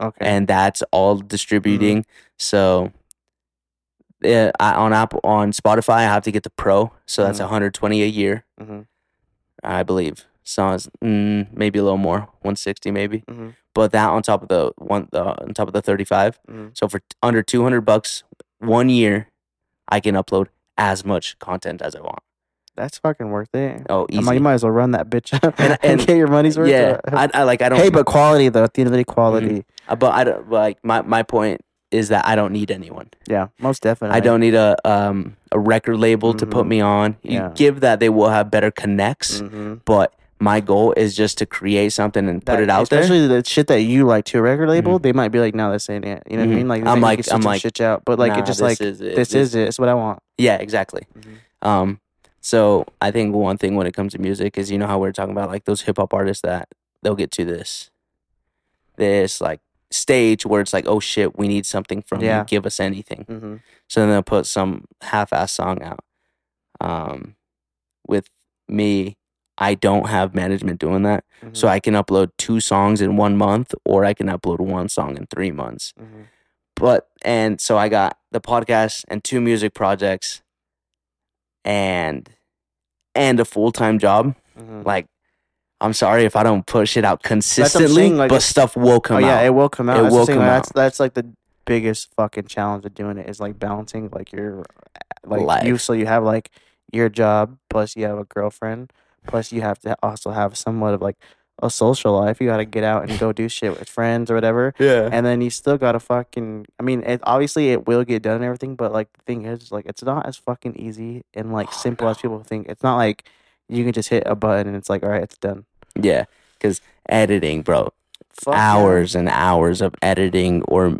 okay, and that's all distributing. Mm-hmm. So on Spotify, I have to get the Pro, so that's $120 a year, mm-hmm. I believe. Songs, maybe a little more, 160 maybe, mm-hmm. but that on top of the $35, mm-hmm. so for under $200 1 year, I can upload as much content as I want. That's fucking worth it. Oh, easy. You might as well run that bitch up and get your money's worth. Yeah, I don't. Hey, but quality though. At the end of the day, quality. Mm-hmm. But I don't like my point is that I don't need anyone. Yeah, most definitely. I don't need a record label mm-hmm. to put me on. You give that, they will have better connects, mm-hmm. but. My goal is just to create something and put it out there. Especially the shit that you like to a record label, mm-hmm. they might be like, "No, that's ain't it." You know what I mean? Like, I'm like, shit out, but like, nah, it just like, this is it. It's what I want. Yeah, exactly. Mm-hmm. So I think one thing when it comes to music is, you know how we're talking about like those hip hop artists that they'll get to this like stage where it's like, oh shit, we need something from you. Give us anything. Mm-hmm. So then they'll put some half-assed song out. With me. I don't have management doing that. Mm-hmm. So I can upload 2 songs in 1 month, or I can upload 1 song in 3 months. Mm-hmm. And so I got the podcast and 2 music projects and a full-time job. Mm-hmm. Like, I'm sorry if I don't push it out consistently, like, but stuff will come out. Yeah, it will come out. That's like the biggest fucking challenge of doing it is like balancing like your like life. So you have like your job plus you have a girlfriend. Plus, you have to also have somewhat of, like, a social life. You got to get out and go do shit with friends or whatever. Yeah. And then you still got to fucking... I mean, obviously, it will get done and everything, but, like, the thing is, like, it's not as fucking easy and, like, simple as people think. It's not like you can just hit a button and it's like, all right, it's done. Yeah, because editing, bro. Hours and hours of editing or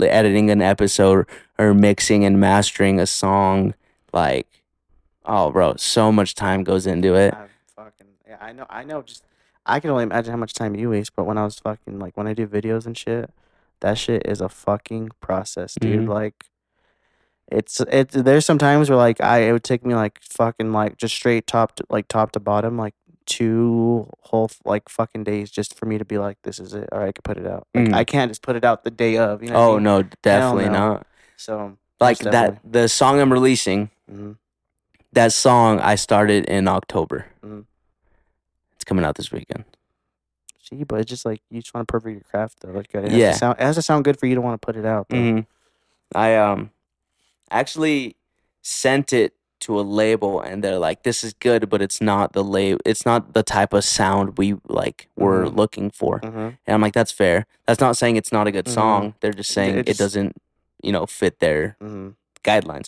editing an episode or mixing and mastering a song. Like, oh, bro, so much time goes into it. Yeah, I know. Just I can only imagine how much time you waste. But when I was fucking like when I do videos and shit, that shit is a fucking process, dude. Mm-hmm. Like, it's there's some times where like it would take me like fucking like just straight top to bottom like 2 whole like fucking days just for me to be like, this is it, or I could put it out. Like, I can't just put it out the day of. You know what I mean? No, definitely not. So like that the song I'm releasing, mm-hmm. that song I started in October. Mm-hmm. Coming out this weekend. See, but it's just like you just want to perfect your craft though. Like it has to sound good for you to want to put it out. Mm-hmm. I actually sent it to a label and they're like, "This is good, but it's not the label. It's not the type of sound we like were looking for." Mm-hmm. And I'm like, "That's fair. That's not saying it's not a good song. They're just saying it doesn't, fit their guidelines."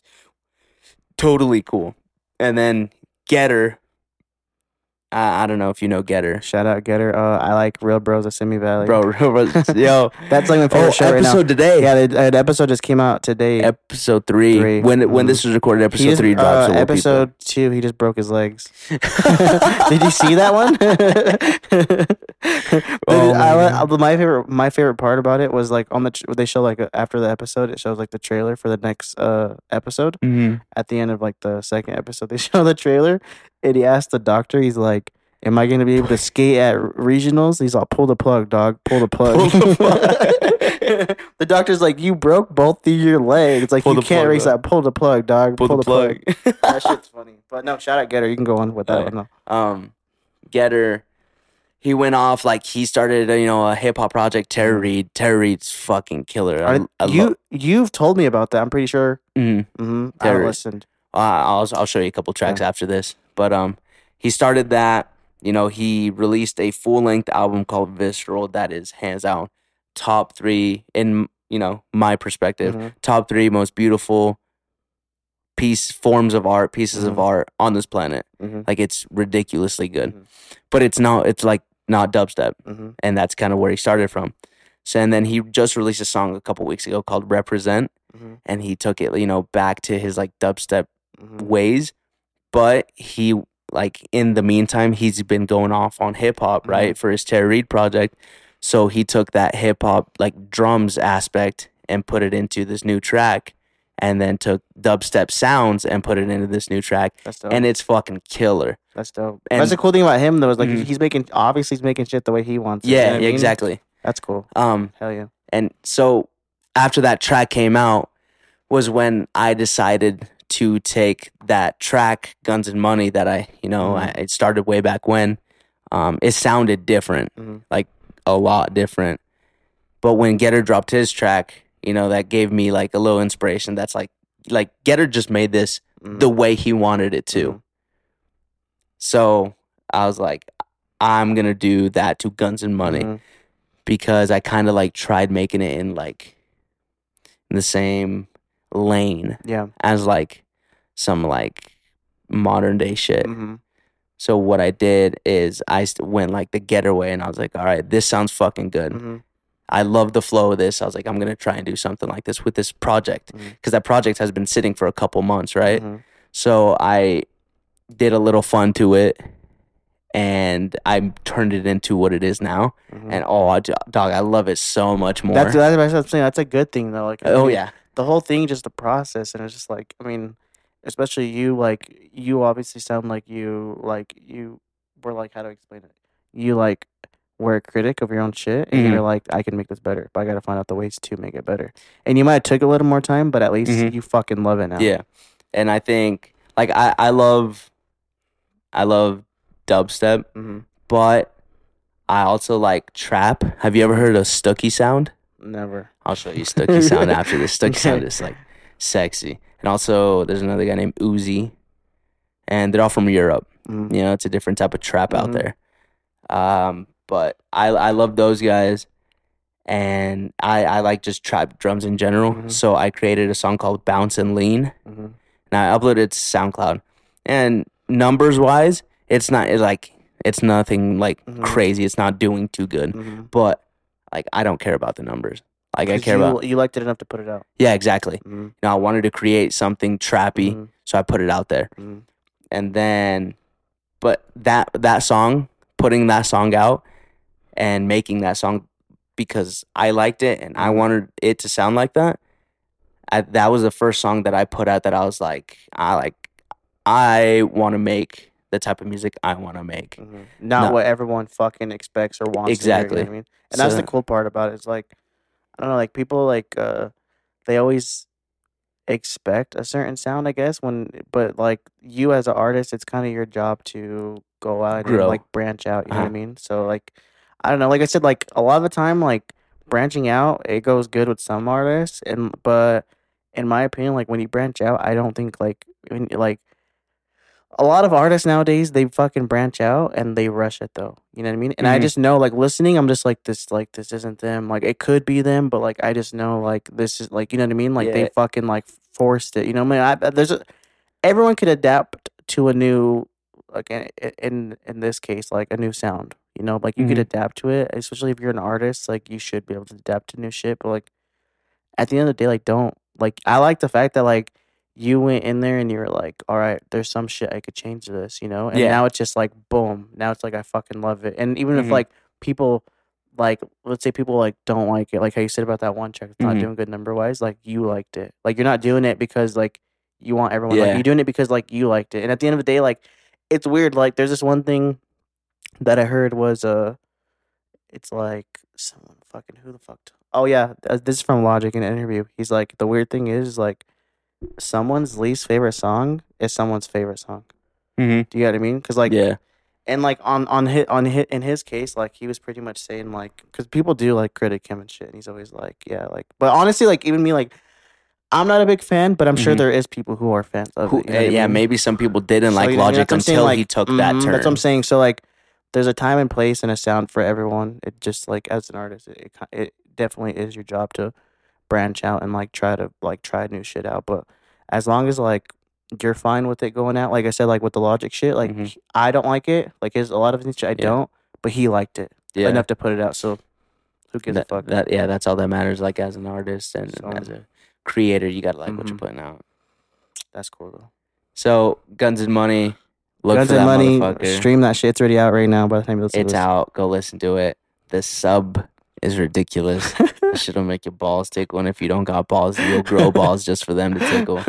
Totally cool. And then Getter. I don't know if you know Getter. Shout out Getter. I like Real Bros of Simi Valley. Bro, Real Bros. Yo, that's like my favorite show right now. Episode today. Yeah, an episode just came out today. Episode 3. When this was recorded, episode 3 drops. Episode 2, he just broke his legs. Did you see that one? My favorite part about it was like on they show like after the episode, it shows like the trailer for the next episode. Mm-hmm. At the end of like the second episode, they show the trailer. And he asked the doctor, he's like, "Am I going to be able to skate at regionals?" He's like, "Pull the plug, dog. Pull the plug." The doctor's like, "You broke both of your legs. It's like, you can't race that. Pull the plug, dog. Pull the plug. That shit's funny. But no, shout out Getter. You can go on with that one. Getter, he went off like he started, a hip-hop project, Tara Reid. Tara Reid's fucking killer. You've told me about that, I'm pretty sure. Mm-hmm. Mm-hmm. I listened. I'll show you a couple tracks after this. But he started that, he released a full-length album called Visceral that is hands down top 3 in, my perspective, top 3 most beautiful pieces of art on this planet. Mm-hmm. Like, it's ridiculously good. Mm-hmm. But it's not dubstep. Mm-hmm. And that's kind of where he started from. So, and then he just released a song a couple weeks ago called Represent. Mm-hmm. And he took it, back to his like dubstep ways. But he, in the meantime, he's been going off on hip-hop, right, for his Tara Reid project. So he took that hip hop, like drums aspect, and put it into this new track, and then took dubstep sounds and put it into this new track. That's dope. And it's fucking killer. That's dope. And that's the cool thing about him though, is like he's making shit the way he wants it. Yeah, you know what I mean? Exactly. That's cool. Hell yeah. And so after that track came out was when I decided to take that track, Guns and Money, that I started way back when. It sounded different, like a lot different. But when Getter dropped his track, you know, that gave me like a little inspiration. That's like Getter just made this the way he wanted it to. So I was like, I'm going to do that to Guns and Money because I kind of like tried making it in like in the same lane as like some like modern day shit. So what I did is I went like the Getter way, and I was like, all right, this sounds fucking good. I love the flow of this. I was like, I'm going to try and do something like this with this project, because that project has been sitting for a couple months, right? So I did a little fun to it, and I turned it into what it is now. And dog, I love it so much more. That's a good thing though. Like, the whole thing, just the process, and it's just like, I mean, especially you obviously sound like you were like, how to explain it? You like were a critic of your own shit, and you're like, I can make this better, but I got to find out the ways to make it better. And you might have took a little more time, but at least you fucking love it now. Yeah. And I think like I love dubstep, but I also like trap. Have you ever heard of Stookie sound? Never. I'll show you Stookie sound after this. Stookie sound is like sexy. And also there's another guy named Uzi, and they're all from Europe. You know, it's a different type of trap out there. But I love those guys, and I like just trap drums in general. So I created a song called Bounce and Lean, and I uploaded it to SoundCloud. And numbers wise, it's nothing like crazy. It's not doing too good, but like I don't care about the numbers. Like I care about you liked it enough to put it out. Yeah, exactly. You know, I wanted to create something trappy, so I put it out there. And then, but that song, putting that song out and making that song because I liked it and I wanted it to sound like that. That was the first song that I put out that I was like, I want to make the type of music I want to make, not what everyone fucking expects or wants. Exactly. To hear, you know what I mean? And so, that's the cool part about it. It's like, I don't know, like people like they always expect a certain sound, I guess. But like you as an artist, it's kind of your job to go out and like branch out. You know what I mean? So like, I don't know. Like I said, like a lot of the time, like branching out, it goes good with some artists, but in my opinion, like when you branch out, I don't think like a lot of artists nowadays, they fucking branch out and they rush it though. You know what I mean? And I just know, like listening, I'm just like this isn't them. Like it could be them, but like I just know, like this is like, you know what I mean? Like they fucking like forced it. You know what I mean? Everyone could adapt to a new, like in this case, like a new sound. You know, like you could adapt to it, especially if you're an artist. Like you should be able to adapt to new shit. But like at the end of the day, like don't like. I like the fact that like. You went in there and you were like, all right, there's some shit I could change to this, you know? And now it's just like, boom. Now it's like, I fucking love it. And even if like people like, let's say people like don't like it, like how you said about that one track, it's not doing good number wise, like you liked it. Like you're not doing it because like you want everyone like, you're doing it because like you liked it. And at the end of the day, like it's weird. Like there's this one thing that I heard was, it's like someone fucking, who the fuck? Oh yeah. This is from Logic in an interview. He's like, the weird thing is like, someone's least favorite song is someone's favorite song. Do you know what I mean? Because like, and like on hit in his case, like he was pretty much saying like, because people do like critic him and shit, and he's always like, yeah, like. But honestly, like even me, like I'm not a big fan, but I'm sure there is people who are fans of it. You know I mean? Maybe some people didn't like Logic until like, he took that turn. That's what I'm saying. So like, there's a time and place and a sound for everyone. It just like as an artist, it definitely is your job to branch out and like try new shit out, but as long as like you're fine with it going out, like I said, like with the Logic shit, like I don't like it, like there's a lot of things I don't, but he liked it enough to put it out, so who gives a fuck. That's all that matters, like as an artist and as a creator, you gotta like what you're putting out. That's cool though. So Guns and Money, look Guns for and that Money, stream that shit. It's already out right now by the time you listen to it. Go listen to it. The sub is ridiculous. Shit'll make your balls tickle, and if you don't got balls, you'll grow balls just for them to tickle.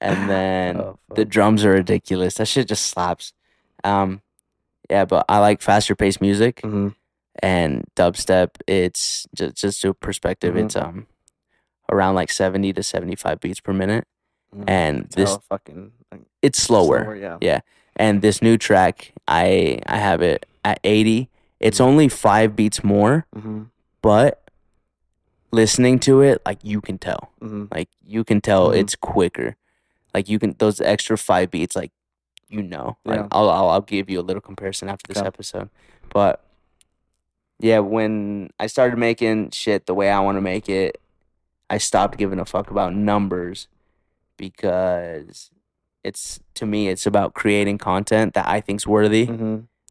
And then the drums are ridiculous. That shit just slaps. Yeah, but I like faster paced music, and dubstep. It's just to perspective. It's around like 70 to 75 beats per minute, and it's this it's slower. Yeah. And this new track, I have it at 80. It's only 5 beats more, but listening to it, like, you can tell. Like, you can tell it's quicker. Like, you can, those extra 5 beats, like, you know. Like, I'll give you a little comparison after this episode. But, yeah, when I started making shit the way I want to make it, I stopped giving a fuck about numbers because it's, to me, it's about creating content that I think's worthy.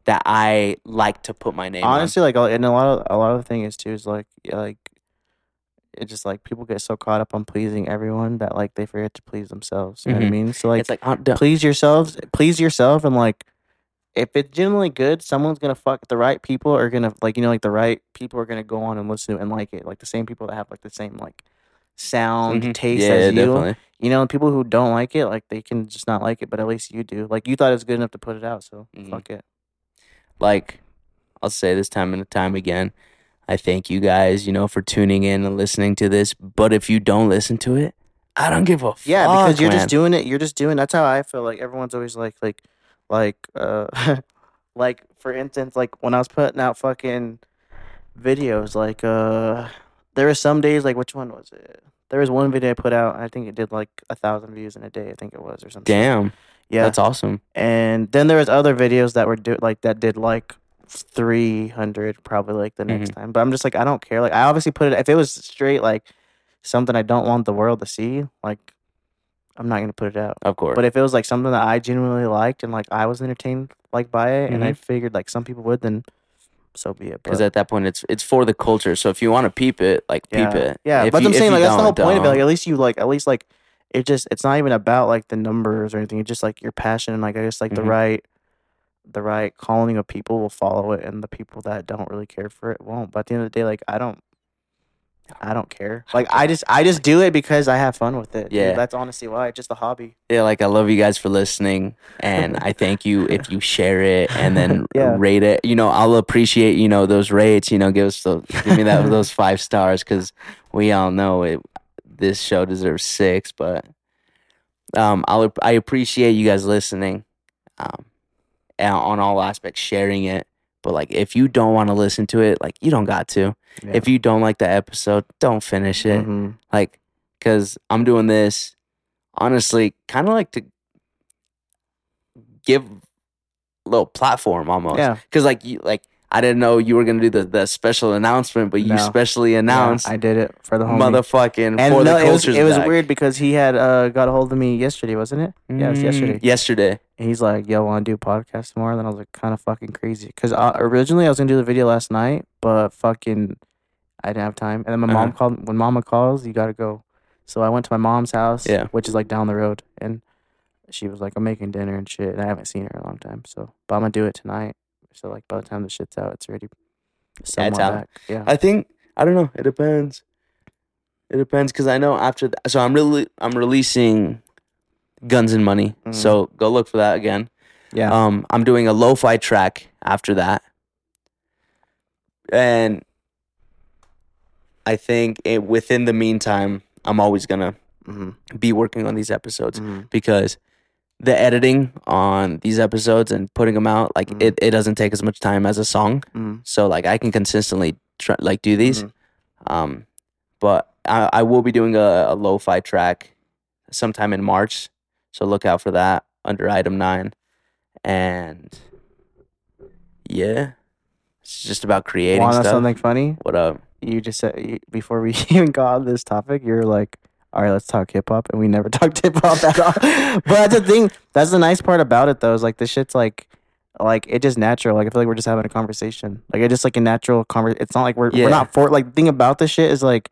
That I like to put my name honestly on. Like, and a lot of the thing is too is like it's just like people get so caught up on pleasing everyone that like they forget to please themselves. You know what I mean? So like, it's like please yourself, and like if it's genuinely good, someone's gonna fuck the right people are gonna like you know like the right people are gonna go on and listen to it and like it. Like the same people that have like the same like sound taste as you. Definitely. You know, and people who don't like it, like they can just not like it, but at least you do. Like you thought it was good enough to put it out, so fuck it. Like, I'll say this time and time again, I thank you guys, you know, for tuning in and listening to this. But if you don't listen to it, I don't give a fuck. Yeah, because you're just doing it. You're just doing. That's how I feel. Like everyone's always like for instance, like when I was putting out fucking videos, like there were some days like which one was it? There was one video I put out. I think it did like 1,000 views in a day. I think it was or something. Damn. Yeah, that's awesome. And then there was other videos that were that did like 300 probably like the next time. But I'm just like, I don't care. Like I obviously put it, if it was straight like something I don't want the world to see, like I'm not gonna put it out. Of course. But if it was like something that I genuinely liked and like I was entertained like by it, and I figured like some people would, then so be it. Because at that point, it's for the culture. So if you want to peep it, like peep it. Yeah, if but I'm saying like that's the whole point of it. Like at least it just, it's not even about like the numbers or anything. It's just like your passion and like I guess like the right calling of people will follow it, and the people that don't really care for it won't. But at the end of the day, like I don't care. Like I just do it because I have fun with it. Yeah, dude, that's honestly why. It's just a hobby. Yeah, like I love you guys for listening, and I thank you if you share it and then rate it. You know, I'll appreciate those rates. You know, give me that those 5 stars because we all know it. This show deserves 6, but I appreciate you guys listening on all aspects, sharing it. But like, if you don't want to listen to it, like you don't got to. Yeah. If you don't like the episode, don't finish it. Like, because I'm doing this honestly, kind of like to give a little platform almost. Because I didn't know you were going to do the special announcement, but you specially announced. Yeah, I did it for the homie. Motherfucking and For the Culture's back. It was weird because he had got a hold of me yesterday, wasn't it? Yeah, it was yesterday. And he's like, yo, want to do a podcast tomorrow? Then I was like, kind of fucking crazy. Because originally I was going to do the video last night, but fucking I didn't have time. And then my mom called. When mama calls, you got to go. So I went to my mom's house, which is like down the road. And she was like, I'm making dinner and shit. And I haven't seen her in a long time. So, but I'm going to do it tonight. So, like, by the time the shit's out, it's already somewhat back. Yeah. I think, I don't know. It depends. Because I know after that. So, I'm releasing Guns and Money. So, go look for that again. Yeah. I'm doing a lo-fi track after that. And I think within the meantime, I'm always going to be working on these episodes because the editing on these episodes and putting them out, like it doesn't take as much time as a song, so like I can consistently do these. But I will be doing a lo-fi track sometime in March, so look out for that under item 9. And yeah, it's just about creating stuff. Want to know something funny? What up? You just said before we even got on this topic, you're like, all right, let's talk hip-hop. And we never talked hip-hop at all. But that's the thing. That's the nice part about it, though, is, like, this shit's, like it's just natural. Like, I feel like we're just having a conversation. Like, it's just, like, a natural conversation. It's not like we're not for... Like, the thing about this shit is, like...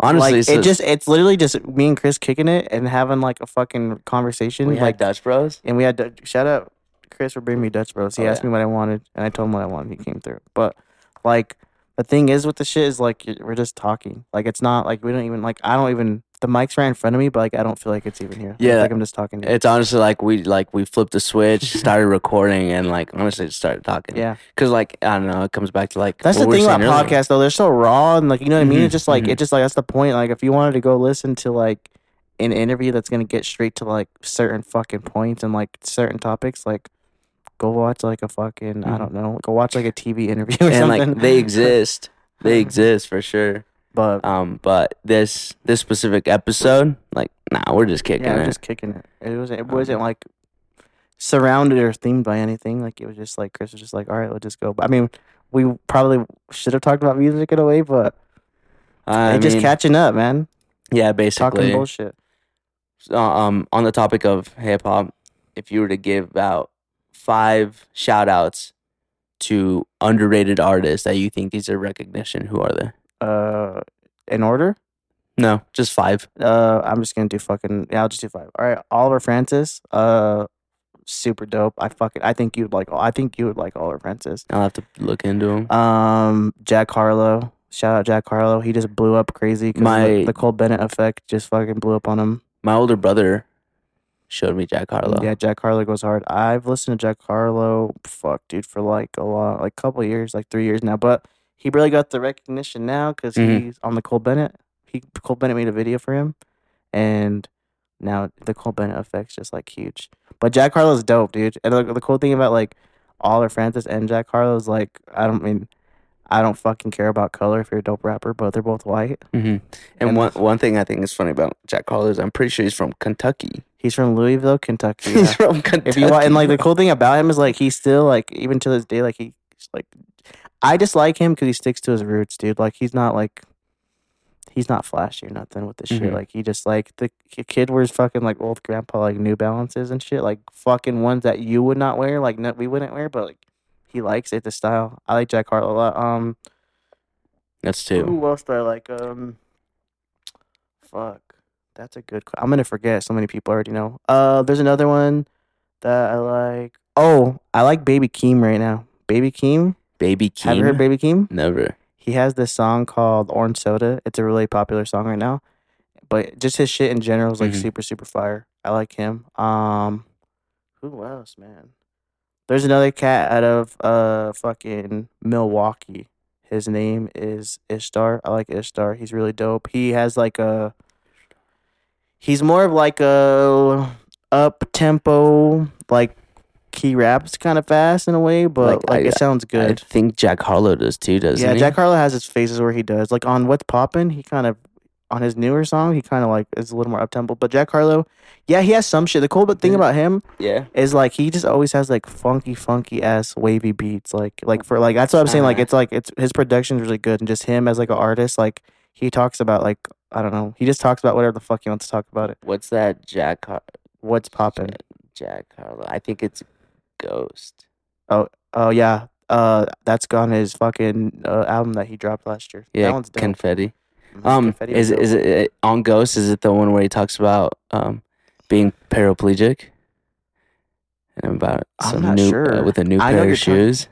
Honestly, like, it's literally just me and Chris kicking it and having, like, a fucking conversation. We had Dutch Bros. And we had... Shout out Chris for bringing me Dutch Bros. He asked me what I wanted, and I told him what I wanted. He came through. But... Like, the thing is with the shit is, like, we're just talking. Like, it's not, like, we don't even, like, I don't even, the mic's right in front of me, but, like, I don't feel like it's even here. Yeah. It's like, I'm just talking to you. It's honestly, like, we flipped the switch, started recording, and, like, honestly, just started talking. Yeah. Because, like, I don't know, it comes back to, like, that's the thing about podcasts, though. They're so raw, and, like, you know what I mean? It's just, like, that's the point. Like, if you wanted to go listen to, like, an interview that's going to get straight to, like, certain fucking points and, like, certain topics, like, go watch, like, a fucking, I don't know, go watch, like, a TV interview or something. And, like, they exist. They exist for sure. But this specific episode, like, nah, we're just kicking it. Yeah, we're just kicking it. It wasn't, like, surrounded or themed by anything. Like, it was just, like, Chris was just like, all right, let's just go. I mean, we probably should have talked about music in a way, but just catching up, man. Yeah, basically. Talking bullshit. On the topic of hip-hop, if you were to give out 5 shout-outs to underrated artists that you think these are recognition, who are they? In order? No, just 5. I'm just going to do I'll just do 5. All right, Oliver Francis, super dope. I think you would like Oliver Francis. I'll have to look into him. Jack Harlow. Shout out Jack Harlow. He just blew up crazy. The Cole Bennett effect just fucking blew up on him. My older brother showed me Jack Harlow. Yeah, Jack Harlow goes hard. I've listened to Jack Harlow, for like a lot, like a couple of years, like 3 years now. But he really got the recognition now because he's on the Cole Bennett. Cole Bennett made a video for him. And now the Cole Bennett effect's just like huge. But Jack Harlow's dope, dude. And the cool thing about like Oliver Francis and Jack Harlow is like, I don't fucking care about color if you're a dope rapper, but they're both white. And one thing I think is funny about Jack Harlow is I'm pretty sure he's from Kentucky. He's from Louisville, Kentucky. Yeah. He's from Kentucky. The cool thing about him is like he's still like even to this day I just like him because he sticks to his roots, dude. Like he's not flashy or nothing with this shit. Like he just like the kid wears fucking like old grandpa like New Balances and shit, like fucking ones that you would not wear, like no, we wouldn't wear, but like. He likes it, the style. I like Jack Harlow a lot. That's 2. Who else do I like? Fuck. That's a good... I'm going to forget. So many people already know. There's another one that I like. Oh, I like Baby Keem right now. Baby Keem? Baby Keem? Have you heard Baby Keem? Never. He has this song called Orange Soda. It's a really popular song right now. But just his shit in general is like super, super fire. I like him. Who else, man? There's another cat out of fucking Milwaukee. His name is Ishtar. I like Ishtar. He's really dope. He has like a... He's more of like a up-tempo, like he raps kind of fast in a way, but like it sounds good. I think Jack Harlow does too, doesn't he? Yeah, Jack Harlow has his phases where he does. Like on What's Poppin', he kind of... On his newer song, he kind of like is a little more up-tempo. But Jack Harlow... Yeah, he has some shit. The cool thing about him is like he just always has like funky ass wavy beats. Like that's what I'm saying. Like it's his production is really good, and just him as like an artist, like he talks about like I don't know. He just talks about whatever the fuck he wants to talk about it. What's that Jack Harlow? What's poppin'? Jack Harlow. I think it's Ghost. Oh yeah. That's on his fucking album that he dropped last year. Yeah, that one's dope. Confetti. Confetti is it on Ghost? Is it the one where he talks about being paraplegic and about with a new pair of shoes?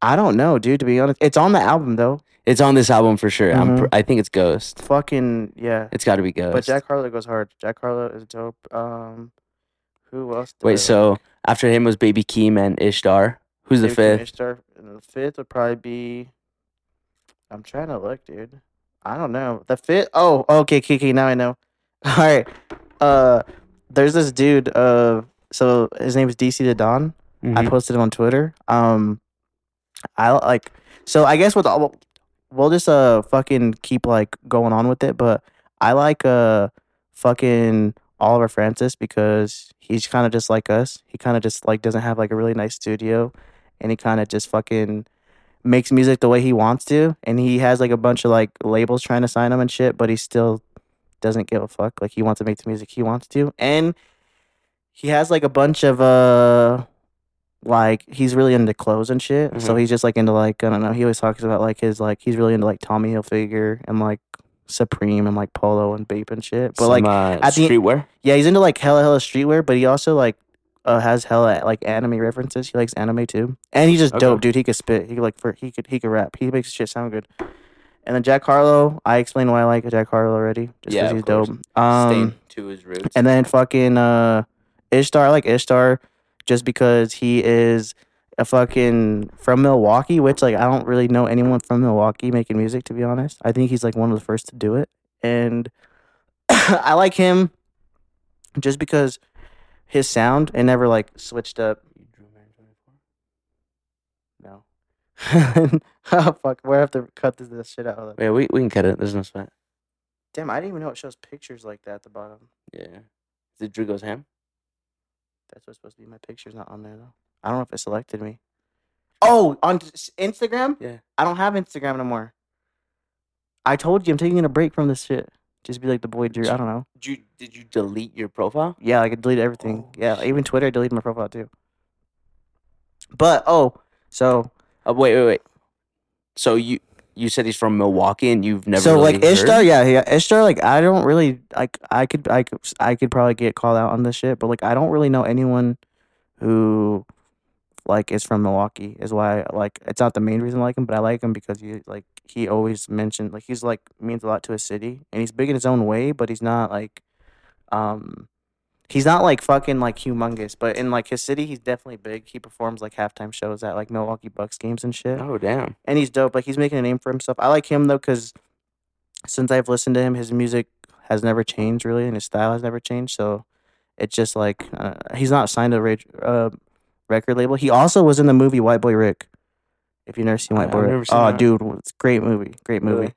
I don't know, dude. To be honest, it's on the album though. It's on this album for sure. I think it's Ghost. Fucking yeah, it's got to be Ghost. But Jack Harlow goes hard. Jack Harlow is dope. Who else? So after him was Baby Keem and Ishtar. Who's the fifth? Ishtar. The fifth would probably be. I'm trying to look, dude. I don't know. The fifth. Oh, okay, Kiki. Now I know. All right. There's this dude. So his name is DC the Don. I posted him on Twitter. So I guess we'll just fucking keep like going on with it. But I like fucking Oliver Francis because he's kind of just like us. He kind of just like doesn't have like a really nice studio, and he kind of just fucking makes music the way he wants to, and he has like a bunch of like labels trying to sign him and shit, but he still doesn't give a fuck. Like he wants to make the music he wants to, and he has like a bunch of like he's really into clothes and shit. So he's just like into like I don't know. He always talks about like his like he's really into like Tommy Hilfiger and like Supreme and like Polo and Bape and shit. But like at the streetwear, yeah, he's into like hella streetwear, but he also like has hella like anime references. He likes anime too, and he's just dope, dude. He could spit. He could rap. He makes shit sound good. And then Jack Harlow, I explained why I like Jack Harlow already, just because he's dope. Staying to his roots. And then fucking Ishtar, I like Ishtar, just because he is a fucking from Milwaukee, which like I don't really know anyone from Milwaukee making music, to be honest. I think he's like one of the first to do it, and I like him just because his sound and never like switched up. No. Oh fuck! We have to cut this shit out. Yeah, we can cut it. There's no sweat. Damn, I didn't even know it shows pictures like that at the bottom. Yeah. Is it Drew Goes Ham? That's what's supposed to be. My picture's not on there though. I don't know if it selected me. Oh, on Instagram? Yeah. I don't have Instagram no more. I told you I'm taking a break from this shit. Just be like the boy Drew. I don't know. Did you delete your profile? Yeah, like I deleted everything. Oh, yeah, shit. Even Twitter, I deleted my profile too. But wait. So you said he's from Milwaukee and you've never. So really like Ishtar, Ishtar. Like I don't really like. I could probably get called out on this shit, but like I don't really know anyone who like is from Milwaukee. Is why like it's not the main reason I like him, but I like him because he always mentioned like he's like means a lot to his city and he's big in his own way, but he's not like he's not like fucking like humongous, but in like his city, he's definitely big. He performs like halftime shows at like Milwaukee Bucks games and shit. Oh damn! And he's dope. Like he's making a name for himself. I like him though because since I've listened to him, his music has never changed really, and his style has never changed. So it's just like he's not signed to a record label. He also was in the movie White Boy Rick. If you've never seen White Boy Rick, dude, it's a great movie. Great movie. Really?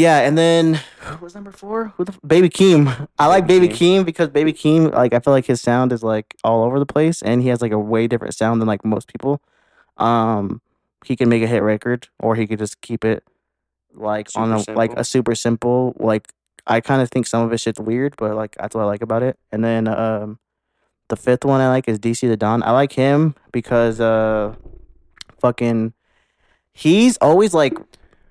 Yeah, and then what was number 4? Baby Keem. I like Baby Keem because Baby Keem, like I feel like his sound is like all over the place, and he has like a way different sound than like most people. He can make a hit record, or he could just keep it like super on a simple. Like a super simple. Like I kind of think some of his shit's weird, but like that's what I like about it. And then the 5th one I like is DC the Don. I like him because he's always like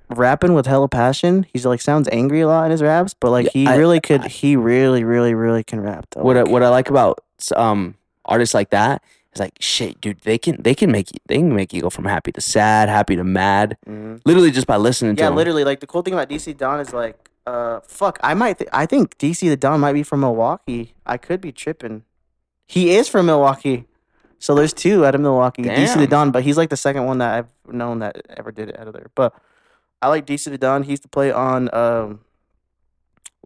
rapping with hella passion. He's like sounds angry a lot in his raps, but like he really can rap though. What I like about artists like that is like shit, dude. They can make you go from happy to sad, happy to mad, literally just by listening to him. Yeah, literally. Like the cool thing about DC Don is like, I think DC the Don might be from Milwaukee. I could be tripping. He is from Milwaukee. So there's 2 out of Milwaukee. Damn. DC the Don, but he's like the second one that I've known that ever did it out of there. But I like DC the Don. He used to play on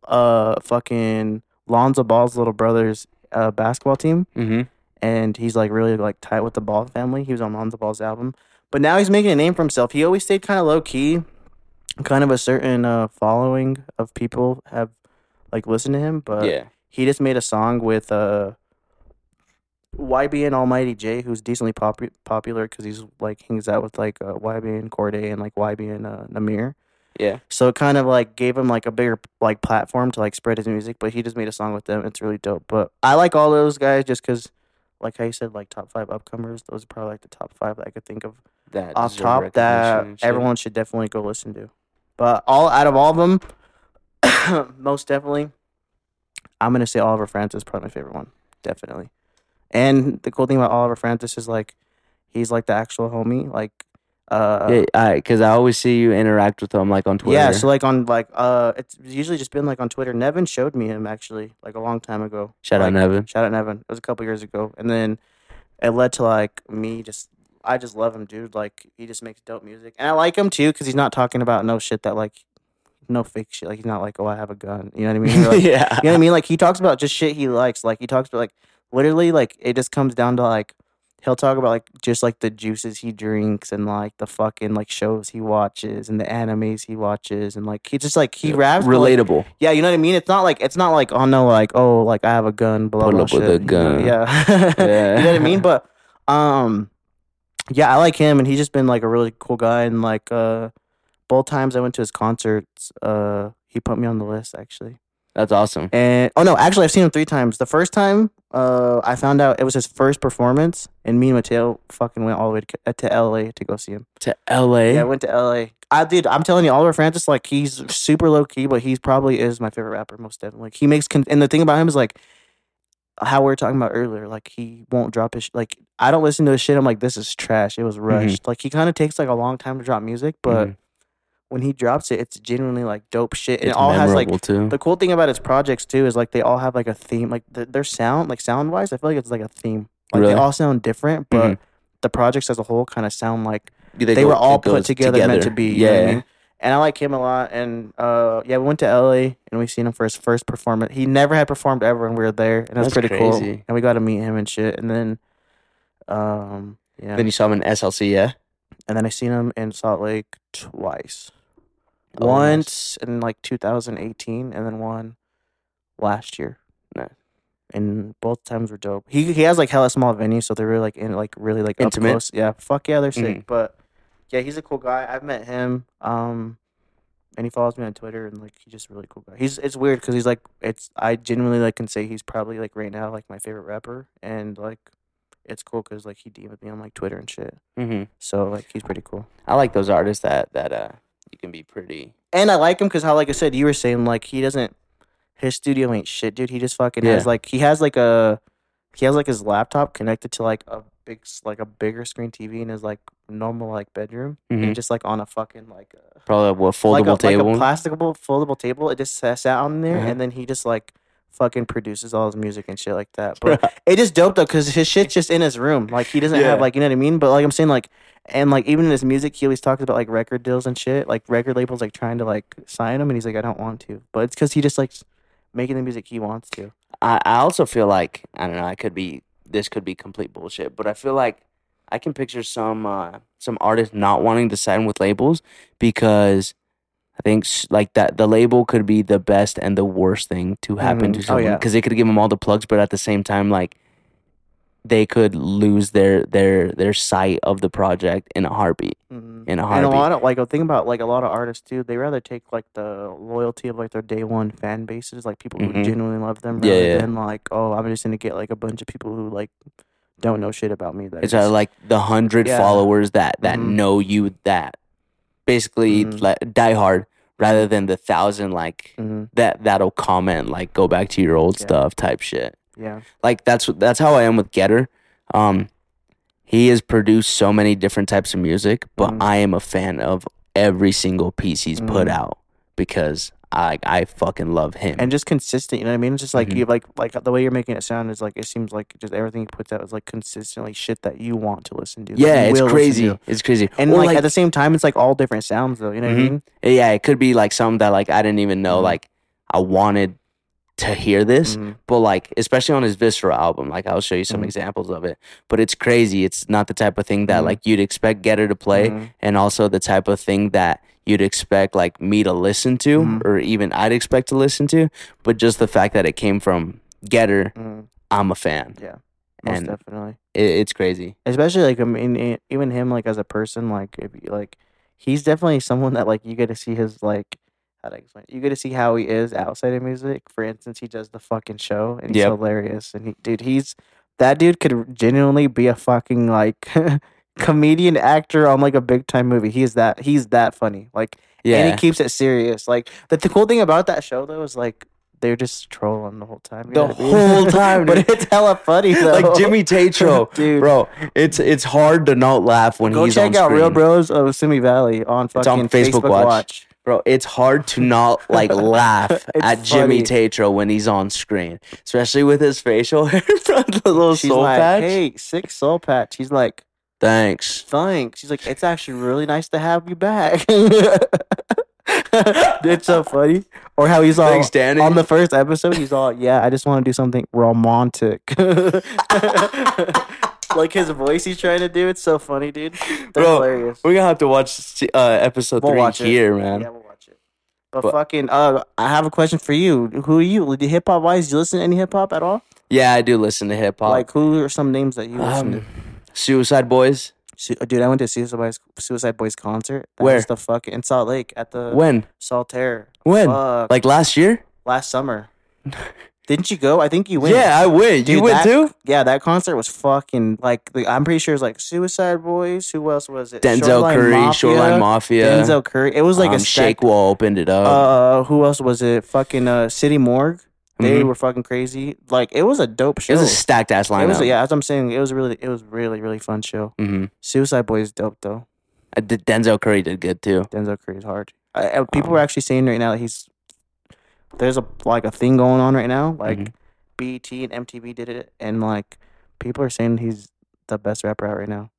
fucking Lonzo Ball's little brother's basketball team. Mm-hmm. And he's like really like tight with the Ball family. He was on Lonzo Ball's album. But now he's making a name for himself. He always stayed kind of low key. Kind of a certain following of people have like listened to him, but he just made a song with YBN Almighty J, who's decently popular because he's like hangs out with like YBN Corday and like YBN Namir. Yeah. So it kind of like gave him like a bigger like platform to like spread his music, but he just made a song with them. It's really dope. But I like all those guys just because, like how you said, like top 5 upcomers. Those are probably like the top 5 that I could think of that off top that everyone should definitely go listen to. But all out of all of them, most definitely, I'm gonna say Oliver Francis, probably my favorite one, definitely. And the cool thing about Oliver Francis is, like, he's, like, the actual homie. Like, because I always see you interact with him, like, on Twitter. Yeah, so, like, on, like, it's usually just been, like, on Twitter. Nevin showed me him, actually, like, a long time ago. Shout out, Nevin. It was a couple years ago. And then it led to, like, me just, I just love him, dude. Like, he just makes dope music. And I like him, too, because he's not talking about no shit that, like, no fake shit. Like, he's not like, oh, I have a gun. You know what I mean? Like, yeah. You know what I mean? Like, he talks about just shit he likes. Like, he talks about, like, literally, like, it just comes down to, like, he'll talk about, like, just, like, the juices he drinks and, like, the fucking, like, shows he watches and the animes he watches and, like, he just, like, he raps. Relatable. Like, yeah, you know what I mean? It's not like, oh, no, like, oh, like, I have a gun, blah, blah, shit. Pull up with a gun. Yeah. You know what I mean? But, yeah, I like him, and he's just been, like, a really cool guy, and, like, both times I went to his concerts, he put me on the list, actually. That's awesome. And actually, I've seen him 3 times. The first time, I found out it was his first performance, and me and Mateo fucking went all the way to L.A. to go see him. To L.A.? Yeah, I went to L.A. I'm telling you, Oliver Francis, like, he's super low-key, but he probably is my favorite rapper, most definitely. Like, he makes, and the thing about him is, like, how we were talking about earlier, like he won't drop his I don't listen to his shit. I'm like, this is trash. It was rushed. Mm-hmm. Like he kind of takes like a long time to drop music, but when he drops it, it's genuinely like dope shit. And it all has like too. The cool thing about his projects too is like they all have like a theme. Like their sound, like sound wise, I feel like it's like a theme. Like really? They all sound different, but the projects as a whole kind of sound like they were all put together, meant to be. Yeah. You know what I mean? And I like him a lot. And we went to LA and we seen him for his first performance. He never had performed ever when we were there. And that's pretty crazy. Cool. And we got to meet him and shit. And then, Then you saw him in SLC, yeah? And then I seen him in Salt Lake twice. Oh, once nice. In 2018 and then one last year. Nice. And both times were dope. He has hella small venues, so they're really really intimate. Up close. Yeah, fuck yeah, they're sick. But yeah, he's a cool guy. I've met him, and he follows me on Twitter, and he's just a really cool guy. It's weird because he's I genuinely can say he's probably right now my favorite rapper, and it's cool because he DM'd me on Twitter and shit. Mm-hmm. So he's pretty cool. I like those artists that you can be pretty. And I like him because how I said you were saying he doesn't. His studio ain't shit, dude. He just fucking has his laptop connected to a bigger screen TV in his normal bedroom, and just on a fucking probably a foldable table, like a plasticable foldable table. It just sat on there, and then he just fucking produces all his music and shit like that. But it is dope though because his shit's just in his room. He doesn't have you know what I mean. But I'm saying and even in his music, he always talks about record deals and shit. Record labels trying to sign him, and he's I don't want to. But it's because he just making the music he wants to. I also feel I don't know, this could be complete bullshit, but I feel I can picture some artists not wanting to sign with labels because I think that the label could be the best and the worst thing to happen to someone because they could give them all the plugs, but at the same time they could lose their sight of the project in a heartbeat. And a lot of think about a lot of artists too. They rather take the loyalty of their day one fan bases, people who genuinely love them, rather than I'm just gonna get a bunch of people who don't know shit about me. That it's the 100 followers that know you, that basically die hard, rather than the 1,000 that'll comment go back to your old stuff type shit. Yeah, that's how I am with Getter. He has produced so many different types of music, but I am a fan of every single piece he's put out because I fucking love him. And just consistent, you know what I mean? It's just you the way you're making it sound is it seems just everything he puts out is consistently shit that you want to listen to. Yeah, it's crazy. It's crazy. And well, at the same time, it's all different sounds though. You know what I mean? Yeah, it could be some that I didn't even know I wanted to hear this, but especially on his Viscera album, I'll show you some examples of it, but it's crazy. It's not the type of thing that you'd expect Getter to play, and also the type of thing that you'd expect me to listen to, or even I'd expect to listen to, but just the fact that it came from Getter, I'm a fan. Yeah, most and definitely. It's crazy. Especially even him as a person, he's definitely someone that you get to see his you get to see how he is outside of music. For instance, he does the fucking show, and he's hilarious. And that dude could genuinely be a fucking comedian actor on a big time movie. He's that funny. And he keeps it serious. The cool thing about that show though is they're just trolling the whole time. The whole time, but it's hella funny though. Jimmy Tatro, dude, bro. It's hard to not laugh when he's on screen. Go check out Real Bros of Simi Valley on fucking Facebook Watch. Bro, it's hard to not laugh at funny. Jimmy Tatro when he's on screen, especially with his facial hair from the little soul patch. Hey, sick soul patch. He's thanks. She's it's actually really nice to have you back. It's so funny. Or how he's all, thanks, Danny. On the first episode, he's all, I just want to do something romantic. His voice he's trying to do. It's so funny, dude. That's hilarious. We're going to have to watch episode 3 here, man. Yeah, we'll watch it. But fucking, I have a question for you. Who are you? Hip-hop-wise, do you listen to any hip-hop at all? Yeah, I do listen to hip-hop. Who are some names that you listen to? Suicide Boys. Dude, I went to a Suicide Boys concert. That where? In Salt Lake at the... When? Saltaire. When? Fuck. Last year? Last summer. Didn't you go? I think you went. Yeah, I went. Dude, you went too? Yeah, that concert was fucking I'm pretty sure it was Suicide Boys. Who else was it? Shoreline Mafia. Denzel Curry. It was a Shake Wall opened it up. Who else was it? Fucking City Morgue. They were fucking crazy. Like, it was a dope show. It was a stacked ass lineup. It was, yeah, as I'm saying, it was really fun show. Mm-hmm. Suicide Boys dope though. Denzel Curry did good too. Denzel Curry's hard. People are actually saying right now that there's a thing going on right now. Like BET and MTV did it, and like people are saying he's the best rapper out right now.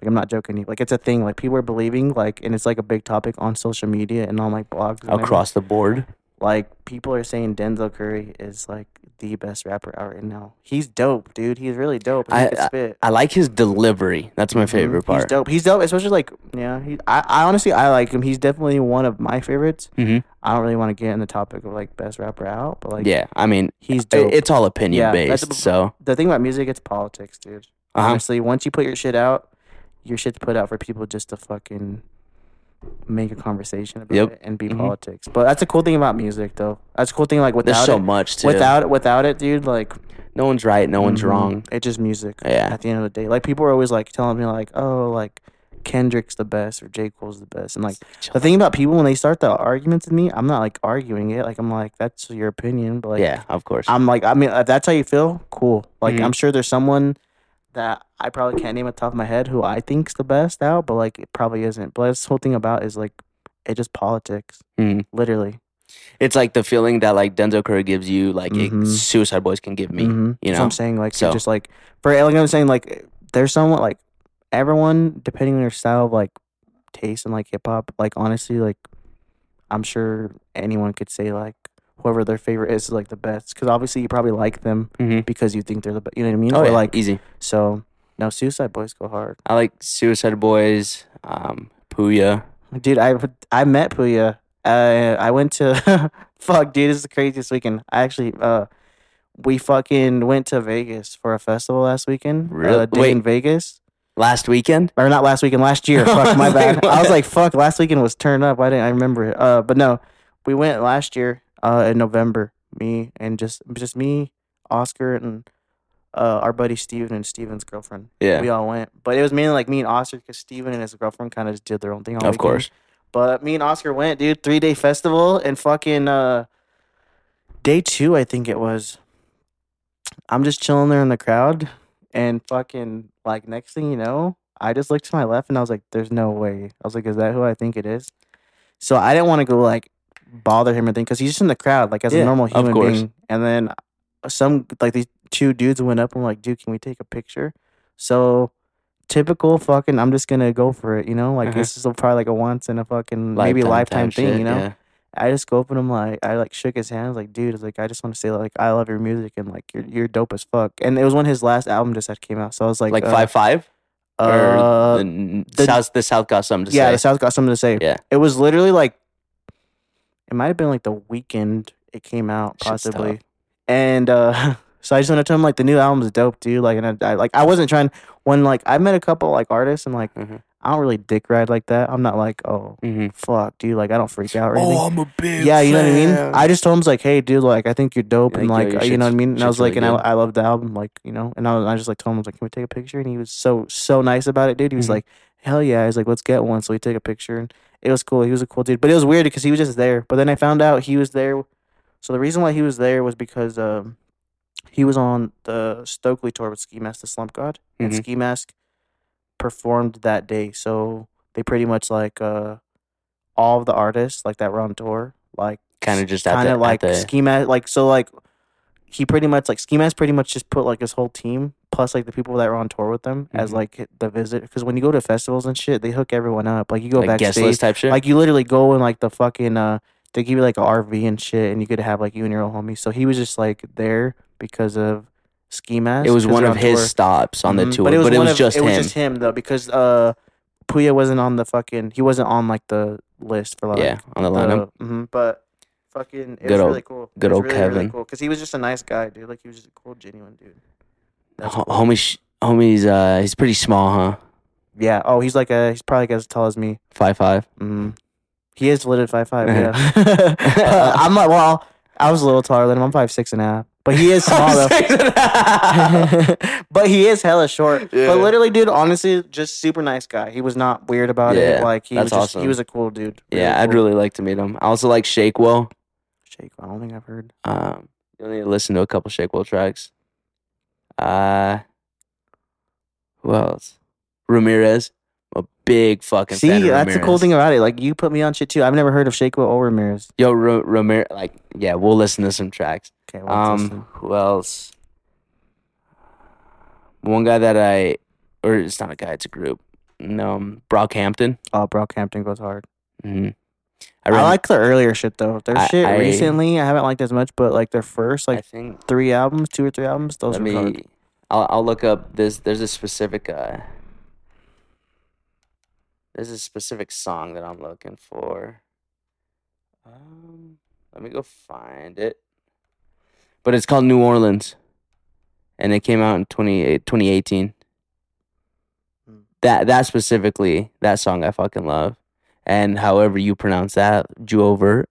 Like, I'm not joking. Like, it's a thing. Like, people are believing, like, and it's like a big topic on social media and on like blogs and across everything. The board. Like, people are saying Denzel Curry is like the best rapper out right now. He's dope, dude. He's really dope. He can spit. I like his delivery. That's my favorite part. He's dope, especially like, yeah. I honestly, I like him. He's definitely one of my favorites. Mm-hmm. I don't really want to get in the topic of like best rapper out, but like, yeah, I mean, he's dope. It's all opinion based. So the thing about music, it's politics, dude. Honestly, once you put your shit out, your shit's put out for people just to fucking make a conversation about it and be politics. But that's a cool thing about music, though. That's a cool thing. Like, without there's so it, much too. Without it, dude. Like, no one's right, no one's wrong. It's just music. Yeah. At the end of the day, like, people are always like telling me like, oh, like Kendrick's the best or J. Cole's the best, and like the thing about people when they start the arguments with me, I'm not like arguing it. Like, I'm like, that's your opinion, but like, yeah, of course. I'm like, I mean, if that's how you feel, cool. Like, I'm sure there's someone that I probably can't name off the top of my head who I think's the best out, but like, it probably isn't. But this whole thing about is like, it's just politics, literally. It's like the feeling that like Denzel Curry gives you, like Suicide Boys can give me. You know, so I'm saying like, so just like for like I'm saying like, there's someone like everyone depending on their style of like taste and like hip hop. Like, honestly, like I'm sure anyone could say like whoever their favorite is like the best, because obviously you probably like them because you think they're the best. You know what I mean? Oh, or, yeah, like, easy. So no, Suicide Boys go hard. I like Suicide Boys. Puya, dude. I met Puya. I went to fuck, dude. This is the craziest weekend. I actually we fucking went to Vegas for a festival last weekend. Really? Wait, in Vegas. Last weekend? Or not last weekend? Last year. Fuck, my bad. Like, I was like, fuck. Last weekend was turned up. Why didn't I remember it? But no, we went last year. In November, me and just me, Oscar, and our buddy Steven and Steven's girlfriend. Yeah. We all went. But it was mainly like me and Oscar, because Steven and his girlfriend kind of just did their own thing all weekend. Of course. But me and Oscar went, dude. 3-day festival, and fucking day 2, I think it was. I'm just chilling there in the crowd, and fucking, like, next thing you know, I just looked to my left, and I was like, there's no way. I was like, is that who I think it is? So I didn't want to go, like, bother him or anything, because he's just in the crowd like as a normal human being. And then some, like, these two dudes went up and were like, dude, can we take a picture? So typical fucking, I'm just gonna go for it, you know, like this is probably like a once in a fucking lifetime, maybe lifetime thing, shit, you know. I just go up and I'm like, I like shook his hand. I was like, dude, I was like, I just want to say like I love your music and like you're dope as fuck. And it was when his last album just had came out, so I was like 5-5. The South got something to say. Yeah, the South got something to say. Yeah, it was literally like, it might have been like the weekend it came out, possibly. And so I just went up to him like, the new album's dope, dude. Like, and I like, I wasn't trying, when like I met a couple like artists and like I don't really dick ride like that. I'm not like, oh fuck, dude, like I don't freak out or anything. Oh, I'm a big fan. You know what I mean? I just told him like, hey, dude, like I think you're dope, and like, you know what I mean? And I was like, really, and I love the album, like, you know. And I just like told him, I was like, can we take a picture? And he was so nice about it, dude. He was like, hell yeah. He's like, let's get one. So we take a picture, and it was cool. He was a cool dude. But it was weird because he was just there. But then I found out he was there. So the reason why he was there was because he was on the Stokely tour with Ski Mask the Slump God. And Ski Mask performed that day. So they pretty much, like, all of the artists, like, that were on tour, like, kind of just out there. Kind of, like, Ski Mask. Like, so, like, he pretty much, like, Ski Mask pretty much just put, like, his whole team plus, like, the people that were on tour with them as, like, the visit. Because when you go to festivals and shit, they hook everyone up. Like, you go like backstage. Guest list type shit? Like, you literally go in, like, the fucking, they give you, like, an RV and shit, and you could have, like, you and your old homie. So he was just, like, there because of Ski Mask. It was one of his stops on the tour. But it was just him. It was just him, though, because Puya wasn't on the fucking, he wasn't on, like, the list for, like, on the lineup. But fucking, it was really cool. Good old Kevin. Really cool, because he was just a nice guy, dude. Like, he was just a cool, genuine dude. Cool. Homie's he's pretty small, huh? Yeah. Oh, he's probably as tall as me. 5'5". He is lit at 5'5". Yeah. I'm like, well, I was a little taller than him. I'm 5'6" and a half, but he is small though. But he is hella short. Yeah. But literally, dude, honestly, just super nice guy. He was not weird about it. Like, he was awesome. He was a cool dude. Really cool. I'd really like to meet him. I also like Shakewell. I don't think I've heard. You'll need to listen to a couple Shake Well tracks. Who else? Ramirez. I'm a big fucking fan of Ramirez. See, that's the cool thing about it. Like, you put me on shit, too. I've never heard of Shake Well or Ramirez. Yo, Ramirez. Like, yeah, we'll listen to some tracks. Okay, we'll listen. Who else? One guy that I... Or it's not a guy, it's a group. No, Brockhampton. Oh, Brockhampton goes hard. Mm-hmm. I like their earlier shit, though. Their recently, I haven't liked as much, but, like, their first, like, I think, two or three albums, those were covered. I'll look up this. There's a specific song that I'm looking for. Let me go find it. But it's called New Orleans, and it came out in 2018. That song I fucking love. And however you pronounce that, Jovert.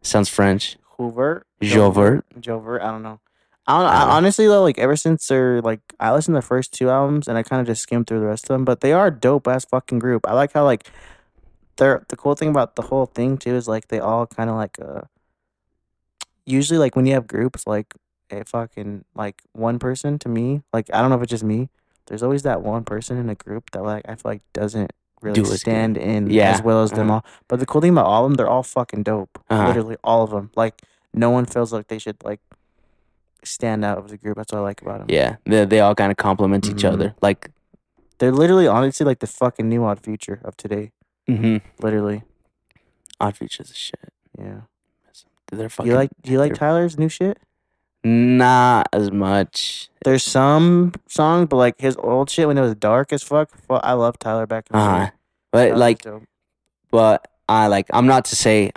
Sounds French. Jovert. I don't know. Honestly, though, like, ever since they're, like, I listened to the first two albums, and I kind of just skimmed through the rest of them, but they are a dope-ass fucking group. I like how, like, the cool thing about the whole thing, too, is, like, they all kind of, like, usually, like, when you have groups, like, a fucking, like, one person to me, like, I don't know if it's just me, there's always that one person in a group that, like, I feel like doesn't really stand in as well as them all. But the cool thing about all of them, they're all fucking dope. Literally all of them. Like, no one feels like they should, like, stand out of the group. That's what I like about them. Yeah, they all kind of complement each other. Like, they're literally, honestly, like the fucking new Odd Future of today. Mm-hmm. Literally. Odd Future's a shit. Yeah. They're fucking. Do you like Tyler's new shit? Not as much. There's some songs, but like his old shit when it was dark as fuck. Well, I love Tyler back in the day. But Tyler's like, dope. But I like. I'm not saying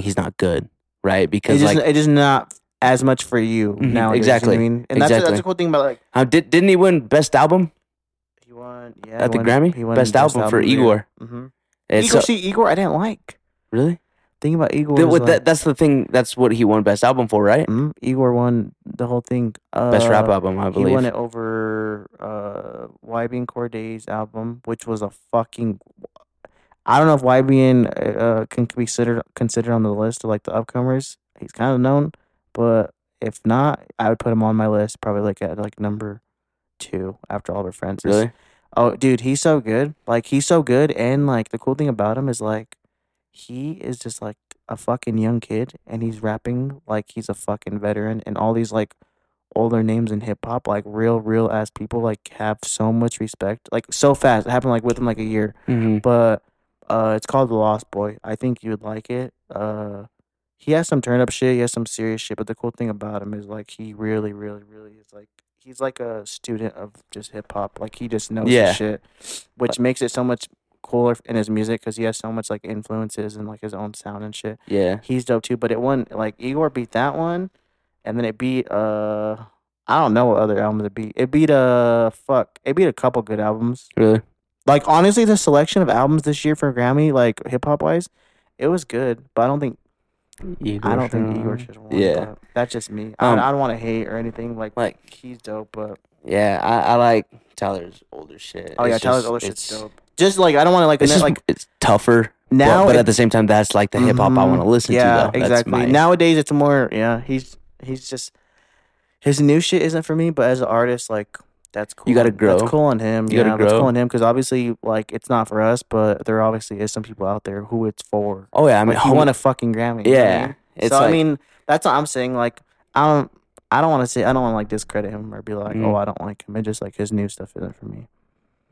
he's not good, right? Because it's just, like, it is not as much for you now. Exactly. You know what I mean? And that's the cool thing about, like, didn't he win best album? He won. Yeah. At the Grammy, he won best album for Igor. Yeah. Mm-hmm. Igor, I didn't like. Really. Thing about Igor that's the thing. That's what he won best album for, right? Mm-hmm. Igor won the whole thing. Best rap album, I believe. He won it over YB and Corday's album, which was a fucking. I don't know if YB and can be considered on the list of, like, the upcomers. He's kind of known, but if not, I would put him on my list, probably like at like number 2 after Oliver Francis. Really? Oh, dude, he's so good. Like, he's so good, and like the cool thing about him is like. He is just, like, a fucking young kid, and he's rapping like he's a fucking veteran, and all these, like, older names in hip-hop, like, real-ass people, like, have so much respect. Like, so fast. It happened, like, within, like, a year. Mm-hmm. But it's called The Lost Boy. I think you would like it. He has some turn-up shit. He has some serious shit, but the cool thing about him is, like, he really, really, really is, like, he's, like, a student of just hip-hop. Like, he just knows his shit, which makes it so much... cooler in his music because he has so much, like, influences and, like, his own sound and shit. Yeah, he's dope too. But it won, like, Igor beat that one, and then it beat I don't know what other album it beat. It beat a couple good albums. Really? Like, honestly, the selection of albums this year for Grammy, like, hip hop wise, it was good. But I don't think Igor should won. Yeah, but that's just me. I don't want to hate or anything. Like he's dope, but yeah, I like Tyler's older shit. Oh yeah, Tyler's older shit's dope. Just, like, I don't want to, like... it's tougher. Now, but at the same time, that's, like, the hip-hop I want to listen to, though. Yeah, exactly. Nowadays, it's more... Yeah, he's just... His new shit isn't for me, but as an artist, like, that's cool. You gotta grow. That's cool on him. That's cool on him, because obviously, like, it's not for us, but there obviously is some people out there who it's for. Oh, yeah, I mean... Like, you want a fucking Grammy. Yeah. You know? It's so, like, I mean, that's what I'm saying. Like, I don't want to, like, discredit him or be like, oh, I don't like him. It's just, like, his new stuff isn't for me.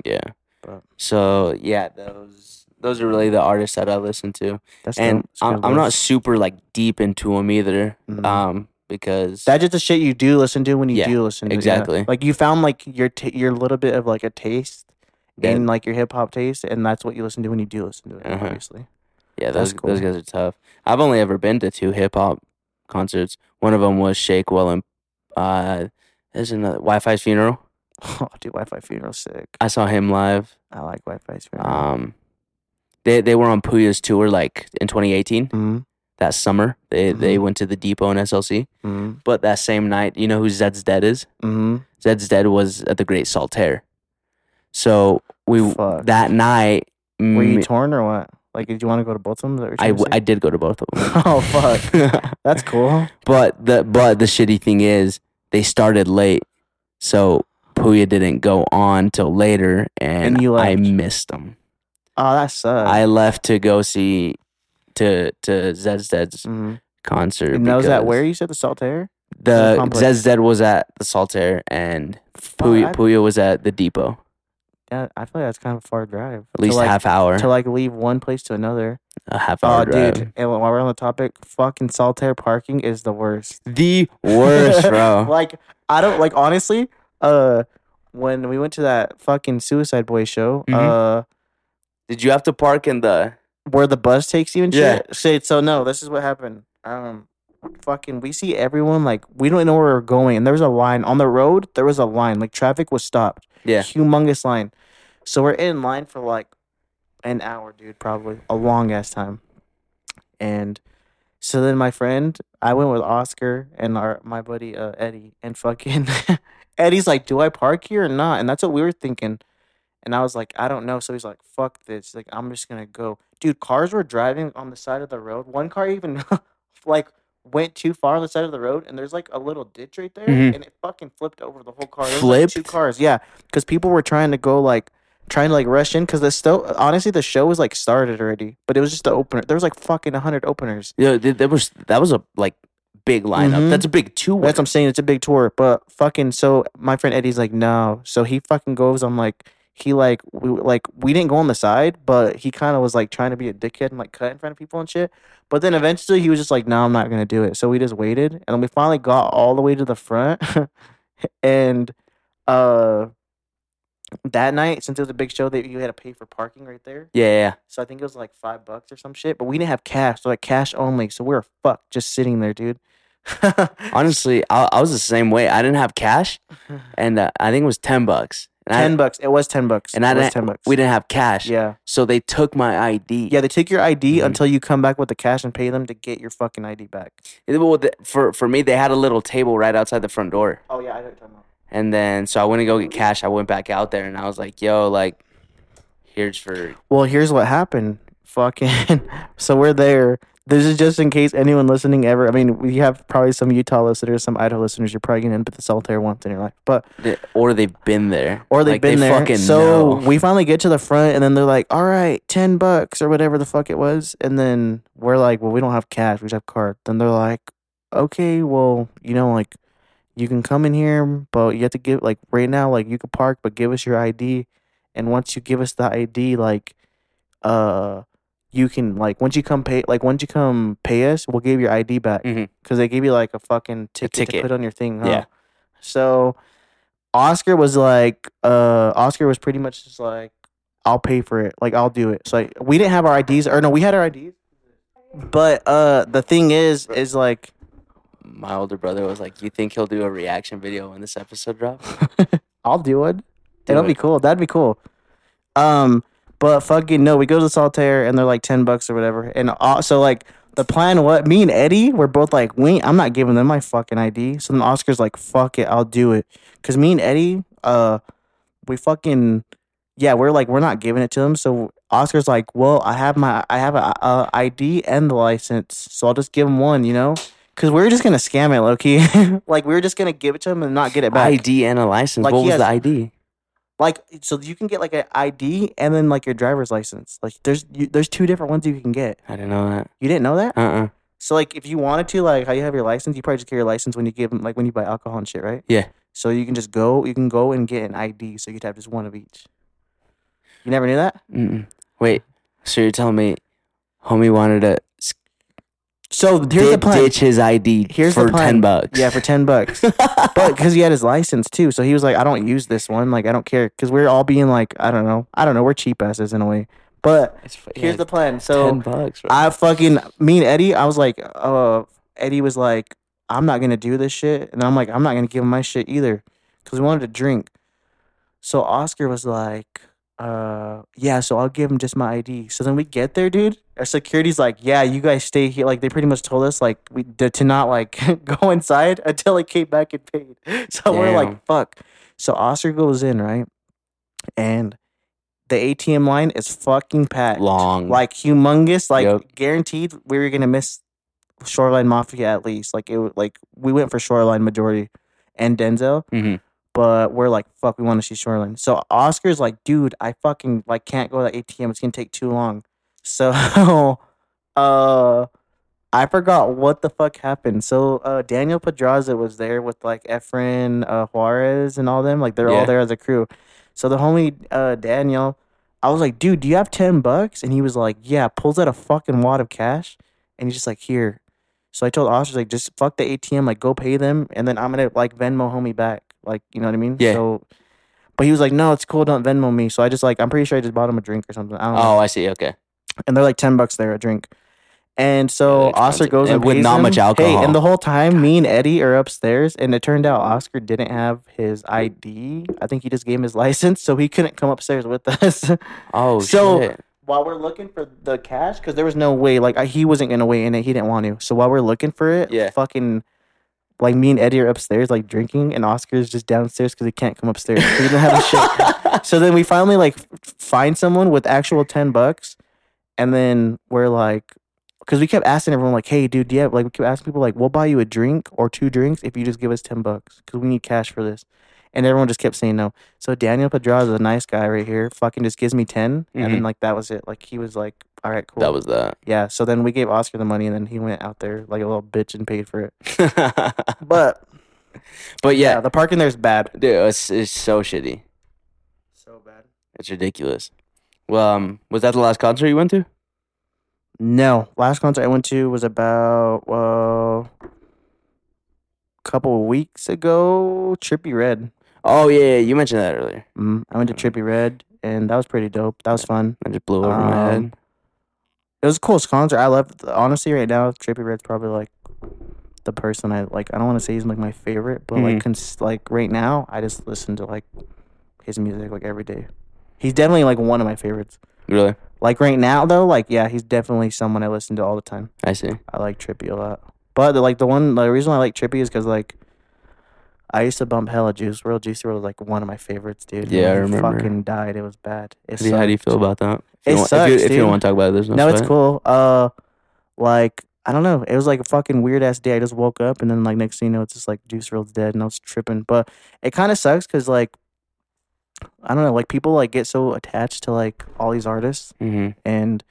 Yeah. But. So yeah, those are really the artists that I listen to. That's and I'm not super, like, deep into them either, because that's just the shit you do listen to when you do listen to. Exactly. Yeah. Like, you found, like, your little bit of, like, a taste in, like, your hip hop taste, and that's what you listen to when you do listen to it. Obviously. Yeah, those guys are tough. I've only ever been to 2 hip hop concerts. One of them was Shake Well and there's another Wi-Fi's Funeral. Oh, dude, Wi-Fi Funeral sick. I saw him live. I like Wi-Fi's Funeral. They were on Puya's tour, like, in 2018. Mm-hmm. That summer, they went to the Depot in SLC. Mm-hmm. But that same night, you know who Zed's Dead is? Mm-hmm. Zed's Dead was at the Great Saltaire. So we that night, were you torn or what? Like, did you want to go to both of them? I did go to both of them. Oh, fuck. That's cool. But the shitty thing is, they started late, so Puya didn't go on till later, and I missed them. Oh, that sucks. I left to go see to ZZ's concert. And that was at where you said the Saltaire? The ZZ was at the Saltaire, and Puya was at the Depot. Yeah, I feel like that's kind of a far drive. At least half hour. To leave one place to another. A half hour drive. Oh, dude. And while we're on the topic, fucking Saltaire parking is the worst. The worst, bro. Honestly, when we went to that fucking Suicide Boy show, did you have to park in the... Where the bus takes you and shit? Yeah. So, no, this is what happened. Fucking, we see everyone, we don't know where we're going. And there was a line. On the road, there was a line. Traffic was stopped. Yeah. Humongous line. So we're in line for an hour, dude, probably. A long ass time. And so then my friend, I went with Oscar and my buddy Eddie, and fucking Eddie's like, do I park here or not? And that's what we were thinking. And I was like, I don't know. So he's like, fuck this. I'm just gonna go. Dude, cars were driving on the side of the road. One car even went too far on the side of the road, and there's a little ditch right there, and it fucking flipped over the whole car. There flipped? Two cars, yeah, because people were trying to go rush in, because the show was started already, but it was just the opener. There was fucking 100 openers. Yeah, that was a big lineup. That's a big tour. That's what I'm saying. It's a big tour, but fucking so my friend Eddie's like no, so he fucking goes. I'm like. He, we didn't go on the side, but he kind of was, trying to be a dickhead and, cut in front of people and shit. But then eventually he was just like, no, I'm not going to do it. So we just waited. And then we finally got all the way to the front. And that night, since it was a big show, you had to pay for parking right there. Yeah. So I think it was, $5 or some shit. But we didn't have cash. So, cash only. So we were fucked just sitting there, dude. Honestly, I was the same way. I didn't have cash. And I think it was $10. $10. It was $10. And $10. We didn't have cash. Yeah. So they took my ID. Yeah, they took your ID until you come back with the cash and pay them to get your fucking ID back. For me, they had a little table right outside the front door. Oh, yeah, I know what you're talking about. And then, so I went to go get cash. I went back out there, and I was like, yo, here's for... Well, here's what happened. Fucking... So we're there. This is just in case anyone listening ever... I mean, we have probably some Utah listeners, some Idaho listeners. You're probably going to end up with the Saltaire once in your life. Or they've been there. Or they've been there. Fucking so know. We finally get to the front, and then they're like, all right, $10 or whatever the fuck it was. And then we're like, well, we don't have cash. We just have card. Then they're like, okay, well, you can come in here, but you have to give... right now, you can park, but give us your ID. And once you give us the ID, you can, once you come pay us, we'll give your ID back. Because they gave you, a fucking ticket to put on your thing. Huh? Yeah. So, Oscar was pretty much just I'll pay for it. I'll do it. So, we didn't have our IDs. Or, no, we had our IDs. But, the thing is. My older brother was like, you think he'll do a reaction video when this episode drops? I'll do one. It'll be cool. That'd be cool. But fucking no, we go to the Saltaire and they're $10 or whatever. And so the plan was, me and Eddie were both I'm not giving them my fucking ID. So then Oscar's fuck it, I'll do it. Cause me and Eddie, we fucking, yeah, we're not giving it to them. So Oscar's well, I have a ID and the license. So I'll just give him one, Cause we were just gonna scam it, low key. We were just gonna give it to him and not get it back. ID and a license. What was the ID? So you can get an ID and then your driver's license. There's two different ones you can get. I didn't know that. You didn't know that? Uh-uh. So if you wanted to, how you have your license, you probably just get your license when you give them, when you buy alcohol and shit, right? Yeah. So you can just go. You can go and get an ID. So you'd have just one of each. You never knew that? Mm-mm. Wait. So you're telling me, homie wanted to. So here's the plan. Ditch his ID for $10. Yeah, for $10. But because he had his license too, so he was I don't use this one. I don't care. Because we're all being I don't know. We're cheap asses in a way. But here's the plan. So $10, right? Me and Eddie. I was Eddie was I'm not gonna do this shit, and I'm I'm not gonna give him my shit either, because we wanted to drink. So Oscar was yeah, so I'll give him just my ID. So then we get there, dude. Our security's yeah, you guys stay here. They pretty much told us we to not go inside until it came back and paid. So damn. We're fuck. So Oscar goes in, right? And the ATM line is fucking packed. Long. Like, humongous. Like, guaranteed we were going to miss Shoreline Mafia at least. Like, it, like we went for Shoreline majority and Denzel. Mm-hmm. But we're like, fuck, we want to see Shoreline. So Oscar's like, dude, I fucking like can't go to the ATM. It's going to take too long. So I forgot what the fuck happened. So Daniel Pedraza was there with like Efren Juarez and all them. Like they're all there as a crew. So the homie Daniel, I was like, dude, do you have $10? And he was like, yeah, pulls out a fucking wad of cash. And he's just like, here. So I told Oscar, like, just fuck the ATM. Like, go pay them. And then I'm going to like Venmo homie back. Like, you know what I mean? Yeah. So, but he was like, no, it's cool. Don't Venmo me. So I just like, I'm pretty sure I just bought him a drink or something. I don't know. Oh, I see. Okay. And they're like $10 there, a drink. And so Oscar goes and with not much alcohol. Hey, and the whole time, me and Eddie are upstairs. And it turned out Oscar didn't have his ID. I think he just gave him his license. So he couldn't come upstairs with us. Oh, so, shit. So while we're looking for the cash, because there was no way, like, he wasn't going to wait in it. He didn't want to. So while we're looking for it, fucking. Like, me and Eddie are upstairs, like, drinking, and Oscar's just downstairs because he can't come upstairs. He doesn't have a shit. So then we finally, like, find someone with actual $10, and then we're like, because we kept asking everyone, like, hey, dude, do you have, like, we kept asking people, like, we'll buy you a drink or two drinks if you just give us $10 because we need cash for this. And everyone just kept saying no. So Daniel Pedraza, a nice guy right here, fucking just gives me 10, mm-hmm. and then, like, that was it. Like, he was like, all right, cool. That was that. Yeah, so then we gave Oscar the money, and then he went out there like a little bitch and paid for it. But yeah. The parking there is bad. Dude, it's so shitty. So bad. It's ridiculous. Well, was that the last concert you went to? No. Last concert I went to was about, a couple of weeks ago, Trippie Redd. Oh, yeah, you mentioned that earlier. Mm-hmm. I went to Trippie Redd, and that was pretty dope. That was fun. I just blew over my head. It was the coolest concert. I left. Honestly, right now, Trippie Redd's probably, like, the person I, like, I don't want to say he's, like, my favorite, but, mm-hmm. like, like, right now, I just listen to, like, his music, like, every day. He's definitely, like, one of my favorites. Really? Like, right now, though, like, yeah, he's definitely someone I listen to all the time. I see. I like Trippie a lot. But, like, the reason I like Trippie is because, like, I used to bump hella Juice WRLD. Juice WRLD was, like, one of my favorites, dude. Yeah, I remember. He fucking died. It was bad. How do you feel about that? It sucks, dude. If you don't want to talk about it, there's no sweat. No, it's cool. Like, I don't know. It was, like, a fucking weird-ass day. I just woke up, and then, like, next thing you know, it's just, like, Juice WRLD's dead, and I was tripping. But it kind of sucks because, like, I don't know. Like, people, like, get so attached to, like, all these artists, mm-hmm. and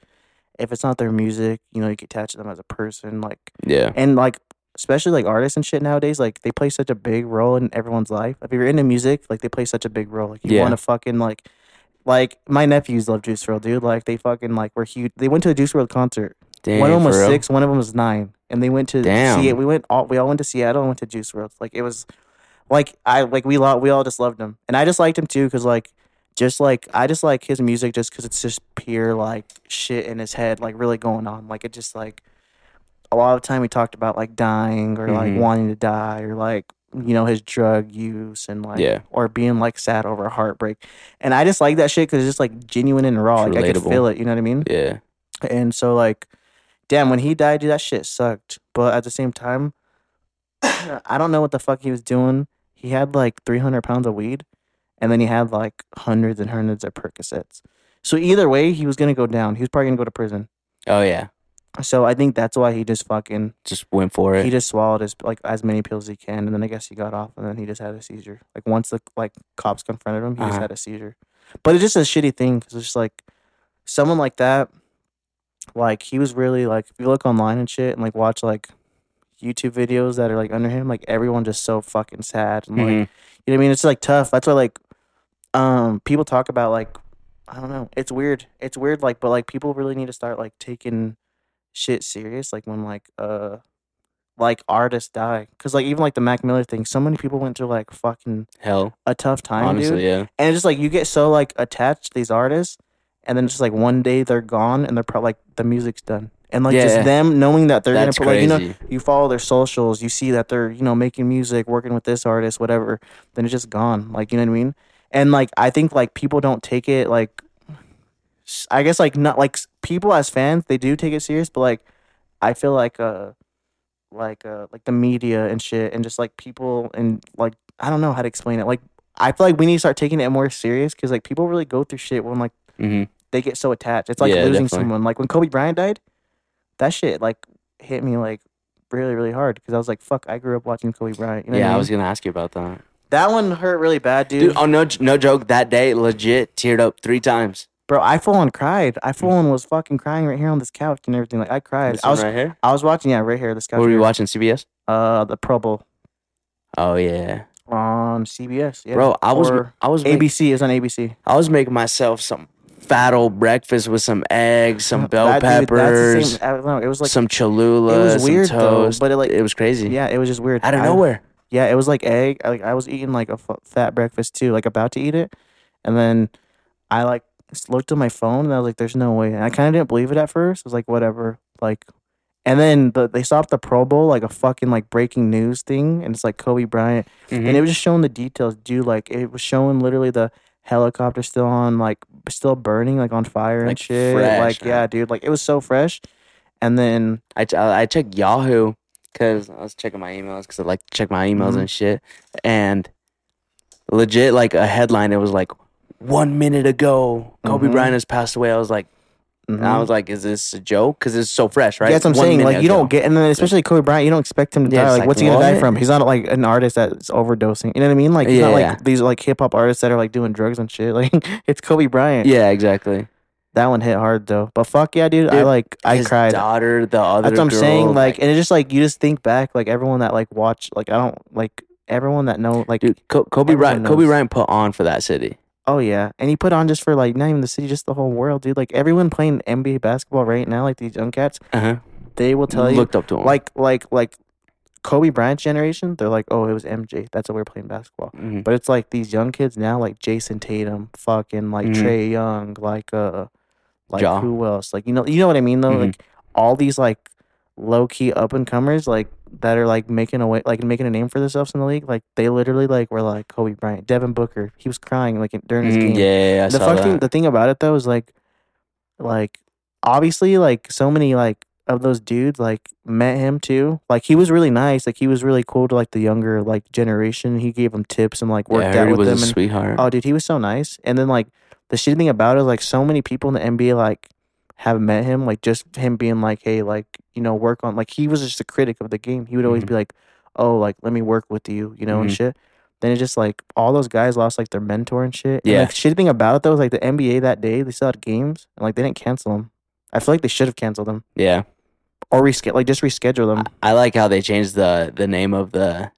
if it's not their music, you know, you get attached to them as a person, like, yeah. And, like, especially, like, artists and shit nowadays, like, they play such a big role in everyone's life. If you're into music, like, they play such a big role. Like, you want to fucking, like, my nephews love Juice WRLD, dude. Like, they fucking, like, were huge. They went to a Juice WRLD concert. Damn, one of them was 6, one of them was 9. And they went to Seattle. We all went to Seattle and went to Juice WRLD. Like, it was, like, we all just loved him. And I just liked him, too, because, like, just, like, I just like his music just because it's just pure, like, shit in his head, like, really going on. Like, it just, like, a lot of the time we talked about, like, dying or, mm-hmm. like, wanting to die or, like, you know, his drug use and, like, or being, like, sad over heartbreak. And I just like that shit because it's just, like, genuine and raw. It's like, relatable. I could feel it, you know what I mean? Yeah. And so, like, damn, when he died, dude, that shit sucked. But at the same time, I don't know what the fuck he was doing. He had, like, 300 pounds of weed. And then he had, like, hundreds and hundreds of Percocets. So either way, he was going to go down. He was probably going to go to prison. Oh, yeah. So I think that's why he just fucking... Just went for it. He just swallowed his, like, as many pills as he can. And then I guess he got off. And then he just had a seizure. Like, once the, like, cops confronted him, he just had a seizure. But it's just a shitty thing. Because it's just, like, someone like that, like, he was really, like... If you look online and shit and, like, watch, like, YouTube videos that are, like, under him, like, everyone just so fucking sad. And, like, mm-hmm. you know what I mean? It's, like, tough. That's why, like... people talk about, like, I don't know, it's weird, like, but, like, people really need to start, like, taking shit serious, like, when, like, artists die, because, like, even, like, the Mac Miller thing, so many people went through, like, fucking hell, a tough time, honestly, dude. Yeah, and it's just, like, you get so, like, attached to these artists, and then just, like, one day they're gone, and they're probably, like, the music's done. And, like, just them knowing that they're going to... Like, you know, you follow their socials, you see that they're, you know, making music, working with this artist, whatever, then it's just gone, like, you know what I mean? And, like, I think, like, people don't take it, like, I guess, like, not, like, people as fans, they do take it serious, but, like, I feel like the media and shit and just, like, people and, like, I don't know how to explain it. Like, I feel like we need to start taking it more serious because, like, people really go through shit when, like, mm-hmm. they get so attached. It's like losing someone. Like when Kobe Bryant died, that shit like hit me like really, really hard because I was like, fuck, I grew up watching Kobe Bryant. You know what I mean? I was going to ask you about that. That one hurt really bad, dude. Oh, no joke. That day, legit, teared up 3 times. Bro, I full on cried. I full on was fucking crying right here on this couch and everything. Like, I cried. I was right here? I was watching, right here, this couch. What were you watching, CBS? The Pro Bowl. Oh, yeah. On CBS, yeah. Bro, I was ABC is on ABC. I was making myself some fat old breakfast with some eggs, some bell peppers. Dude, I don't know. It was like some Cholula. It was weird, toast. Though, but it was crazy. Yeah, it was just weird. Out of nowhere. Yeah, it was like egg. I was eating like a fat breakfast too, like about to eat it, and then I like looked at my phone and I was like, "There's no way." And I kind of didn't believe it at first. I was like, "Whatever," like. And then they stopped the Pro Bowl, like a fucking like breaking news thing. And it's like Kobe Bryant. Mm-hmm. And it was just showing the details, dude. Like it was showing literally the helicopter still on, like still burning, like on fire and like shit. Fresh, like, yeah, dude. Like it was so fresh. And then I checked Yahoo because I was checking my emails because I like to check my emails mm-hmm. and shit. And legit, like a headline, it was like 1 minute ago, Kobe mm-hmm. Bryant has passed away. I was like, mm-hmm. I was like, is this a joke? Because it's so fresh, right? Yeah, that's what I'm saying. Like, you don't get, and then especially Kobe Bryant, you don't expect him to die. Like, what's he going to die from? He's not like an artist that's overdosing. You know what I mean? Like, he's not like these like hip hop artists that are like doing drugs and shit. Like, it's Kobe Bryant. Yeah, exactly. That one hit hard though. But fuck yeah, dude. I cried. His daughter, the other girl. That's what I'm saying. Like, and it's just like, you just think back, like, everyone that like watched, like, I don't, like, everyone that know, like, dude, Kobe Bryant put on for that city. Oh, yeah. And he put on just for, like, not even the city, just the whole world, dude. Like, everyone playing NBA basketball right now, like, these young cats, they will tell you. Looked up to him. Like, Kobe Bryant's generation, they're like, oh, it was MJ. That's how we were playing basketball. Mm-hmm. But it's, like, these young kids now, like, Jason Tatum, fucking, like, mm-hmm. Trae Young, like Ja. Who else? Like, you know what I mean, though? Mm-hmm. Like, all these, like, low-key up-and-comers, like, that are, like, making a name for themselves in the league, like, they literally, like, were, like, Kobe Bryant. Devin Booker, he was crying, like, during his game. Yeah, The thing about it, though, is, like, obviously, like, so many, like, of those dudes, like, met him, too. Like, he was really nice. Like, he was really cool to, like, the younger, like, generation. He gave them tips and, like, worked out with them. Yeah, he was a sweetheart. Oh, dude, he was so nice. And then, like, the shitty thing about it is, like, so many people in the NBA, like, haven't met him, like just him being like, hey, like, you know, work on, like, he was just a critic of the game. He would always be like, oh, like, let me work with you, you know, and shit. Then it's just like all those guys lost like their mentor and shit. Yeah. And, like, shitty thing about it though is like the NBA that day, they still had games and like they didn't cancel them. I feel like they should have canceled them. Yeah. Or just reschedule them. I like how they changed the name of the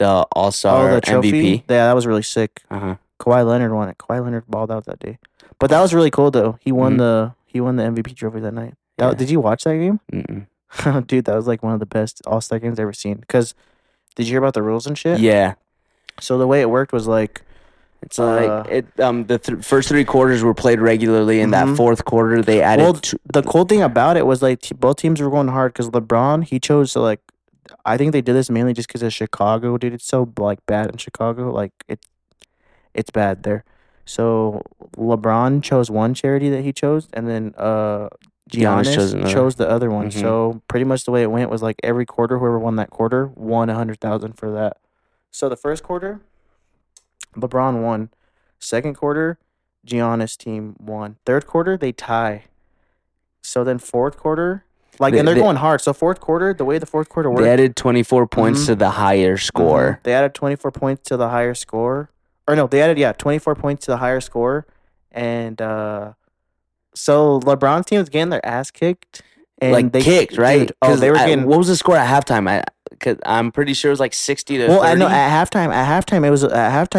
All-Star the trophy? MVP. Yeah, that was really sick. Kawhi Leonard won it. Kawhi Leonard balled out that day. But that was really cool though. He won the MVP trophy that night. Yeah. Did you watch that game? Mm-mm. Dude, that was like one of the best All-Star games I've ever seen. Because did you hear about the rules and shit? Yeah. So the way it worked was like... It's like the first 3 quarters were played regularly. In that fourth quarter, they added... Well, the cool thing about it was like both teams were going hard because LeBron, he chose to like... I think they did this mainly just because of Chicago, dude. It's so like bad in Chicago. Like it's bad there. So LeBron chose one charity that he chose, and then Giannis chose the other one. Mm-hmm. So pretty much the way it went was like every quarter, whoever won that quarter won $100,000 for that. So the first quarter, LeBron won. Second quarter, Giannis team won. Third quarter, they tie. So then fourth quarter, like they're going hard. So fourth quarter, the way the fourth quarter worked, they added 24 points to the higher score. They added 24 points to the higher score. Or no, they added, 24 points to the higher score. And so LeBron's team was getting their ass kicked. And like they kicked, right? Dude, they were getting... What was the score at halftime? Cause I'm pretty sure it was like 60 to 30. Well, I know at halftime,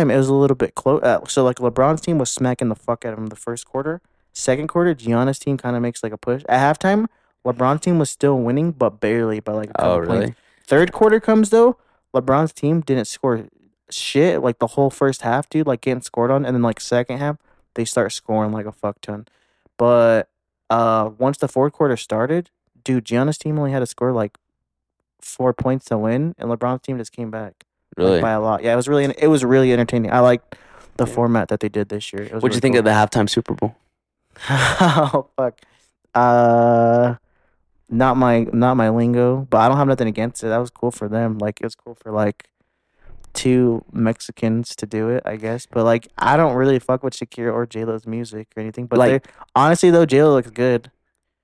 it was a little bit close. So like LeBron's team was smacking the fuck out of him the first quarter. Second quarter, Giannis' team kind of makes like a push. At halftime, LeBron's team was still winning, but barely by like a couple points. Third quarter comes though, LeBron's team didn't score shit like the whole first half, dude, like getting scored on, and then like second half they start scoring like a fuck ton. But once the fourth quarter started, dude, Giannis' team only had to score like 4 points to win, and LeBron's team just came back by a lot. Yeah, it was really entertaining. I liked the format that they did this year. What'd you think of the halftime Super Bowl? Oh fuck, not my lingo, but I don't have nothing against it. That was cool for them. Like it was cool for like two Mexicans to do it, I guess. But, like, I don't really fuck with Shakira or J-Lo's music or anything. But, like, honestly, though, J-Lo looks good.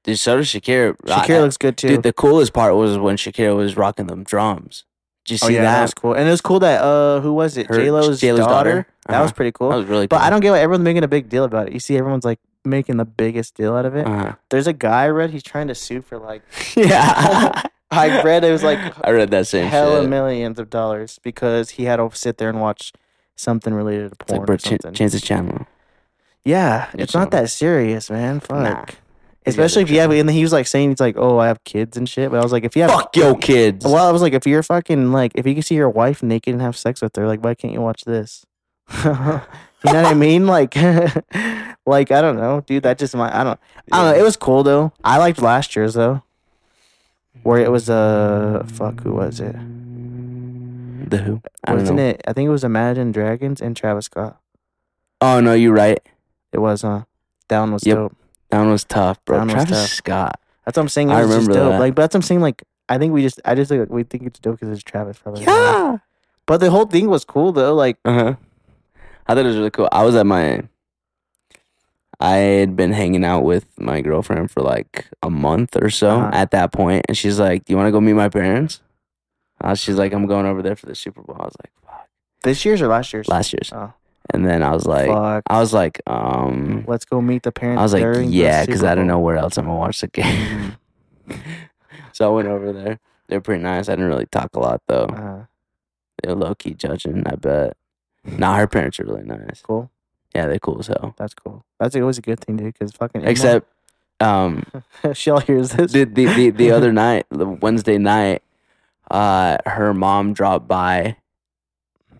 Dude, so does Shakira. Shakira looks good, too. Dude, the coolest part was when Shakira was rocking them drums. Did you see that? That was cool. And it was cool that, who was it? J-Lo's daughter. That was pretty cool. That was really cool. But I don't get why everyone's making a big deal about it. You see everyone's, like, making the biggest deal out of it. There's a guy I read, he's trying to sue for, like... Yeah. I read it was like I read that same hella shit. Millions of dollars because he had to sit there and watch something related to porn. It's like, bro, change the channel. Yeah, it's not that serious, man. Fuck. Nah. Especially if you have, and he was like saying, he's like, oh, I have kids and shit. But I was like, if you have. Fuck your kids. Well, I was like, if you're fucking, like, if you can see your wife naked and have sex with her, like, why can't you watch this? You know what I mean? Like, like, I don't know, dude. That just, I don't know. It was cool, though. I liked last year's, though. Where it was a fuck, who was it? The Who? Wasn't it? I think it was Imagine Dragons and Travis Scott. Oh no, you're right. It was, huh? Down was dope. Down was tough, bro. Travis Scott. That's what I'm saying. I remember just dope. That. Like, but that's what I'm saying. Like, I just we think it's dope because it's Travis, probably. Yeah. But the whole thing was cool though. Like, I thought it was really cool. I was at my. I had been hanging out with my girlfriend for like a month or so at that point. And she's like, do you want to go meet my parents? She's like, I'm going over there for the Super Bowl. I was like, fuck. This year's or last year's? Last year's. Oh. And then I was like, fuck. I was like, let's go meet the parents. I was like, yeah, because I don't know where else I'm going to watch the game. So I went over there. They're pretty nice. I didn't really talk a lot, though. They're low-key judging, I bet. Nah, her parents are really nice. Cool. Yeah, they're cool as hell. That's cool. That's always a good thing, dude, because fucking... Except, she all hears this. The other night, the Wednesday night, her mom dropped by,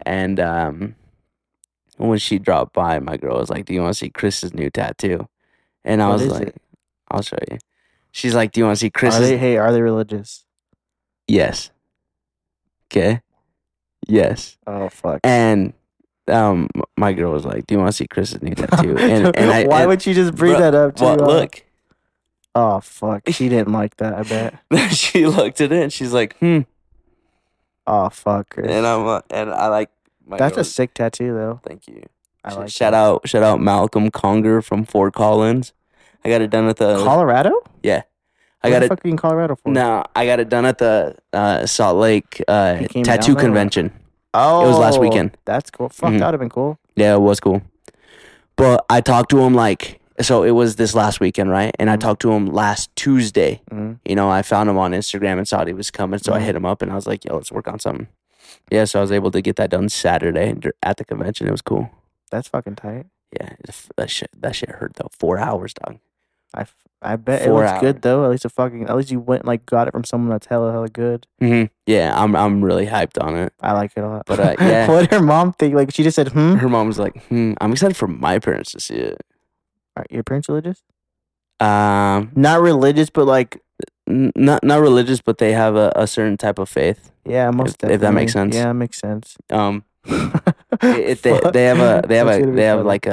and when she dropped by, my girl was like, do you want to see Chris's new tattoo? And I was like, I'll show you. She's like, do you want to see Chris's... are they religious? Yes. Okay? Yes. Oh, fuck. And... my girl was like, "Do you want to see Chris's new tattoo?" And why would you just bring that up? Look. Oh fuck, she didn't like that. I bet. She looked at it and she's like, "Hmm." Oh fuck, Chris. And I'm and I like. My That's girl. A sick tattoo though. Thank you. I like. Shout out Malcolm Conger from Fort Collins. I got it done at the Colorado. Yeah, I got it. What the fuck are you in Colorado for? No, I got it done at the Salt Lake tattoo convention. Or? Oh, it was last weekend. That's cool. Fuck, that would have been cool. Yeah, it was cool. But I talked to him like, so it was this last weekend, right? And I talked to him last Tuesday. You know, I found him on Instagram and saw he was coming. So I hit him up and I was like, yo, let's work on something. Yeah, so I was able to get that done Saturday at the convention. It was cool. That's fucking tight. Yeah, that shit hurt though. 4 hours, dog. I bet it looks good though. At least you went like got it from someone that's hella good. Mm-hmm. Yeah, I'm really hyped on it. I like it a lot. But yeah, what did her mom think? Like she just said, Her mom was like, I'm excited for my parents to see it. Are your parents religious? Not religious, but like not religious, but they have a certain type of faith. Yeah, if that makes sense. Yeah, it makes sense. If they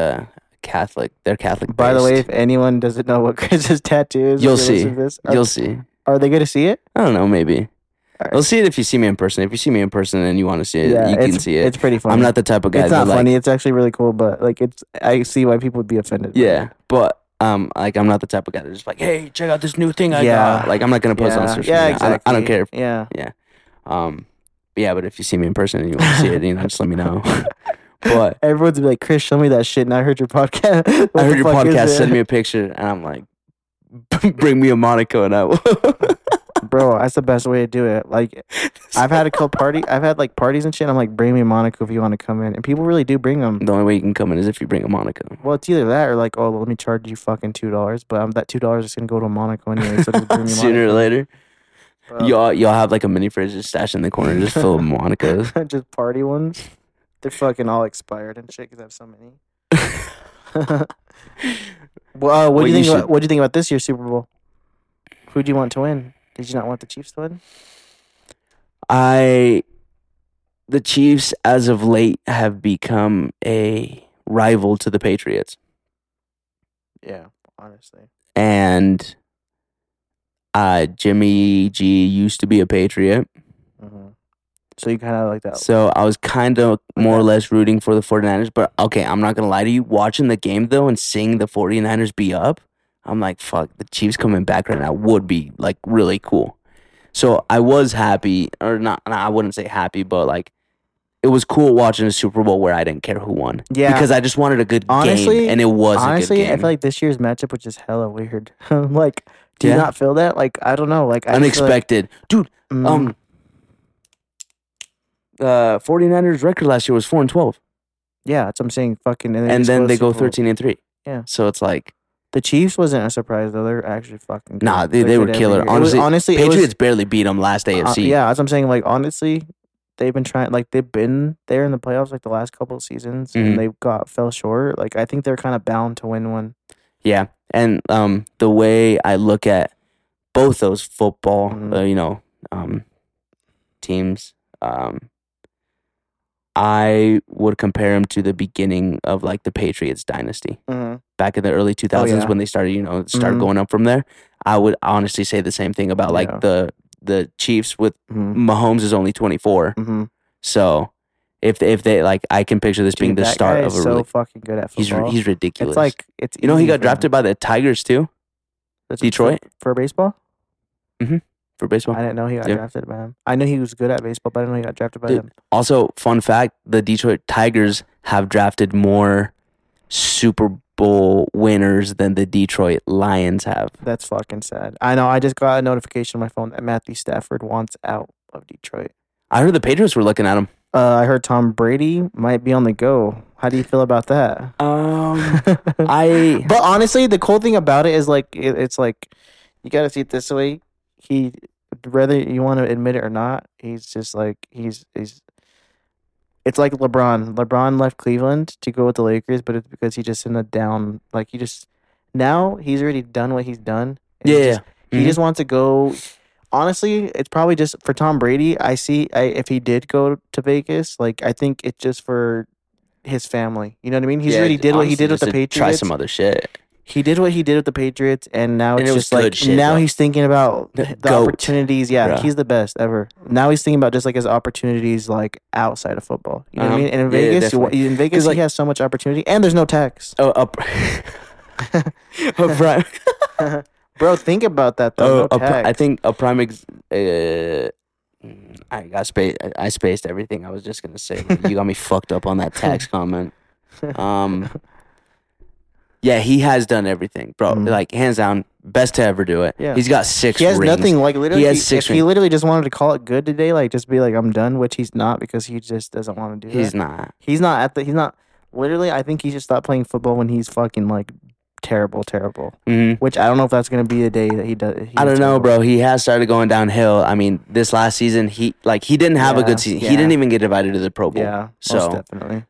have Catholic. They're Catholic. By the way, if anyone doesn't know what Chris's tattoo is, you'll see. You'll see. Are they gonna see it? I don't know. Maybe. Right. You'll see it if you see me in person. If you see me in person and you want to see it, you can see it. It's pretty funny. I'm not the type of guy. It's not funny. It's actually really cool. But like, I see why people would be offended. Yeah, but like I'm not the type of guy that's just like, hey, check out this new thing I got. Like I'm not gonna post on social media. Yeah, exactly. I don't care. Yeah. Yeah, but if you see me in person and you want to see it, you know, just let me know. But everyone's be like, Chris, show me that shit. And I heard your podcast. I heard your podcast. Send me a picture. And I'm like, bring me a Monaco. And I will. Bro, that's the best way to do it. Like, I've had like parties and shit. And I'm like, bring me a Monaco if you want to come in. And people really do bring them. The only way you can come in is if you bring a Monaco. Well, it's either that or like, oh, well, let me charge you fucking $2. But that $2 is going to go to a Monaco anyway. So just bring me Monaco. Sooner or later. Bro. Y'all have like a mini fridge just stashed in the corner. Just full of Monacos. Just party ones. They're fucking all expired and shit because I have so many. Well, what do you think about this year's Super Bowl? Who do you want to win? Did you not want the Chiefs to win? The Chiefs, as of late, have become a rival to the Patriots. Yeah, honestly. And Jimmy G used to be a Patriot. So you kind of like that. So I was kind of more or less rooting for the 49ers. But okay, I'm not going to lie to you. Watching the game, though, and seeing the 49ers be up, I'm like, fuck, the Chiefs coming back right now would be, like, really cool. So I was happy, or not, I wouldn't say happy, but, like, it was cool watching a Super Bowl where I didn't care who won. Yeah. Because I just wanted a good game, and it was a good game. I feel like this year's matchup was just hella weird. Like, do you not feel that? Like, I don't know. Like, unexpected. Like, dude, 49ers record last year was 4-12. Yeah, that's what I'm saying. Fucking, and then they go 13-3. Yeah. So it's like. The Chiefs wasn't a surprise, though. They're actually fucking good. Nah, they were killer. Honestly, Patriots barely beat them last AFC. Yeah, that's what I'm saying. Like, honestly, they've been trying. Like, they've been there in the playoffs, like, the last couple of seasons, and they fell short. Like, I think they're kind of bound to win one. Yeah, and the way I look at both those football, teams, I would compare them to the beginning of, like, the Patriots dynasty. Back in the early 2000s when they started, going up from there. I would honestly say the same thing about, like, the Chiefs with Mahomes is only 24. So if they, like, I can picture this being the start of a really. He's so fucking good at football. He's ridiculous. It's like, it's you know, he got drafted by the Tigers, too. Detroit. For baseball? For baseball. I didn't know he got drafted by him. I knew he was good at baseball, but I didn't know he got drafted by him. Also, fun fact, the Detroit Tigers have drafted more Super Bowl winners than the Detroit Lions have. That's fucking sad. I know. I just got a notification on my phone that Matthew Stafford wants out of Detroit. I heard the Patriots were looking at him. I heard Tom Brady might be on the go. How do you feel about that? But honestly, the cool thing about it is, like, it's like you got to see it this way. He, whether you want to admit it or not, he's just like he's. It's like LeBron. LeBron left Cleveland to go with the Lakers, but it's because he just in a down. Like he just now he's already done what he's done. Yeah, he just wants to go. Honestly, it's probably just for Tom Brady. If he did go to Vegas, like I think it's just for his family. You know what I mean? He's already did what he did with the Patriots. Try some other shit. He did what he did with the Patriots, and now it's just like shit, now he's thinking about the opportunities. Yeah, he's the best ever. Now he's thinking about just like his opportunities, like outside of football. You know what I mean? And in Vegas, like, he has so much opportunity, and there's no tax. Prime, bro. Think about that though. I think a prime. I spaced everything. I was just gonna say you got me fucked up on that tax comment. Yeah, he has done everything, bro. Like, hands down, best to ever do it. Yeah. He's got 6 rings. He has rings. Nothing. Like, literally, he has 6 rings. He literally just wanted to call it good today, like, just be like, I'm done, which he's not because he just doesn't want to do that. He's not. Literally, I think he should stop playing football when he's fucking, like, terrible. Which I don't know if that's going to be a day that he does. I don't know, bro. He has started going downhill. I mean, this last season, he didn't have a good season. Yeah. He didn't even get invited to the Pro Bowl. Yeah, so, definitely.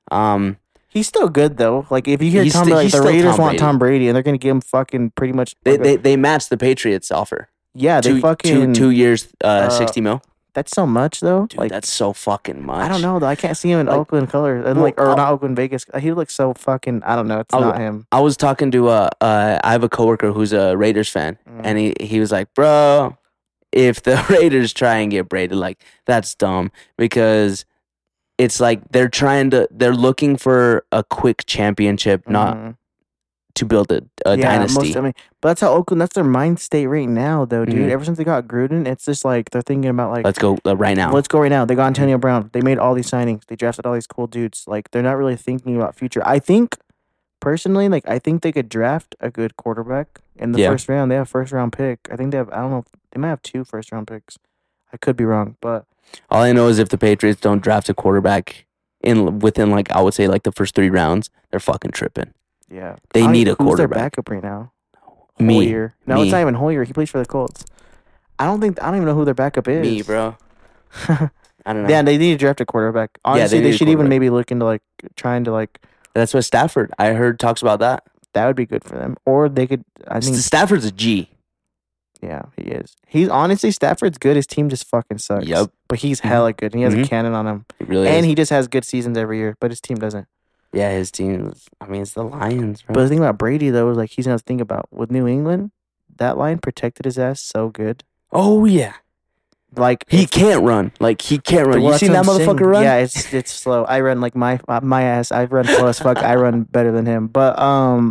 He's still good, though. Like, if you hear the Raiders want Tom Brady, and they're going to give him fucking pretty much... They matched the Patriots' offer. Yeah, they fucking... 2 years, 60 mil. That's so much, though. Dude, like, that's so fucking much. I don't know, though. I can't see him in Oakland colors. Not Oakland, Vegas. He looks so fucking... I don't know. It's not him. I was talking to... I have a coworker who's a Raiders fan, and he was like, bro, if the Raiders try and get Brady, like, that's dumb, because... It's like they're looking for a quick championship, not to build a dynasty. But that's how Oakland, that's their mind state right now, though, dude. Ever since they got Gruden, it's just like they're thinking about like... Let's go right now. They got Antonio Brown. They made all these signings. They drafted all these cool dudes. Like, they're not really thinking about future. I think, personally, like, I think they could draft a good quarterback in the first round. They have a first-round pick. I think they have, I don't know, they might have 2 first-round picks. I could be wrong, but... All I know is if the Patriots don't draft a quarterback within, like, I would say, like, the first 3 rounds, they're fucking tripping. Yeah. They need a quarterback. Who's their backup right now? Hoyer. No, it's not even Hoyer. He plays for the Colts. I don't even know who their backup is. Me, bro. I don't know. Yeah, they need to draft a quarterback. Honestly, they should even maybe look into, like, trying to, like... That's what Stafford, I heard, talks about that. That would be good for them. Or they could, I think... Stafford's a G. Yeah, he is. He's honestly, Stafford's good. His team just fucking sucks. Yep. But he's hella good. And he has a cannon on him. He really is. He just has good seasons every year, but his team doesn't. Yeah, his team, I mean, it's the Lions, right? But the thing about Brady, though, is like he's going to think about with New England, that line protected his ass so good. Oh, yeah. like he can't run. Like he can't run. You seen that motherfucker run? Yeah, it's slow. I run like my ass. I run slow as fuck. I run better than him. But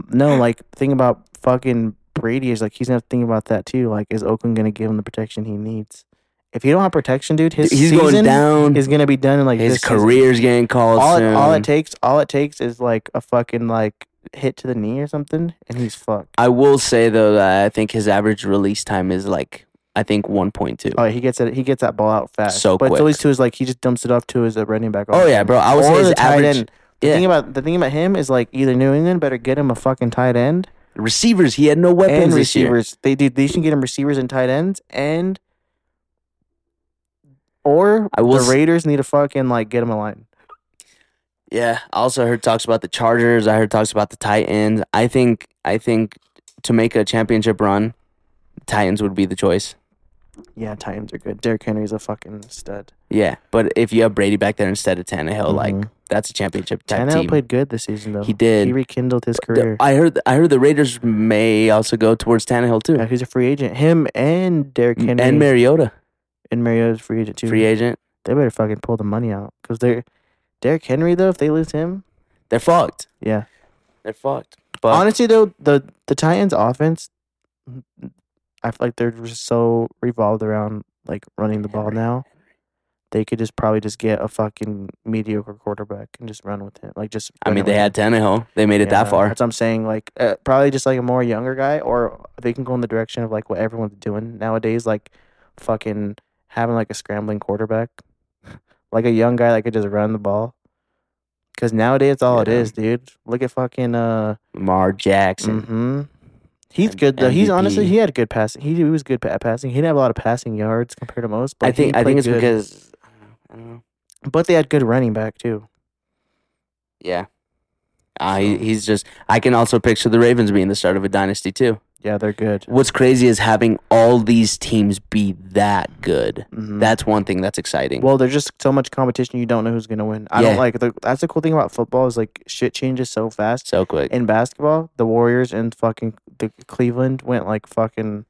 no, like think about fucking Brady is like he's gonna think about that too. Like, is Oakland gonna give him the protection he needs? If you don't have protection, dude, he's going down. Is gonna be done in like his this career's season. Getting called. All it takes is like a fucking like hit to the knee or something, and he's fucked. I will say though that I think his average release time is like. I think 1.2. Oh, he gets that ball out fast. So but quick. It's always to his like he just dumps it off to his running back. Oh yeah, bro. I was his tight end. Yeah. The thing about him is like either New England better get him a fucking tight end. Receivers, he had no weapons. And receivers, this year. They should get him receivers and tight ends and or the Raiders need to fucking like get him a line. Yeah, I also heard talks about the Chargers. I heard talks about the Titans. I think to make a championship run, Titans would be the choice. Yeah, Titans are good. Derrick Henry's a fucking stud. Yeah, but if you have Brady back there instead of Tannehill, mm-hmm. like that's a championship type team. Tannehill played good this season, though. He did. He rekindled his career. I heard the Raiders may also go towards Tannehill too. Yeah, he's a free agent. Him and Derrick Henry and Mariota. And Mariota's free agent too. Free agent. They better fucking pull the money out because they're Derrick Henry though. If they lose him, they're fucked. Yeah, they're fucked. But honestly though, the Titans offense. I feel like they're just so revolved around like running the ball now. They could just probably just get a fucking mediocre quarterback and just run with him. Like just I mean, they had Tannehill. They made it that far. That's what I'm saying. Like probably just like a more younger guy, or they can go in the direction of like what everyone's doing nowadays. Like fucking having like a scrambling quarterback, like a young guy that could just run the ball. Because nowadays, it's all it is, dude. Look at fucking Lamar Jackson. Mm-hmm. He's good though. MVP. He's honestly he had good passing. He was good at passing. He didn't have a lot of passing yards compared to most. But I think it's good. Because I don't know. But they had good running back too. Yeah, he's just. I can also picture the Ravens being the start of a dynasty too. Yeah, they're good. What's crazy is having all these teams be that good. Mm-hmm. That's one thing that's exciting. Well, there's just so much competition. You don't know who's gonna win. I don't like. That's the cool thing about football is like shit changes so fast, so quick. In basketball, the Warriors and fucking the Cleveland went like fucking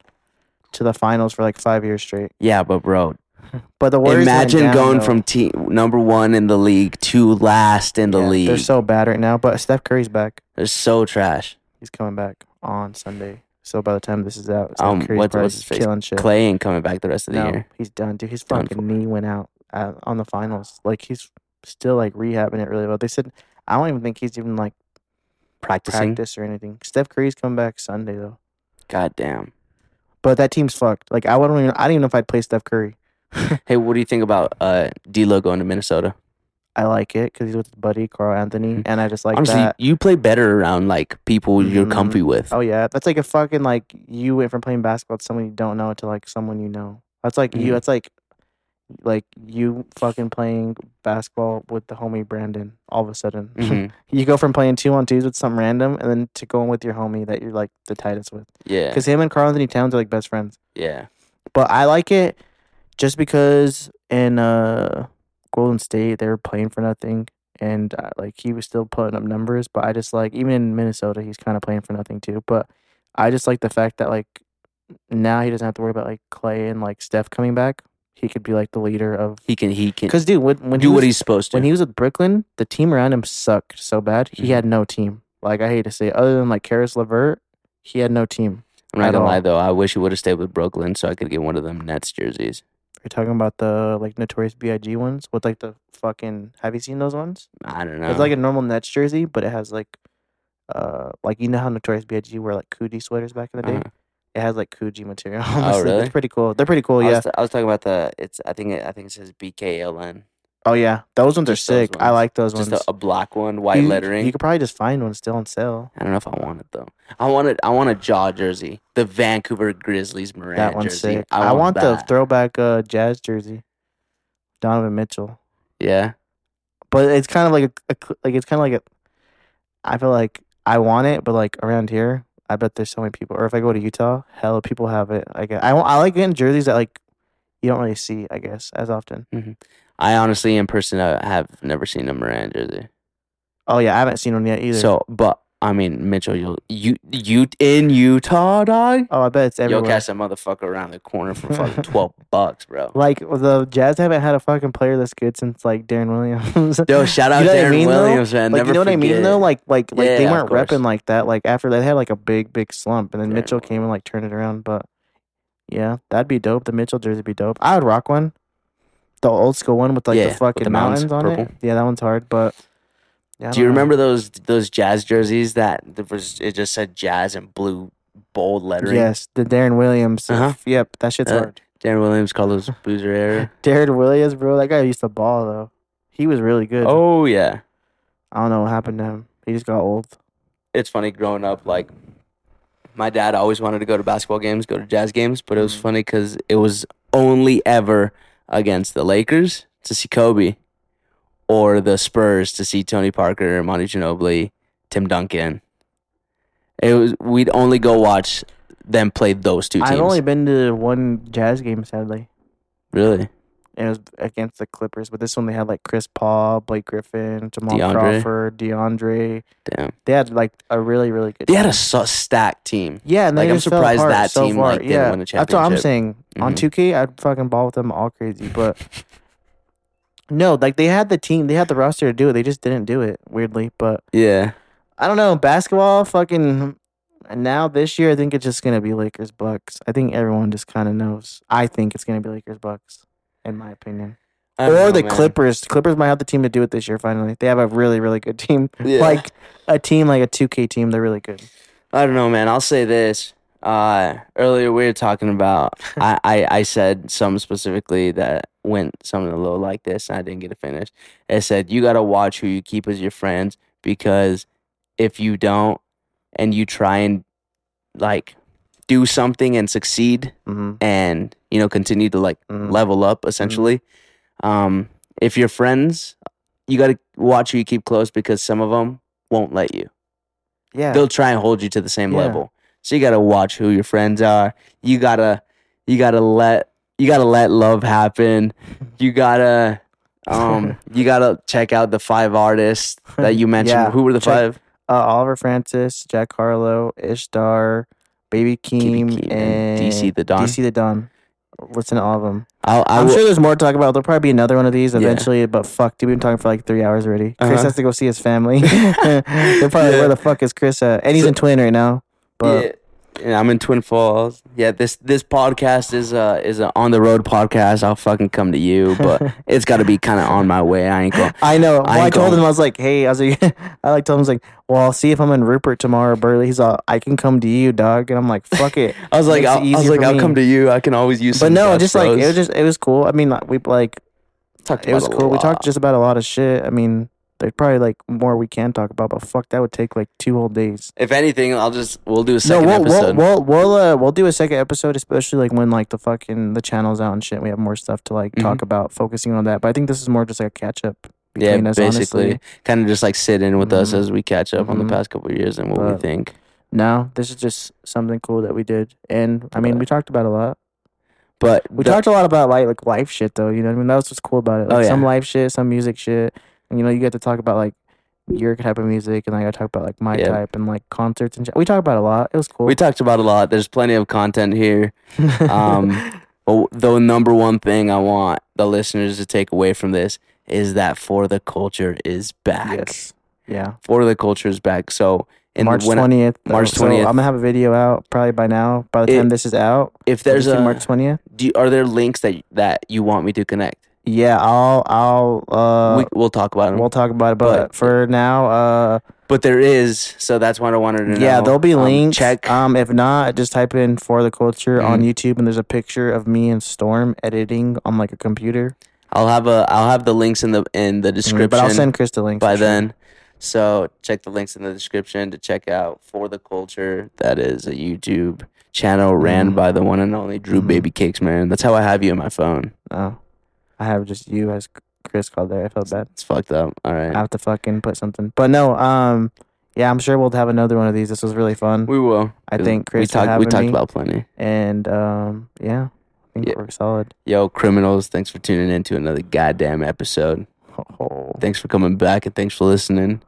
to the finals for like 5 years straight. Yeah, but bro, but the Warriors imagine down, going though. From team number one in the league to last in the league. They're so bad right now. But Steph Curry's back. They're so trash. He's coming back on Sunday. So by the time this is out, it's like what's his face? Killing shit. Clay ain't coming back the rest of the year. He's done, dude. His fucking knee went out on the finals. Like he's still like rehabbing it really well. They said I don't even think he's even like practice or anything. Steph Curry's coming back Sunday though. God damn. But that team's fucked. Like I don't even know if I'd play Steph Curry. Hey, what do you think about D-Lo going to Minnesota? I like it because he's with his buddy Carl Anthony, and I just like honestly, that. You play better around like people you're comfy with. Oh yeah, that's like a fucking like you went from playing basketball to someone you don't know to like someone you know. That's like you. That's like you fucking playing basketball with the homie Brandon. All of a sudden, you go from playing 2-on-2s with some random, and then to going with your homie that you're like the tightest with. Yeah, because him and Carl Anthony Towns are like best friends. Yeah, but I like it just because in Golden State, they were playing for nothing, and like he was still putting up numbers. But I just like even in Minnesota, he's kind of playing for nothing too. But I just like the fact that like now he doesn't have to worry about like Clay and like Steph coming back. He could be like the leader of he can because dude when do he was, what he's supposed to. When he was with Brooklyn, the team around him sucked so bad he had no team. Like I hate to say it, other than like Karis LeVert, he had no team. I'm not gonna lie though, I wish he would have stayed with Brooklyn so I could get one of them Nets jerseys. You're talking about the like Notorious B.I.G. ones with like the fucking. Have you seen those ones? I don't know. It's like a normal Nets jersey, but it has like you know how Notorious B.I.G. wore like Coogee sweaters back in the day. Uh-huh. It has like Coogee material. Oh really? It's pretty cool. They're pretty cool. Yeah. I was talking about the. It's I think it says BKLN. Oh yeah, those ones just are sick. Ones. I like those ones. Just a black one, white lettering. You could probably just find one still on sale. I don't know if I want it though. I want a Jaw jersey, the Vancouver Grizzlies Moran jersey. That one's sick. I want the throwback Jazz jersey, Donovan Mitchell. Yeah, but it's kind of like a. I feel like I want it, but like around here, I bet there's so many people. Or if I go to Utah, hell, people have it. I like getting jerseys that like you don't really see, I guess, as often. Mm-hmm. I honestly, in person, I have never seen a Moran jersey. Oh, yeah. I haven't seen one yet either. So, but I mean, Mitchell, you in Utah, dog? Oh, I bet it's everywhere. You'll catch that motherfucker around the corner for fucking $12, bro. Like, the Jazz haven't had a fucking player this good since, like, Darren Williams. Yo, shout out Darren Williams, man. Like, never you know what I mean, though? Like yeah, they weren't repping like that. Like, after they had, like, a big, big slump. And then Mitchell came and, like, turned it around. But, yeah, that'd be dope. The Mitchell jersey would be dope. I would rock one. The old school one with, like, the fucking mountains on purple. It. Yeah, that one's hard, but... Do you remember those Jazz jerseys that it just said Jazz in blue bold lettering? Yes, the Darren Williams. Uh-huh. Yep, that shit's hard. Darren Williams called those Boozer era. Darren Williams, bro, that guy used to ball though. He was really good. Oh yeah. I don't know what happened to him. He just got old. It's funny growing up. Like my dad always wanted to go to basketball games, go to Jazz games, but it was funny because it was only ever against the Lakers to see Kobe. Or the Spurs to see Tony Parker, Monty Ginobili, Tim Duncan. We'd only go watch them play those two teams. I've only been to one Jazz game, sadly. Really? And it was against the Clippers, but this one they had like Chris Paul, Blake Griffin, Jamal Crawford, DeAndre. Damn. They had like a really, really good team. They had a stacked team. Yeah, and they like, I'm surprised that team didn't win the championship. That's what I'm saying. Mm-hmm. On 2K, I'd fucking ball with them all crazy, but... No, like they had the team, they had the roster to do it. They just didn't do it, weirdly. But yeah, I don't know. Basketball, fucking, and now this year, I think it's just gonna be Lakers Bucks. I think everyone just kind of knows. I think it's gonna be Lakers Bucks, in my opinion. Clippers. Clippers might have the team to do it this year. Finally, they have a really, really good team. Yeah. Like a team, like a 2K team. They're really good. I don't know, man. I'll say this. Earlier we were talking about I said something specifically that went something a little like this and I didn't get it finished. It said you gotta watch who you keep as your friends because if you don't and you try and like do something and succeed and you know continue to like level up essentially, if you're friends, you gotta watch who you keep close because some of them won't let you. Yeah, they'll try and hold you to the same level. So you gotta watch who your friends are. You gotta let love happen. You gotta check out the 5 artists that you mentioned. Yeah. Who were the 5? Oliver Francis, Jack Harlow, Ishtar, Baby Keem, and DC the Don. Listen to all of them. I'm sure there's more to talk about. There'll probably be another one of these eventually, but fuck, dude, we've been talking for like 3 hours already. Chris has to go see his family. They're probably where the fuck is Chris at? And he's in Twin right now. But yeah, I'm in Twin Falls. Yeah, this podcast is an on the road podcast. I'll fucking come to you, but it's got to be kind of on my way. I ain't going. I know. Well, I told him I was like, hey, well, I'll see if I'm in Rupert tomorrow, Burley. He's all, I can come to you, dog, and I'm like, fuck it. I'll come to you. I can always use. But no, just like it was cool. I mean, we talked just about a lot of shit. I mean. There's probably like more we can talk about, but fuck, that would take like 2 whole days. If anything, we'll do a second episode. We'll do a second episode, especially like when like the channel's out and shit. We have more stuff to like talk about, focusing on that. But I think this is more just like a catch up. Yeah, us, basically, kind of just like sit in with us as we catch up on the past couple of years and what we think. No, this is just something cool that we did, and I mean, we talked about a lot. But we talked a lot about like life shit though. You know what I mean? That's what's cool about it. Like, some life shit, some music shit. You know, you get to talk about, like, your type of music, and I got to talk about, like, my type and, like, concerts and shit. We talked about a lot. It was cool. We talked about a lot. There's plenty of content here. But the number one thing I want the listeners to take away from this is that For the Culture is back. Yes. Yeah. For the Culture is back. So, March 20th. So I'm going to have a video out probably by now, by the time this is out. If there's March 20th. Are there links that you want me to connect? Yeah, we'll talk about it. We'll talk about it, but for now, but there is, so that's what I wanted to know. Yeah, there'll be links. Check. If not, just type in For the Culture on YouTube, and there's a picture of me and Storm editing on like a computer. I'll have the links in the description. But I'll send Chris the links by then. So check the links in the description to check out For the Culture. That is a YouTube channel ran by the one and only Drew Baby Cakes, man. That's how I have you in my phone. Oh. I have just you as Chris called there. I felt bad. It's fucked up. All right. I have to fucking put something. But no, yeah, I'm sure we'll have another one of these. This was really fun. We will. I think Chris we talked about plenty. And yeah, I think we're solid. Yo, criminals, thanks for tuning in to another goddamn episode. Oh. Thanks for coming back and thanks for listening.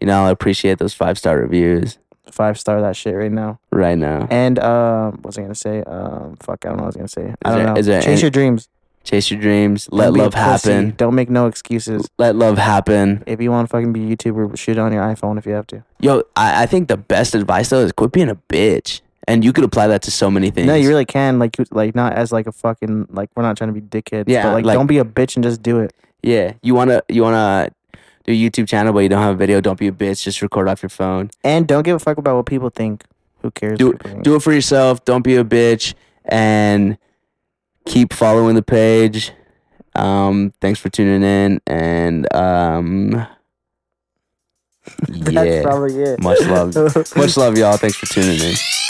you know, I appreciate those 5-star reviews. 5-star that shit right now. Right now. And what was I going to say? I don't know what I was going to say. I don't know. Chase your dreams. Chase your dreams. Let love happen. Don't make no excuses. Let love happen. If you want to fucking be a YouTuber, shoot it on your iPhone if you have to. Yo, I think the best advice, though, is quit being a bitch. And you could apply that to so many things. No, you really can. Like not as like a fucking, like, we're not trying to be dickheads. Yeah. But like, don't be a bitch and just do it. Yeah. You want to do a YouTube channel, but you don't have a video. Don't be a bitch. Just record off your phone. And don't give a fuck about what people think. Who cares? Do it for yourself. Don't be a bitch. And keep following the page. Thanks for tuning in. And, that's probably it. Much love. Much love, y'all. Thanks for tuning in.